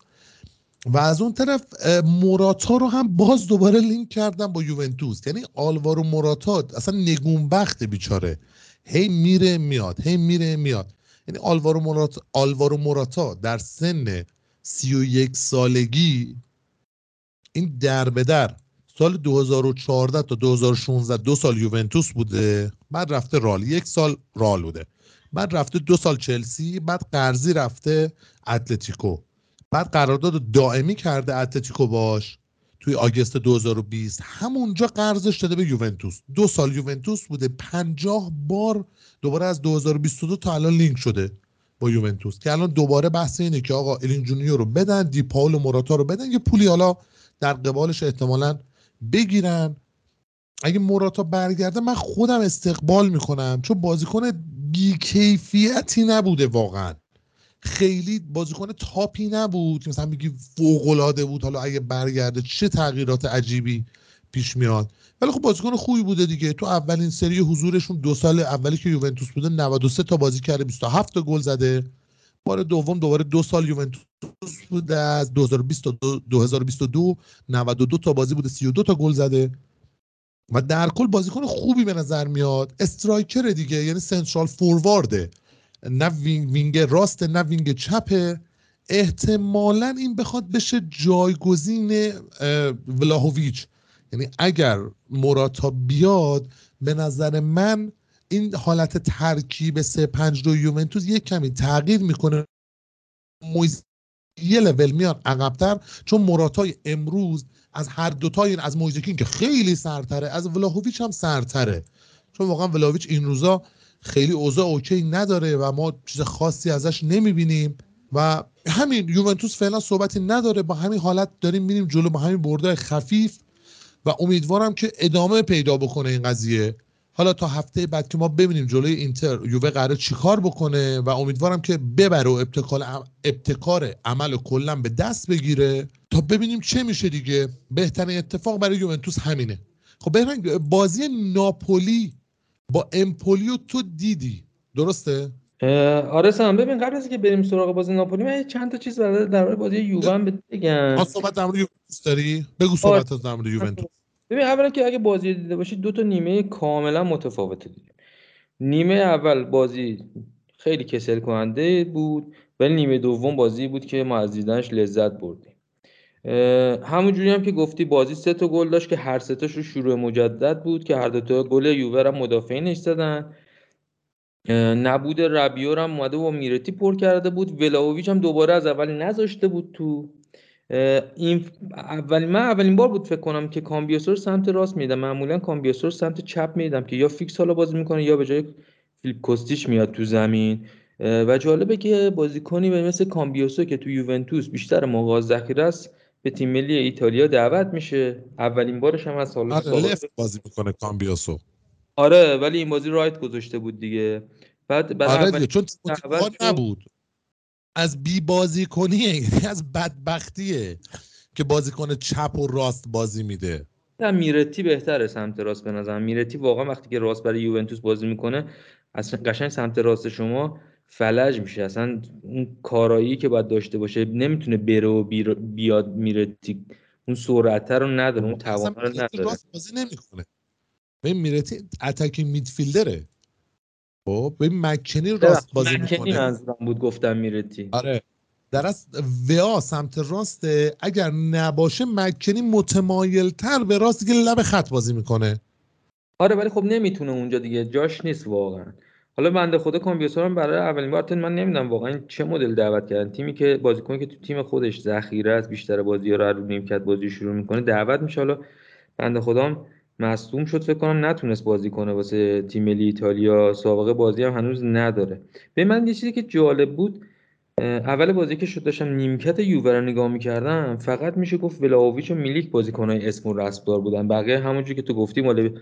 و از اون طرف موراتا رو هم باز دوباره لینک کردن با یوونتوس، یعنی آلوارو موراتا اصلا نگونبخت بیچاره، هی میره میاد هی میره میاد، یعنی آلوارو موراتا آلوارو موراتا در سن سی و یک سالگی این در به در سال دو هزار و چهارده تا دو هزار و شانزده دو سال یوونتوس بوده، بعد رفته رال، یک سال رال بوده، بعد رفته دو سال چلسی، بعد قرضی رفته اتلتیکو، بعد قرارداد دائمی کرده اتلتیکو باش توی آگست دو هزار و بیست همونجا قرضش داده به یوونتوس، دو سال یوونتوس بوده، پنجاه بار دوباره از دو هزار و بیست و دو تا الان لینک شده با یوونتوس، که الان دوباره بحث اینه که آقا ایلینگ جونیور رو بدن، دی پاولو موراتا رو بدن، یه پولی حالا در قبالش احتمالاً بگیرن. اگه موراتا برگرده من خودم استقبال میکنم، چون بازیکن بیکیفیتی نبوده واقعا، خیلی بازیکن تاپی نبود مثلا بگی فوق‌العاده بود. حالا اگه برگرده چه تغییرات عجیبی پیش میاد، ولی خب بازیکن خوبی بوده دیگه. تو اولین سری حضورشون دو سال اولی که یوونتوس بوده نود و سه تا بازی کرده، بیست و هفت تا گل زده. بار دوم دوباره دو سال یوونتوس بوده، از دو هزار و بیست تا دو هزار و بیست و دو نود و دو تا بازی بوده، سی و دو تا گل زده و در کل بازیکن خوبی به نظر میاد. استرایکر دیگه، یعنی سنترال فوروارده، نه وینگ وینگ راست نه وینگ چپه. احتمالاً این بخواد بشه جایگزین ولاهویچ، یعنی اگر موراتا بیاد به نظر من این حالت ترکیب سه پنج دو یوونتوس یک کمی تغییر میکنه، مویز یه لول میان عقب‌تر، چون موراتای امروز از هر دوتای این، از مویزکین که خیلی سرتره، از ولاهویچ هم سرتره، چون واقعا ولاهویچ این روزا خیلی اوضاع اوکی نداره و ما چیز خاصی ازش نمیبینیم و همین یوونتوس فعلا صحبتی نداره، با همین حالت داریم میریم جلو، با همین بردای خفیف و امیدوارم که ادامه پیدا بکنه این قضیه. حالا تا هفته بعد که ما ببینیم جلوی اینتر یووه قراره چیکار بکنه و امیدوارم که ببره و ابتکار ابتکار عمل و کلا به دست بگیره تا ببینیم چه میشه دیگه. بهترین اتفاق برای یوونتوس همینه. خب ببین بازی ناپولی با امپولیو تو دیدی درسته؟ آره سام، ببین قبل از اینکه بریم سراغ بازی ناپولی من چند تا چیز برای درباره بازی یووه هم بگم. ما صحبت در مورد یوونتوس داری؟ بگو صحبت از در مورد یوونتوس. ببین اولا که اگه بازی دیده باشید دو تا نیمه کاملا متفاوت دیدیم. نیمه اول بازی خیلی کسل کننده بود، ولی نیمه دوم بازی بود که ما از دیدنش لذت بردیم. همونجوری هم که گفتی بازی سه تا گل داشت که هر سه تاش رو شروع مجدد بود، که هر دو تا گل یووه را مدافعینش زدن. نبود ربیو هم اومده و میرتی پر کرده بود، ولاهویچ هم دوباره از اول نذاشته بود تو. این اول من اولین بار بود فکر کنم که کامبیاسور سمت راست میدم، معمولا کامبیاسور سمت چپ میدم که یا فیکس حالا بازی میکنه یا به جای فیلیپ کوستیچ میاد تو زمین. و جالبه که بازیکنی به مثل کامبیاسور که تو یوونتوس بیشتر مغاز ذخیره است به تیم ملی ایتالیا دعوت میشه، اولین بارش هم از سال لفت بازی میکنه کامبیاسور. آره ولی این بازی رایت گذاشته بود دیگه. بعد برای آره چون اول نبود، از بی بازی کنیه، از بدبختیه که بازیکن چپ و راست بازی میده. نه میرتی بهتره سمت راست به نظرم. میرتی واقعا وقتی که راست برای یوونتوس بازی میکنه اصلا قشنگ سمت راست شما فلج میشه، اصلا اون کارایی که باید داشته باشه نمیتونه بره و بیاد. میرتی اون سرعت رو نداره، اون توان رو نداره، راست بازی نمیکنه. ببین میرتی اتاکی میدفیلدره. خب ببین مکنی راست بازی میکنه. مکنی منظورم بود گفتم میرتی. آره در اصل ویا سمت راسته، اگر نباشه مکنی متمایل‌تر به راست که لب خط بازی میکنه. آره ولی خب نمیتونه اونجا دیگه، جاش نیست واقعا. حالا بنده خدا کامبیاسورم برای اولین بار، من نمیدونم واقعا چه مدل دعوت کردن، تیمی که بازیکنی که تو تیم خودش ذخیره است بیشتر بازی‌ها رو رو نیمکت بازی شروع میکنه دعوت میشه. حالا بنده خدام مصدوم شد فکر کنم، نتونست بازی کنه واسه تیم ملی ایتالیا، سابقه بازی هم هنوز نداره. به من یه چیزی که جالب بود اول بازی که شد داشتم نیمکت یووه رو نگاه می‌کردم، فقط میشه گفت ولاهویچ و میلیک بازیکن‌های اسم و رسمدار بودن، بقیه همونجوری که تو گفتی مال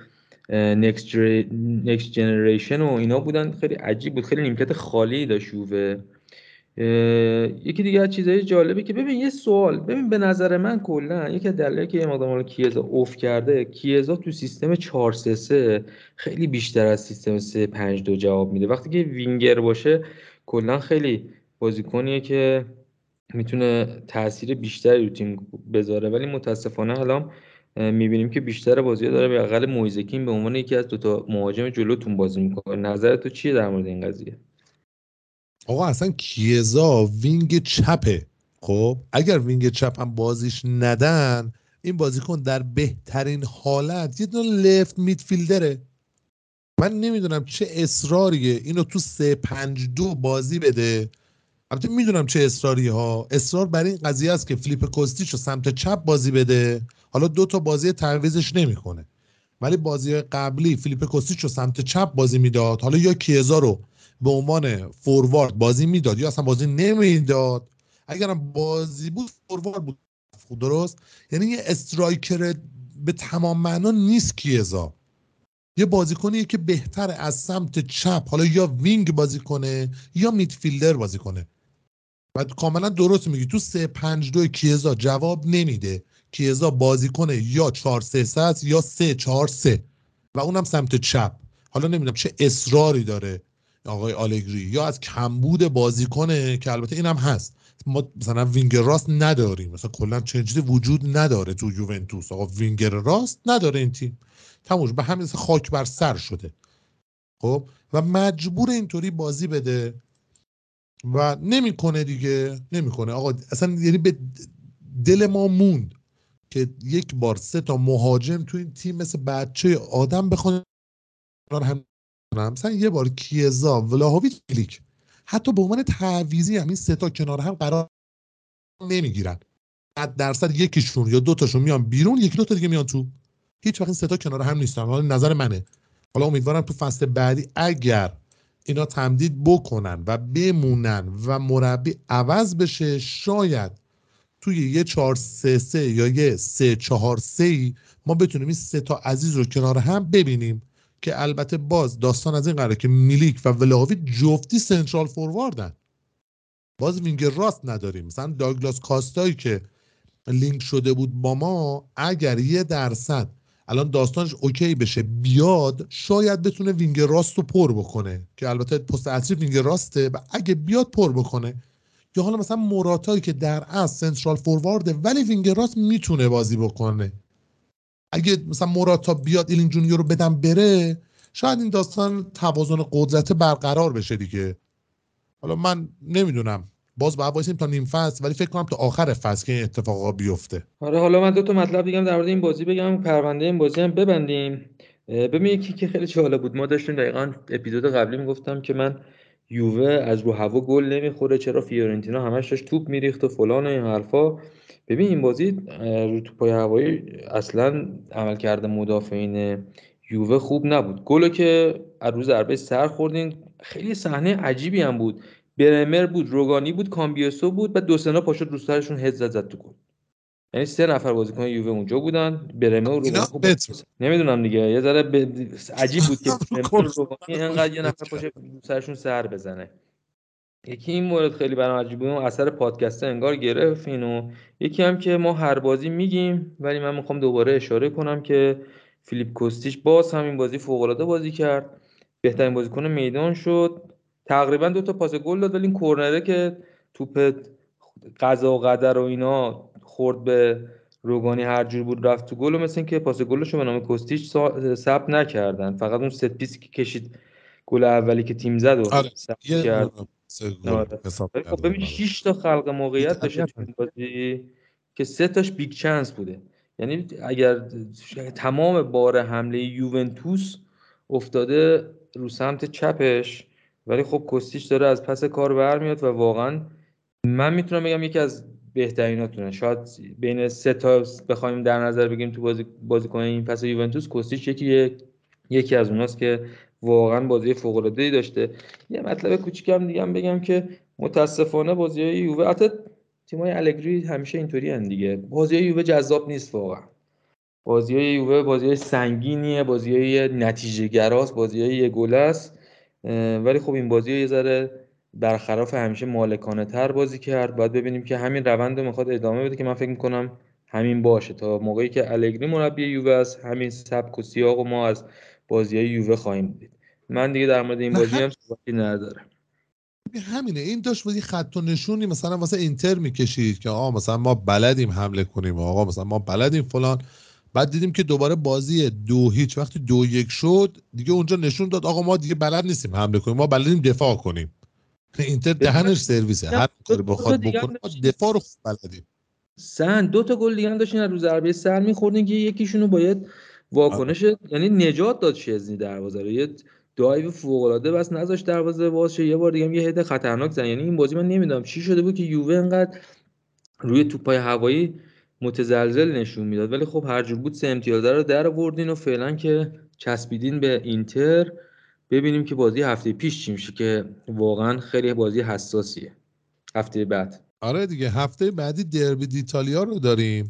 نکست نکست جنریشن و اینا بودن. خیلی عجیب بود، خیلی نیمکت خالی داشت یووه. یکی دیگه از چیزای جالبی که ببین یه سوال، ببین به نظر من کلا یکی از دلایلی که مقدار کیزا اوف کرده، کیزا تو سیستم چهار سه سه خیلی بیشتر از سیستم سه پنج دو جواب میده. وقتی که وینگر باشه کلا خیلی بازیکنیه که میتونه تاثیر بیشتری رو تیم بذاره، ولی متاسفانه الان میبینیم که بیشتر بازی‌ها داره به عقل مویزکین به عنوان یکی از دو تا مهاجم جلوتون بازی میکنه. نظر تو چیه در مورد این قضیه؟ آقا اصلا کیزا وینگ چپه. خب اگر وینگ چپ هم بازیش ندن، این بازیکن در بهترین حالت یه دونه لفت میدفیلدره. من نمیدونم چه اصراریه اینو تو سه پنج دو بازی بده. البته میدونم چه اصراری ها، اصرار برای این قضیه است که فلیپ کوستیچو سمت چپ بازی بده. حالا دو تا بازی تعویضش نمیکنه، ولی بازی قبلی فلیپ کوستیچو سمت چپ بازی میداد، حالا یا کیزا رو به عنوان فوروارد بازی میداد یا اصلا بازی نمیداد. اگرم بازی بود فوروارد بود درست، یعنی یه استرایکر به تمام معنا نیست کیزا. یه بازیکنیه که بهتر از سمت چپ حالا یا وینگ بازی کنه یا میدفیلدر بازی کنه. بعد کاملا درست میگی، تو سه پنج دو کیزا جواب نمیده. کیزا بازی کنه یا چهار سه سه است یا سه چهار سه و اونم سمت چپ. حالا نمیدونم چه اصراری داره آقای آلگری، یا از کمبود بازیکنه که البته اینم هست، ما مثلا وینگر راست نداریم، مثلا کلا چنجی وجود نداره تو یوونتوس، آقا وینگر راست نداره این تیم، تموش به همین خاک بر سر شده. خب و مجبور اینطوری بازی بده و نمیکنه دیگه، نمیکنه آقا. اصلا یعنی به دل ما موند که یک بار سه تا مهاجم تو این تیم مثل بچه آدم بخونه هم مثلا یه بار کیزا، ولاهویچ، کلیک حتی به عنوان تعویضی هم این سه تا کنار هم قرار نمیگیرن. صد درصد یکیشون یا دو تاشون میان بیرون، یکی دو تا دیگه میان تو. هیچ وقت این سه تا کنار هم نیستن. حالا نظر منه. حالا امیدوارم تو فصل بعدی اگر اینا تمدید بکنن و بمونن و مربی عوض بشه، شاید توی یه چهار سه سه یا یه سه چهار سه ما بتونیم این سه تا عزیز رو کنار هم ببینیم. که البته باز داستان از این قراره که میلیک و ولاهویچ جفتی سنترال فورواردن، باز وینگر راست نداریم. مثلا داگلاس کاستایی که لینک شده بود با ما، اگر یه درصد الان داستانش اوکی بشه بیاد، شاید بتونه وینگر راست رو پر بکنه که البته پست اصلی وینگر راسته و اگه بیاد پر بکنه. یا حالا مثلا مراتایی که در اصل سنترال فوروارده ولی وینگر راست میتونه بازی بکنه، اگه مثلا موراتا بیاد ایلینگ جونیور رو بدم بره، شاید این داستان توازن قدرت برقرار بشه دیگه. حالا من نمیدونم، باز باید وایسیم تا نیم فصل، ولی فکر کنم تا آخر فصل که این اتفاقا بیفته. آره حالا من دو تا مطلب دیگه هم در مورد این بازی بگم، پرونده این بازی هم ببندیم. ببین یکی که خیلی جالب بود، ما داشتیم دقیقاً اپیزود قبلی میگفتم که من یووه از رو هوا گل نمیخوره، چرا فیورنتینا همش داشت توپ میریخت و فلان این حرفا. ببین این بازی رو توپای هوایی اصلا عملکرد مدافعین یووه خوب نبود. گلو که از روز ضربه سر خوردین، خیلی صحنه عجیبی هم بود، برمر بود، روگانی بود، کامبیاسو بود، بعد دو سنا پاشد رو سرشون هد زد زد تو گل. یعنی سه نفر بازیکن یووه اونجا بودن، برمر و روگانی. نمیدونم دیگه، یه ذره ب... عجیب بود که برمر روگانی انقدر یه نفر پاشد رو سرشون سر بزنه. یکی این مورد خیلی برام عجیب بود، اثر پادکست انگار گرفت اینو. یکی هم که ما هر بازی میگیم ولی من میخوام دوباره اشاره کنم که فیلیپ کوستیچ باز همین بازی فوق‌العاده بازی کرد، بهترین بازیکن میدان شد، تقریبا دو تا پاس گل داد، ولی این کرنره که توپ قضا و قدر و اینا خورد به روگانی هر جور بود رفت تو گل، و مثل اینکه پاس گلشو به نام کوستیچ ثبت نکردن، فقط اون ست پیسی که کشید گل اولی که تیم زد و ثبت کرد. ببین شش تا خلق موقعیت داشت این بازی که سه تاش بیگ چانس بوده. یعنی اگر تمام بار حمله یوونتوس افتاده رو سمت چپش، ولی خب کوستیچ داره از پس کار برمیاد و واقعا من میتونم بگم یکی از بهتریناتونه. شاید بین سه تا بخوایم در نظر بگیریم تو بازی بازیکن این پس یوونتوس، کوستیچ یکی یکی از اوناست که واقعا بازی فوق‌العاده‌ای داشته. یه مطلب کوچیکم دیگه هم بگم که متاسفانه بازی‌های یووه، حتی تیم‌های الگری همیشه اینطوری ان دیگه، بازی‌های یووه جذاب نیست واقعا. بازی‌های یووه بازی‌های سنگینیه، بازی‌های نتیجه‌گراست، بازی‌های یه گل است، ولی خب این بازی یه ذره برخلاف همیشه مالکانه‌تر بازی کرد. باید ببینیم که همین روند رو می‌خواد ادامه بده که من فکر می‌کنم همین باشه تا موقعی که الگری مربی یووه است، همین سبک و سیاق و ما از بازیای یووه خواهیم دید. من دیگه در مورد این بازی هم صحبتی ندارم. همینه، این داشت بازی خط و نشونی مثلا واسه اینتر میکشید که آقا مثلا ما بلدیم حمله کنیم، آقا مثلا ما بلدیم فلان. بعد دیدیم که دوباره بازی دو هیچ وقتی دو یک شد دیگه اونجا نشون داد آقا ما دیگه بلد نیستیم حمله کنیم، ما بلدیم دفاع کنیم. اینتر دهنش سرویسه، هر کاری بخواد بکنه دفاع رو خوب بلدیم. سن دو تا گل دیگه داشتین از ضربه سر می‌خوردین که یکیشونو باید واکنش، یعنی نجات داد شزنی دروازه رو، یه دایو فوق‌العاده بس نذاشت دروازه باز شه، یه بار دیگه هم یه هد خطرناک زد. یعنی این بازی من نمیدونم چی شده بود که یووه انقدر روی توپای هوایی متزلزل نشون میداد، ولی خب هر جور بود سه امتیاز رو در آوردین و فعلا که چسبیدین به اینتر. ببینیم که بازی هفته پیش چی میشه که واقعا خیلی بازی حساسیه هفته بعد. آره دیگه هفته بعدی دربی ایتالیا رو داریم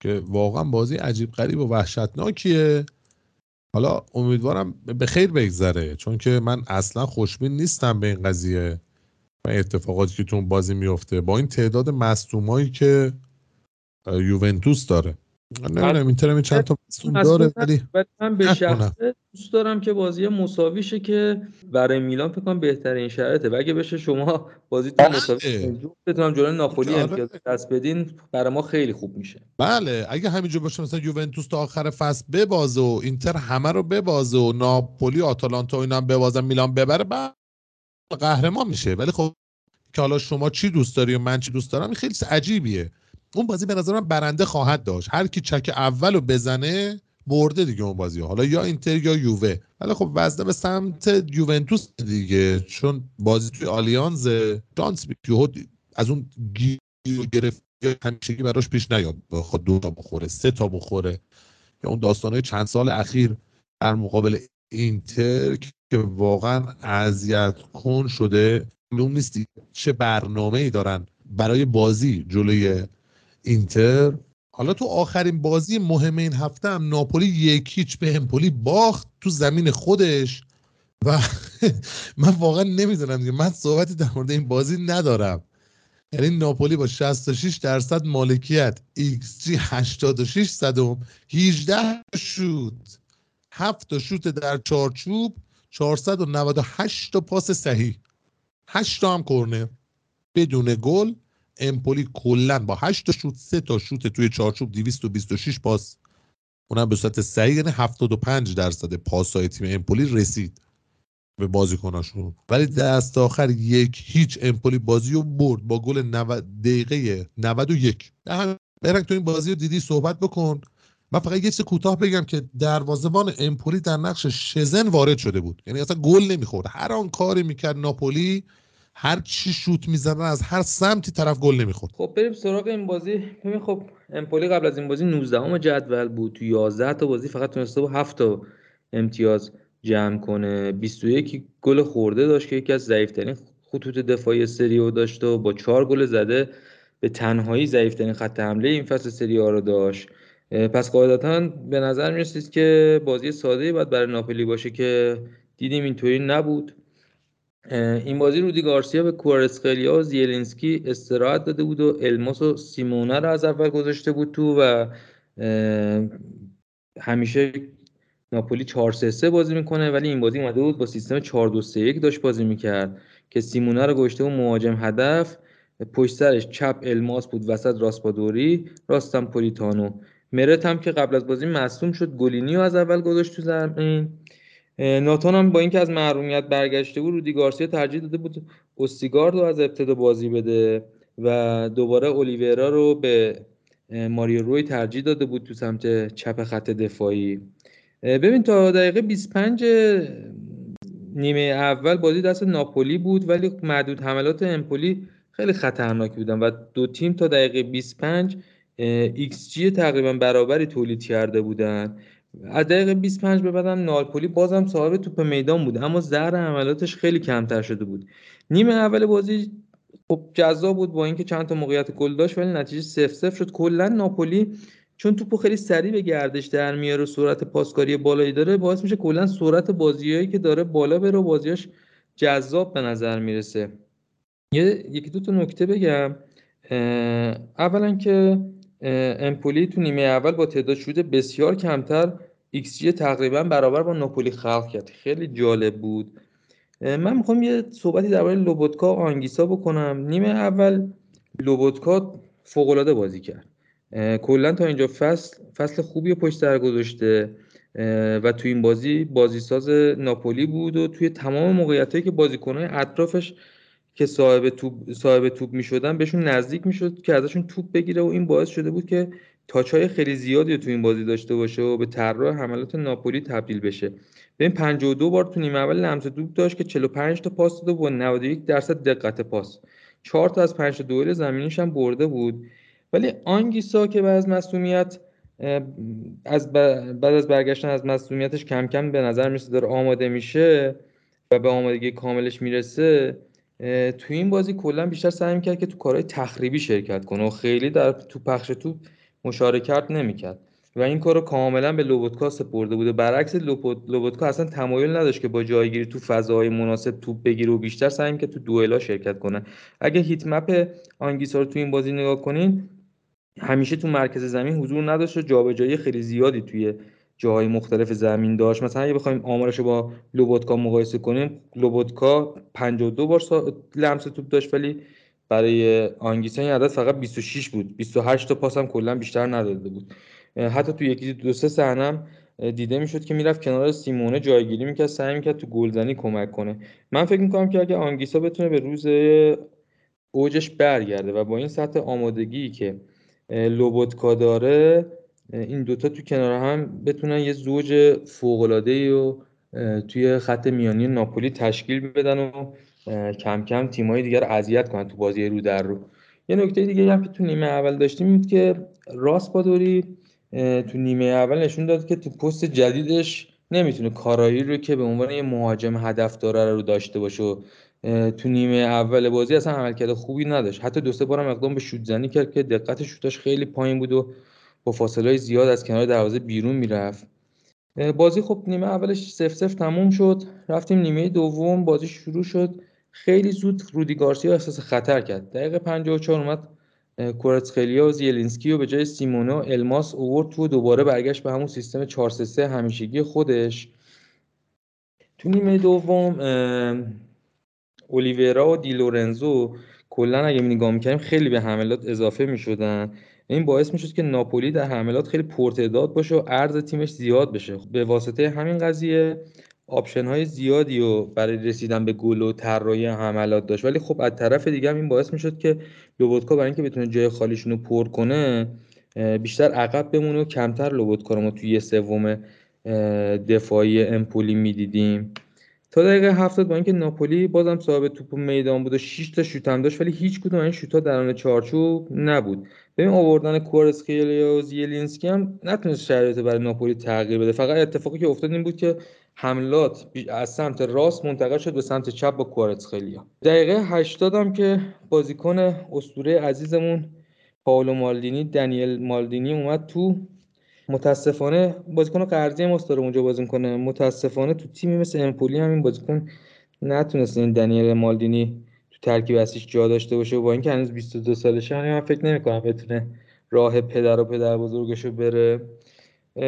که واقعا بازی عجیب غریب و وحشتناکیه. حالا امیدوارم به خیر بگذره، چون که من اصلا خوشبین نیستم به این قضیه و اتفاقاتی که تو بازی میفته با این تعداد مصدومایی که یوونتوس داره. نمیدونم اینتر چند تا مصدوم داره، ولی من به شخصه دوست دارم که بازی مساوی شه که برای میلان فکر کنم بهترین شرایطه و اگه بشه شما بازیتون مساوی کنید بتونم جلوی ناپولی امتیاز دست بدین، برای ما خیلی خوب میشه. بله اگه همینجور باشه مثلا یوونتوس تا آخر فصل ببازه و اینتر همه رو ببازه و ناپولی آتالانتا اینا هم ببازن میلان ببره، بعد قهرمان میشه. ولی خب که حالا شما چی دوست داری و من چی دوست دارم خیلی عجیبیه. اون بازی به نظر من برنده خواهد داشت، هر کی چک اولو بزنه برده دیگه اون بازی، حالا یا اینتر یا یووه. ولی خب وزنه به سمت یوونتوس دیگه، چون بازی توی آلیانز شانس بیهود از اون گیر گرفت همیشگی براش پیش نیاد، بخواد دو تا بخوره سه تا بخوره یا اون داستانای چند سال اخیر در مقابل اینتر که واقعا اذیت کن شده. معلوم نیست چه برنامه‌ای دارن برای بازی جلوی اینتر. حالا تو آخرین بازی مهم این هفته هم ناپولی یکیچ به امپولی باخت تو زمین خودش و من واقعا نمیدونم دیگه، من صحبتی در مورد این بازی ندارم. یعنی ناپولی با شصت و شش درصد مالکیت، ایکس جی هشتاد و شش صدم، هجده شوت، هفت شوت در چارچوب، چهارصد و نود و هشت تا پاس صحیح، هشت تا هم کرنر بدون گل. امپولی کلا با هشت شوت سه تا شوت توی چارچوب، دویست و بیست و شش پاس، اونم به صورت صحیح، یعنی هفتاد و پنج درصد پاس‌های تیم امپولی رسید به بازیکناشون. ولی دست آخر یک هیچ امپولی بازی رو برد با گل نود دقیقه نود و یک. برنگ تو این بازی رو دیدی، صحبت بکن. من فقط یه چیز کوتاه بگم که دروازه‌بان امپولی در نقش شزن وارد شده بود، یعنی اصلا گل نمی‌خورد. هر آن کاری می‌کرد ناپولی، هر چی شوت میزنن از هر سمتی طرف گل نمیخورد. خب بریم سراغ این بازی. ببین خب امپولی قبل از این بازی نوزدهم جدول بود، تو یازده تا بازی فقط تونسته بود هفت تا امتیاز جمع کنه، بیست و یک گل خورده داشت که یکی از ضعیف‌ترین خطوط دفاعی سری آ داشت و با چهار گل زده به تنهایی ضعیف‌ترین خط حمله این فصل سری آ رو داشت. پس قاعدتاً به نظر میرسید که بازی ساده‌ای باید برای ناپولی باشه که دیدیم اینطوری نبود. این بازی رودی گارسیا به کوارسخلیا و زیلینسکی استراحت داده بود و الماس و سیمونه رو از اول گذاشته بود تو و همیشه ناپولی چهار سه سه بازی میکنه، ولی این بازی اومده بود با سیستم چهار دو سه یک داشت بازی میکرد که سیمونه رو گذاشته و مهاجم هدف، پشت سرش چپ الماس بود، وسط راسپادوری، راستم پولیتانو. مرت هم که قبل از بازی مصدوم شد گولینی رو از اول گذاشت تو زمین. ناتان هم با اینکه از محرومیت برگشته بود، رودی گارسیا ترجیح داده بود اوستیگارد رو از ابتدا بازی بده و دوباره اولیویرا رو به ماریو روی ترجیح داده بود تو سمت چپ خط دفاعی. ببین تا دقیقه بیست و پنج نیمه اول بازی دست ناپولی بود، ولی محدود حملات امپولی خیلی خطرناک بودن و دو تیم تا دقیقه بیست و پنج ایکس جی تقریبا برابری تولید کرده بودن. از دقیقه بیست و پنج به بعدم ناپولی بازم صاحب توپ میدان بود، اما زهر عملاتش خیلی کمتر شده بود. نیمه اول بازی خب جذاب بود با اینکه چند تا موقعیت گل داشت، ولی نتیجه صفر صفر شد. کلا ناپولی چون توپو خیلی سریع به گردش در میاره و سرعت پاسکاری بالایی داره، باعث میشه کلا سرعت بازیایی که داره بالا بره و بازیاش جذاب به نظر میرسه. یکی دو تا نکته بگم. اولا که امپولی تو نیمه اول با تعداد شوت بسیار کمتر ایکس جی تقریبا برابر با ناپولی خلق کرد، خیلی جالب بود. من میخوام یه صحبتی درباره لوبوتکا و آنگیسا بکنم. نیمه اول لوبوتکا فوق‌العاده بازی کرد، کلا تا اینجا فصل فصل خوبی پشت سر گذاشته و تو این بازی بازیساز ناپولی بود و توی تمام موقعیتایی که بازیکن‌های اطرافش که صاحب توپ صاحب توپ می‌شدن بهشون نزدیک می‌شد که ازشون توپ بگیره و این باعث شده بود که تاچ‌های خیلی زیادی تو این بازی داشته باشه و به طراح حملات ناپولی تبدیل بشه. ببین پنجاه و دو بار تو نیمه اول لمس توپ داشت که چهل و پنج تا پاس داده و نود و یک درصد دقت پاس، چهار تا از پنج تا دوئل زمینیش هم برده بود. ولی آنگیسا که بعد از مصونیت از بعد از برگشتن از مصونیتش کم کم به نظر میاد داره آماده میشه و به آمادگی کاملش میرسه، تو این بازی کلا بیشتر سعی می‌کرد که تو کارهای تخریبی شرکت کنه و خیلی در تو پخش توپ مشارکت نمی‌کرد و این کارو کاملا به لوبوتکا سپرده بود. برعکس لوبوتکا اصلا تمایل نداشت که با جایگیری تو فضاهای مناسب توپ بگیره و بیشتر سعی می‌کرد تو دوئل‌ها شرکت کنه. اگه هیت مپ آنگیسا رو تو این بازی نگاه کنین، همیشه تو مرکز زمین حضور نداشت و جابجایی خیلی زیادی توی جاهای مختلف زمین داشت. مثلا اگه بخوایم آمارش رو با لوبوتکا مقایسه کنیم، لوبوتکا پنجاه و دو بار لمس توپ داشت ولی برای آنگیسا این عدد فقط بیست و شش بود. بیست و هشت تا پاس هم کلا بیشتر نداده بود. حتی تو یکی دو سه صحنه هم دیده میشد که میرفت کنار سیمونه جایگیری میکرد، سعی میکرد تو گلزنی کمک کنه. من فکر میکنم که اگه آنگیسا بتونه به روز اوجش برگرده و با این سطح آمادگی که لوبوتکا داره، این دوتا تو کنار هم بتونن یه زوج فوق‌العاده‌ای رو توی خط میانی ناپولی تشکیل بدن و کم کم تیم‌های دیگر اذیت کنن تو بازی رو در رو. یه نکته دیگه هم که تو نیمه اول داشتیم این بود که راسپادوری تو نیمه اول نشون داد که تو پست جدیدش نمیتونه کارایی رو که به عنوان یه مهاجم هدف داره رو داشته باشه و تو نیمه اول بازی اصلا عملکرد خوبی نداشت. حتی دو سه بار هم اقدام به شوت زنی کرد که دقت شوتاش خیلی پایین بود و با فاصله‌های زیاد از کنار دروازه بیرون میرفت. بازی خب نیمه اولش صفر صفر تموم شد. رفتیم نیمه دوم، بازی شروع شد. خیلی زود رودی گارسیا احساس خطر کرد. دقیقه پنجاه و چهار اومد کورتسخلیا و زیلینسکی رو به جای سیمونو الماس اوورد تو، دوباره برگشت به همون سیستم چهار سه سه همیشگی خودش. تو نیمه دوم اولیویرا و دی لورنزو کلا اگه نگاه می‌کردیم خیلی به حملات اضافه می‌شدن. این باعث می‌شد که ناپولی در حملات خیلی پرتعداد باشه و عرض تیمش زیاد بشه. به واسطه همین قضیه آپشن‌های زیادی رو برای رسیدن به گل و طراحی حملات داشت، ولی خب از طرف دیگه هم این باعث می‌شد که لوبوتکا برای اینکه بتونه جای خالیشون رو پر کنه بیشتر عقب بمونه و کمتر لوبوتکا رو ما توی یه سوم دفاعی امپولی می‌دیدیم. تا دقیقه هفتاد با اینکه ناپولی بازم صاحب توپ میدان بود و شش تا شوت هم داشت، ولی هیچ کدوم این شوت‌ها درون چارچوب نبود. ببین آوردن کورتسخلیا و زیلینسکی هم نتونست شرایط برای ناپولی تغییر بده. فقط اتفاقی که افتاد این بود که حملات از سمت راست منتقل شد به سمت چپ با کورتسخلیا. دقیقه هشتاد هم که بازیکن اسطوره عزیزمون پائولو مالدینی، دنیل مالدینی اومد تو. متاسفانه بازیکن قرضی ماست داره اونجا بازی می‌کنه. متاسفانه تو تیمی مثل امپولی همین بازیکن نتونسته این دنیل مالدینی تو ترکیب اصلیش جا داشته باشه و با اینکه هنوز بیست و دو سالشه من فکر نمی‌کنم بتونه راه پدر و پدربزرگشو بره.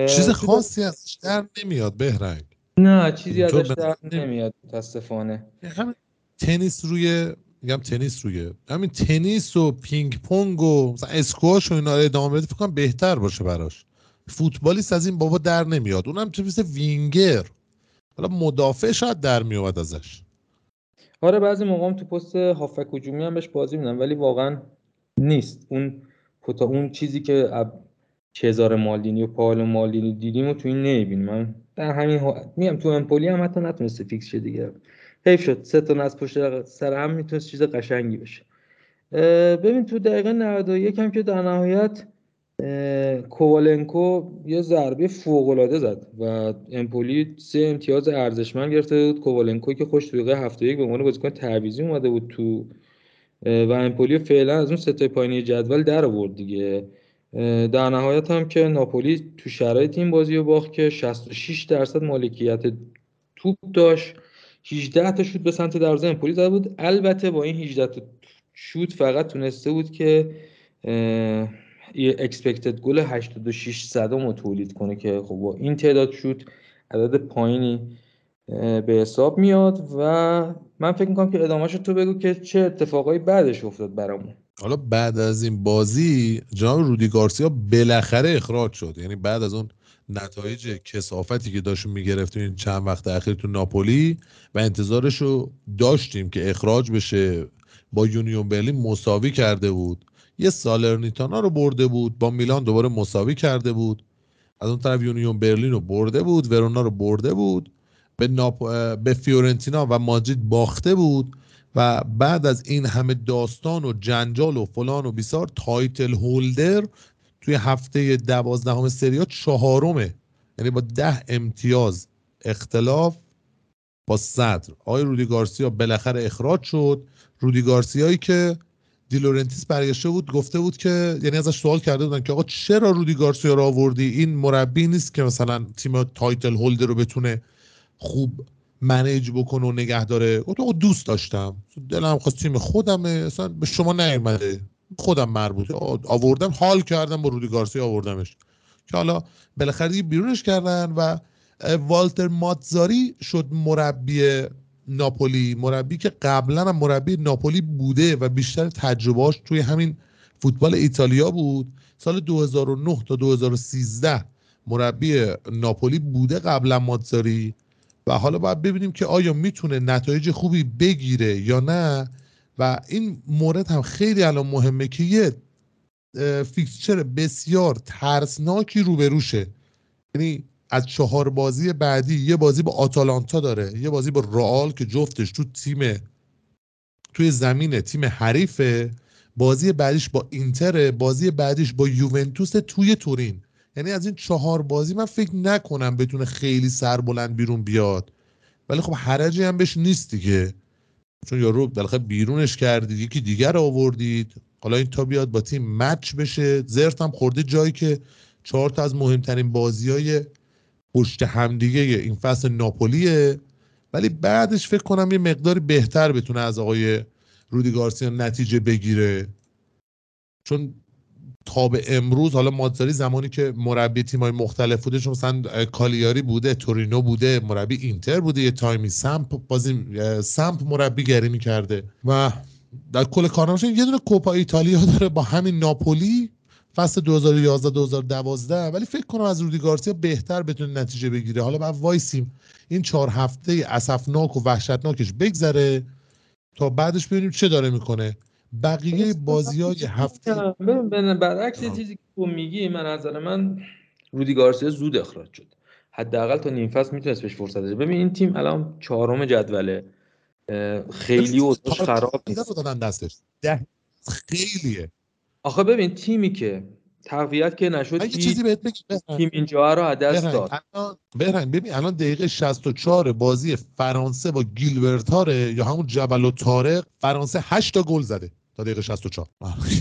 چیز خاصی ازش در نمیاد بهرنگ. نه چیزی ازش در نمیاد متاسفانه. همین تنیس روی میگم تنیس روی همین تنیس و پینگ پونگ و اسکواش و اینا ادامه بده فکر کنم بهتر باشه براش. فوتبالیست از این بابا در نمیاد. اونم چه مثل وینگر، حالا مدافع شاید در میاد ازش. آره بعضی موقعام تو پست هافک هجومی هم بهش بازی میدن ولی واقعا نیست اون پتا، اون چیزی که چزار مالدینی و پائولو مالدینی دیدیم و تو این نمیبینیم. من در همین ها... میام تو امپولی هم حتی نتونسته فیکس شه دیگه. حیف شد سه تا از پشت سر هم میتونست چیز قشنگی بشه. ببین تو دقیقه نود و یک هم که در نهایت کووالنکو یه ضربه فوق‌العاده زد و امپولی سه امتیاز ارزشمند گرفته بود. کووالنکو که خوش توی هفته یک به عنوان بازیکن تعویضی اومده بود تو و امپولی فعلا از اون سه تا پایینی جدول در آورد دیگه. در نهایت هم که ناپولی تو شرایط این بازی رو باخت که شصت و شش درصد مالکیت توپ داشت، هجده تا شوت به سمت دروازه امپولی زده بود. البته با این هجده تا شوت فقط تونسته بود که یه اکسپکتد گل هشتاد و شش صدم رو تولید کنه که خب با این تعداد شوت عدد پایینی به حساب میاد و من فکر میکنم که ادامه‌شو تو بگو که چه اتفاقایی بعدش افتاد برامون. حالا بعد از این بازی جناب رودی گارسیا بالاخره اخراج شد. یعنی بعد از اون نتایج کثافتی که داشت میگرفت این چند وقت اخیر تو ناپولی و انتظارشو داشتیم که اخراج بشه، با یونیون برلین مساوی کرده بود، یه سالرنیتانا رو برده بود، با میلان دوباره مساوی کرده بود، از اون طرف یونیون برلین رو برده بود، ورونا رو برده بود، به ناپ... به فیورنتینا و مادرید باخته بود و بعد از این همه داستان و جنجال و فلان و بیسار تایتل هولدر توی هفته دوازدهم سری آ چهارمه، یعنی با ده امتیاز اختلاف با صدر. آقای رودی گارسیا بالاخره اخراج شد. رودی گارسیایی که دی لورنتیس برگشته بود گفته بود که، یعنی ازش سوال کرده بودن که آقا چرا رودی گارسیا رو آوردی؟ این مربی نیست که مثلا تیم تایتل هولدر رو بتونه خوب منیج بکنه و نگه داره. آقا دوست داشتم، دلم خواست، تیم خودمه، اصلا به شما نیومده، خودم مربوطه، آوردم، حال کردم با رودی گارسیا آوردمش، که حالا بالاخره بیرونش کردن و والتر ماتزاری شد مربی ناپولی، مربی که قبلا هم مربی ناپولی بوده و بیشتر تجربهاش توی همین فوتبال ایتالیا بود. سال دو هزار و نه تا دو هزار و سیزده مربی ناپولی بوده قبلا ماتزاری، و حالا باید ببینیم که آیا میتونه نتایج خوبی بگیره یا نه. و این مورد هم خیلی الان مهمه که یه فیکسچر بسیار ترسناکی روبروشه، یعنی از چهار بازی بعدی یه بازی با آتالانتا داره، یه بازی با رئال که جفتش تو تیم توی زمین تیم حریفه، بازی بعدیش با اینتره، بازی بعدیش با یوونتوس توی تورین. یعنی از این چهار بازی من فکر نکنم بتونه خیلی سربلند بیرون بیاد، ولی خب حرجی هم بهش نیست دیگه، چون یارو بالاخره بیرونش کردید، یکی دیگر آوردید، حالا این تا بیاد با تیم مچ بشه. زرت هم خورده جایی که چهار تا از مهمترین بازی‌های پشت همدیگه این فصل ناپولیه، ولی بعدش فکر کنم یه مقداری بهتر بتونه از آقای رودی گارسیا نتیجه بگیره، چون تا به امروز حالا ماتزاری زمانی که مربی تیم‌های مختلف بوده، چون مثلا کالیاری بوده، تورینو بوده، مربی اینتر بوده، یه تایمی سمپ بازی سمپ مربی گری می‌کرده و در کل کارنامش یه دونه کوپا ایتالیا داره با همین ناپولی فصل دو هزار و یازده دو هزار و دوازده، ولی فکر کنم از رودی گارسیا بهتر بتونه نتیجه بگیره. حالا بعد وایسیم این چهار هفته اسفناک و وحشتناکش بگذره تا بعدش ببینیم چه داره میکنه. بقیه بازی‌های هفته ببین، برعکس چیزی که تو میگی، من از نظر من رودی گارسیا زود اخراج شد، حداقل تا نیم فصل میتونست بهش فرصت بده. ببین این تیم الان چهارم جدوله، خیلی وضعش خراب نیست، دستش ده خیلیه. آخه ببین تیمی که تقویت که نشد، چیزی بهت بگم، تیم اینجا رو دست داد. الان ببین ببین الان دقیقه شصت و چهار بازی فرانسه با گیلبرتاره یا همون جبل الطارق، فرانسه هشت تا گل زده تا دقیقه شصت و چهار،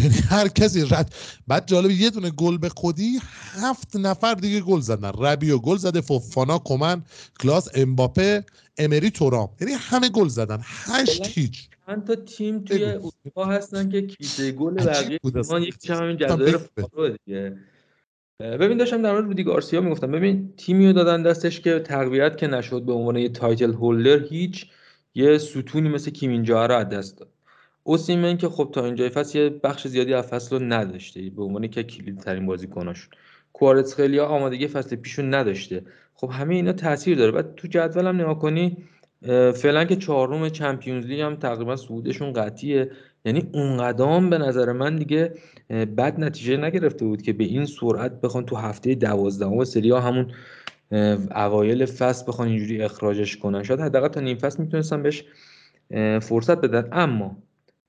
یعنی هر کسی رد. بعد جالب یه دونه گل به خودی هفت نفر دیگه گل زدن، ربیو گل زده، فوفانا، کومن، کلاس، امباپه، امری، تورام، یعنی همه گل زدن، هشت هیچ. چند تا تیم توی اروپا هستن که کیسه گل بقیه تیم‌ها یک چم همین جزایر فالو دیگه. ببین داشتم در مورد رودی گارسیا میگفتم، ببین تیمیو دادن دستش که تقویت که نشد، به عنوان یه تایتل هولدر هیچ، یه ستونی مثل کیمینجا رو از دست داد. اوسیمن که خب تا اینجای فصل یه بخش زیادی از فصل رو نداشته، به عنوان که کلیدترین بازیکناشون. کوارتز خیلیا آمادگی فصل پیشون نداشته. خب همه اینا تاثیر داره. بعد تو جدولم نگاه کنی فعلا که چهارم چمپیونز لیگ هم تقریبا صعودشون قطعیه، یعنی اون قدم به نظر من دیگه بد نتیجه نگرفته بود که به این سرعت بخوان تو هفته دوازدهم سری آ همون اوایل فصل بخوان اینجوری اخراجش کنن. شاید حداقل تا نیم فصل میتونستن بهش فرصت بدن. اما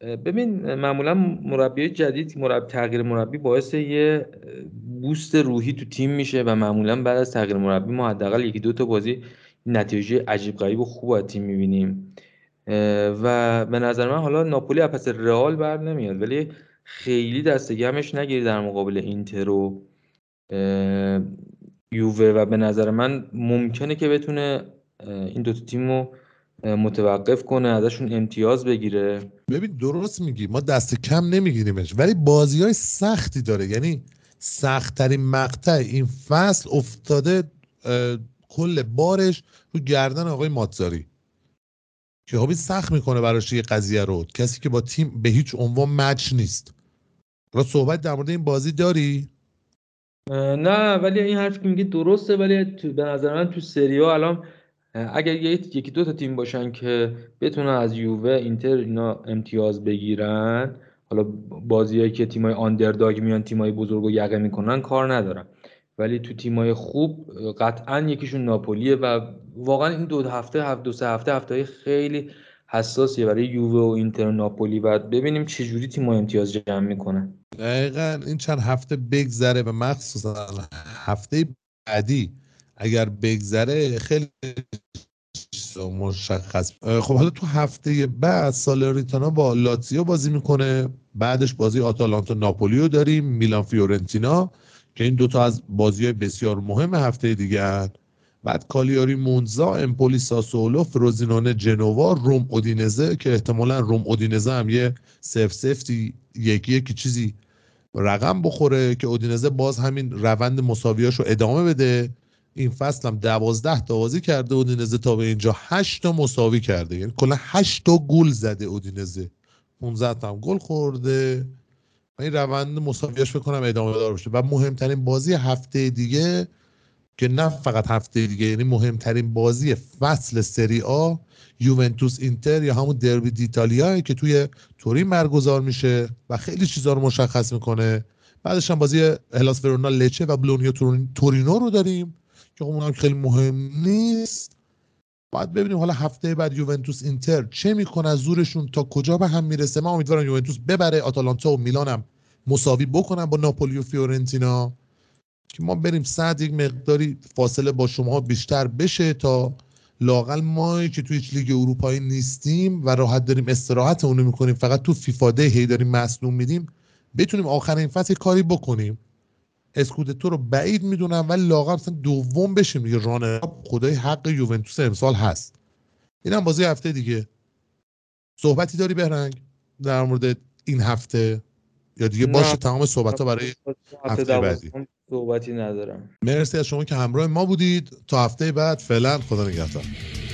ببین معمولا مربی جدید، مربی تغییر مربی باعث یه بوست روحی تو تیم میشه و معمولا بعد از تغییر مربی ما حداقل یکی دو تا بازی نتیجه عجیب غریب و خوب از تیم می‌بینیم. و به نظر من حالا ناپولی از پس رئال بر نمیاد، ولی خیلی دست گرمش نگیری در مقابل اینتر و یووه، و به نظر من ممکنه که بتونه این دو تا تیمو متوقف کنه، ازشون امتیاز بگیره. ببین درست میگی، ما دست کم نمیگیریمش، ولی بازی‌های سختی داره، یعنی سخت‌ترین مقطع این فصل افتاده کل بارش رو گردن آقای ماتزاری که خب سخت میکنه براش یه قضیه رو، کسی که با تیم به هیچ عنوان مچ نیست. را صحبت در مورد این بازی داری؟ نه، ولی این حرف که میگه درسته، ولی به نظر من تو سری آ الان اگر یکی دو تا تیم باشن که بتونن از یووه، اینتر اینا امتیاز بگیرن، حالا بازیایی که تیمای آندرداگ میان، تیمای بزرگو یقه میکنن، کار ندارم، ولی تو تیمای خوب قطعا یکیشون ناپولیه. و واقعا این دو هفته هفت دو سه هفته هفته‌های خیلی حساسیه برای یووه و اینتر و ناپولی، و ببینیم چه جوری تیم‌ها امتیاز جمع میکنن. دقیقاً این چند هفته بگذره و مخصوصا هفته بعدی اگر بگذره خیلی مشخص. خب حالا تو هفته بعد سالرنیتانا با لاتزیو بازی میکنه، بعدش بازی آتالانتا ناپولیو داریم، میلان فیورنتینا که این دوتا از بازی‌های بسیار مهم هفته دیگه هست. بعد کالیاری مونزا، امپولی ساسولو، فروزینونه جنوا، روم اودینزه که احتمالا روم اودینزه هم یه سف سفتی یکی یکی چیزی رقم بخوره که اودینزه باز همین روند مساویاشو ادامه بده. این فصل هم دوازده تا بازی کرده اودینزه تا به اینجا، هشت تا مساوی کرده، یعنی کلا هشت تا گل زده اودینزه، پانزده تا هم گل خورده. این روند مساویاش فکر کنم ادامه دار بشه. و مهمترین بازی هفته دیگه که نه فقط هفته دیگه، یعنی مهمترین بازی فصل سری آ، یوونتوس اینتر یا همون دربی دیتالیایی که توی تورین برگزار میشه و خیلی چیزا رو مشخص میکنه. بعدش هم بازی هلاس ورونا لچه و بلونیا تورینو رو داریم که اونم خیلی مهم نیست. بعد ببینیم حالا هفته بعد یوونتوس اینتر چه میکنه، از زورشون تا کجا به هم میرسه. من امیدوارم یوونتوس ببره، آتالانتا و میلانم مساوی بکنن با ناپولی و فیورنتینا که ما بریم صد یک مقداری فاصله با شما بیشتر بشه تا لاقل ما که توی هیچ لیگ اروپایی نیستیم و راحت داریم استراحت اونو میکنیم، فقط تو فیفا دی هی داریم مظلوم میدیم، بتونیم آخر این فصل کاری بکنیم. اسکودتو رو بعید میدونم ولی لاغر مثلا دوم بشیم دیگه. رانر خدای حق یوونتوس امسال هست. اینم بازی هفته دیگه. صحبتی داری بهرنگ در مورد این هفته یا دیگه باشه تمام صحبت‌ها برای هفته بعدی؟ صحبتی ندارم. مرسی از شما که همراه ما بودید. تا هفته بعد فعلا خدا نگهدار.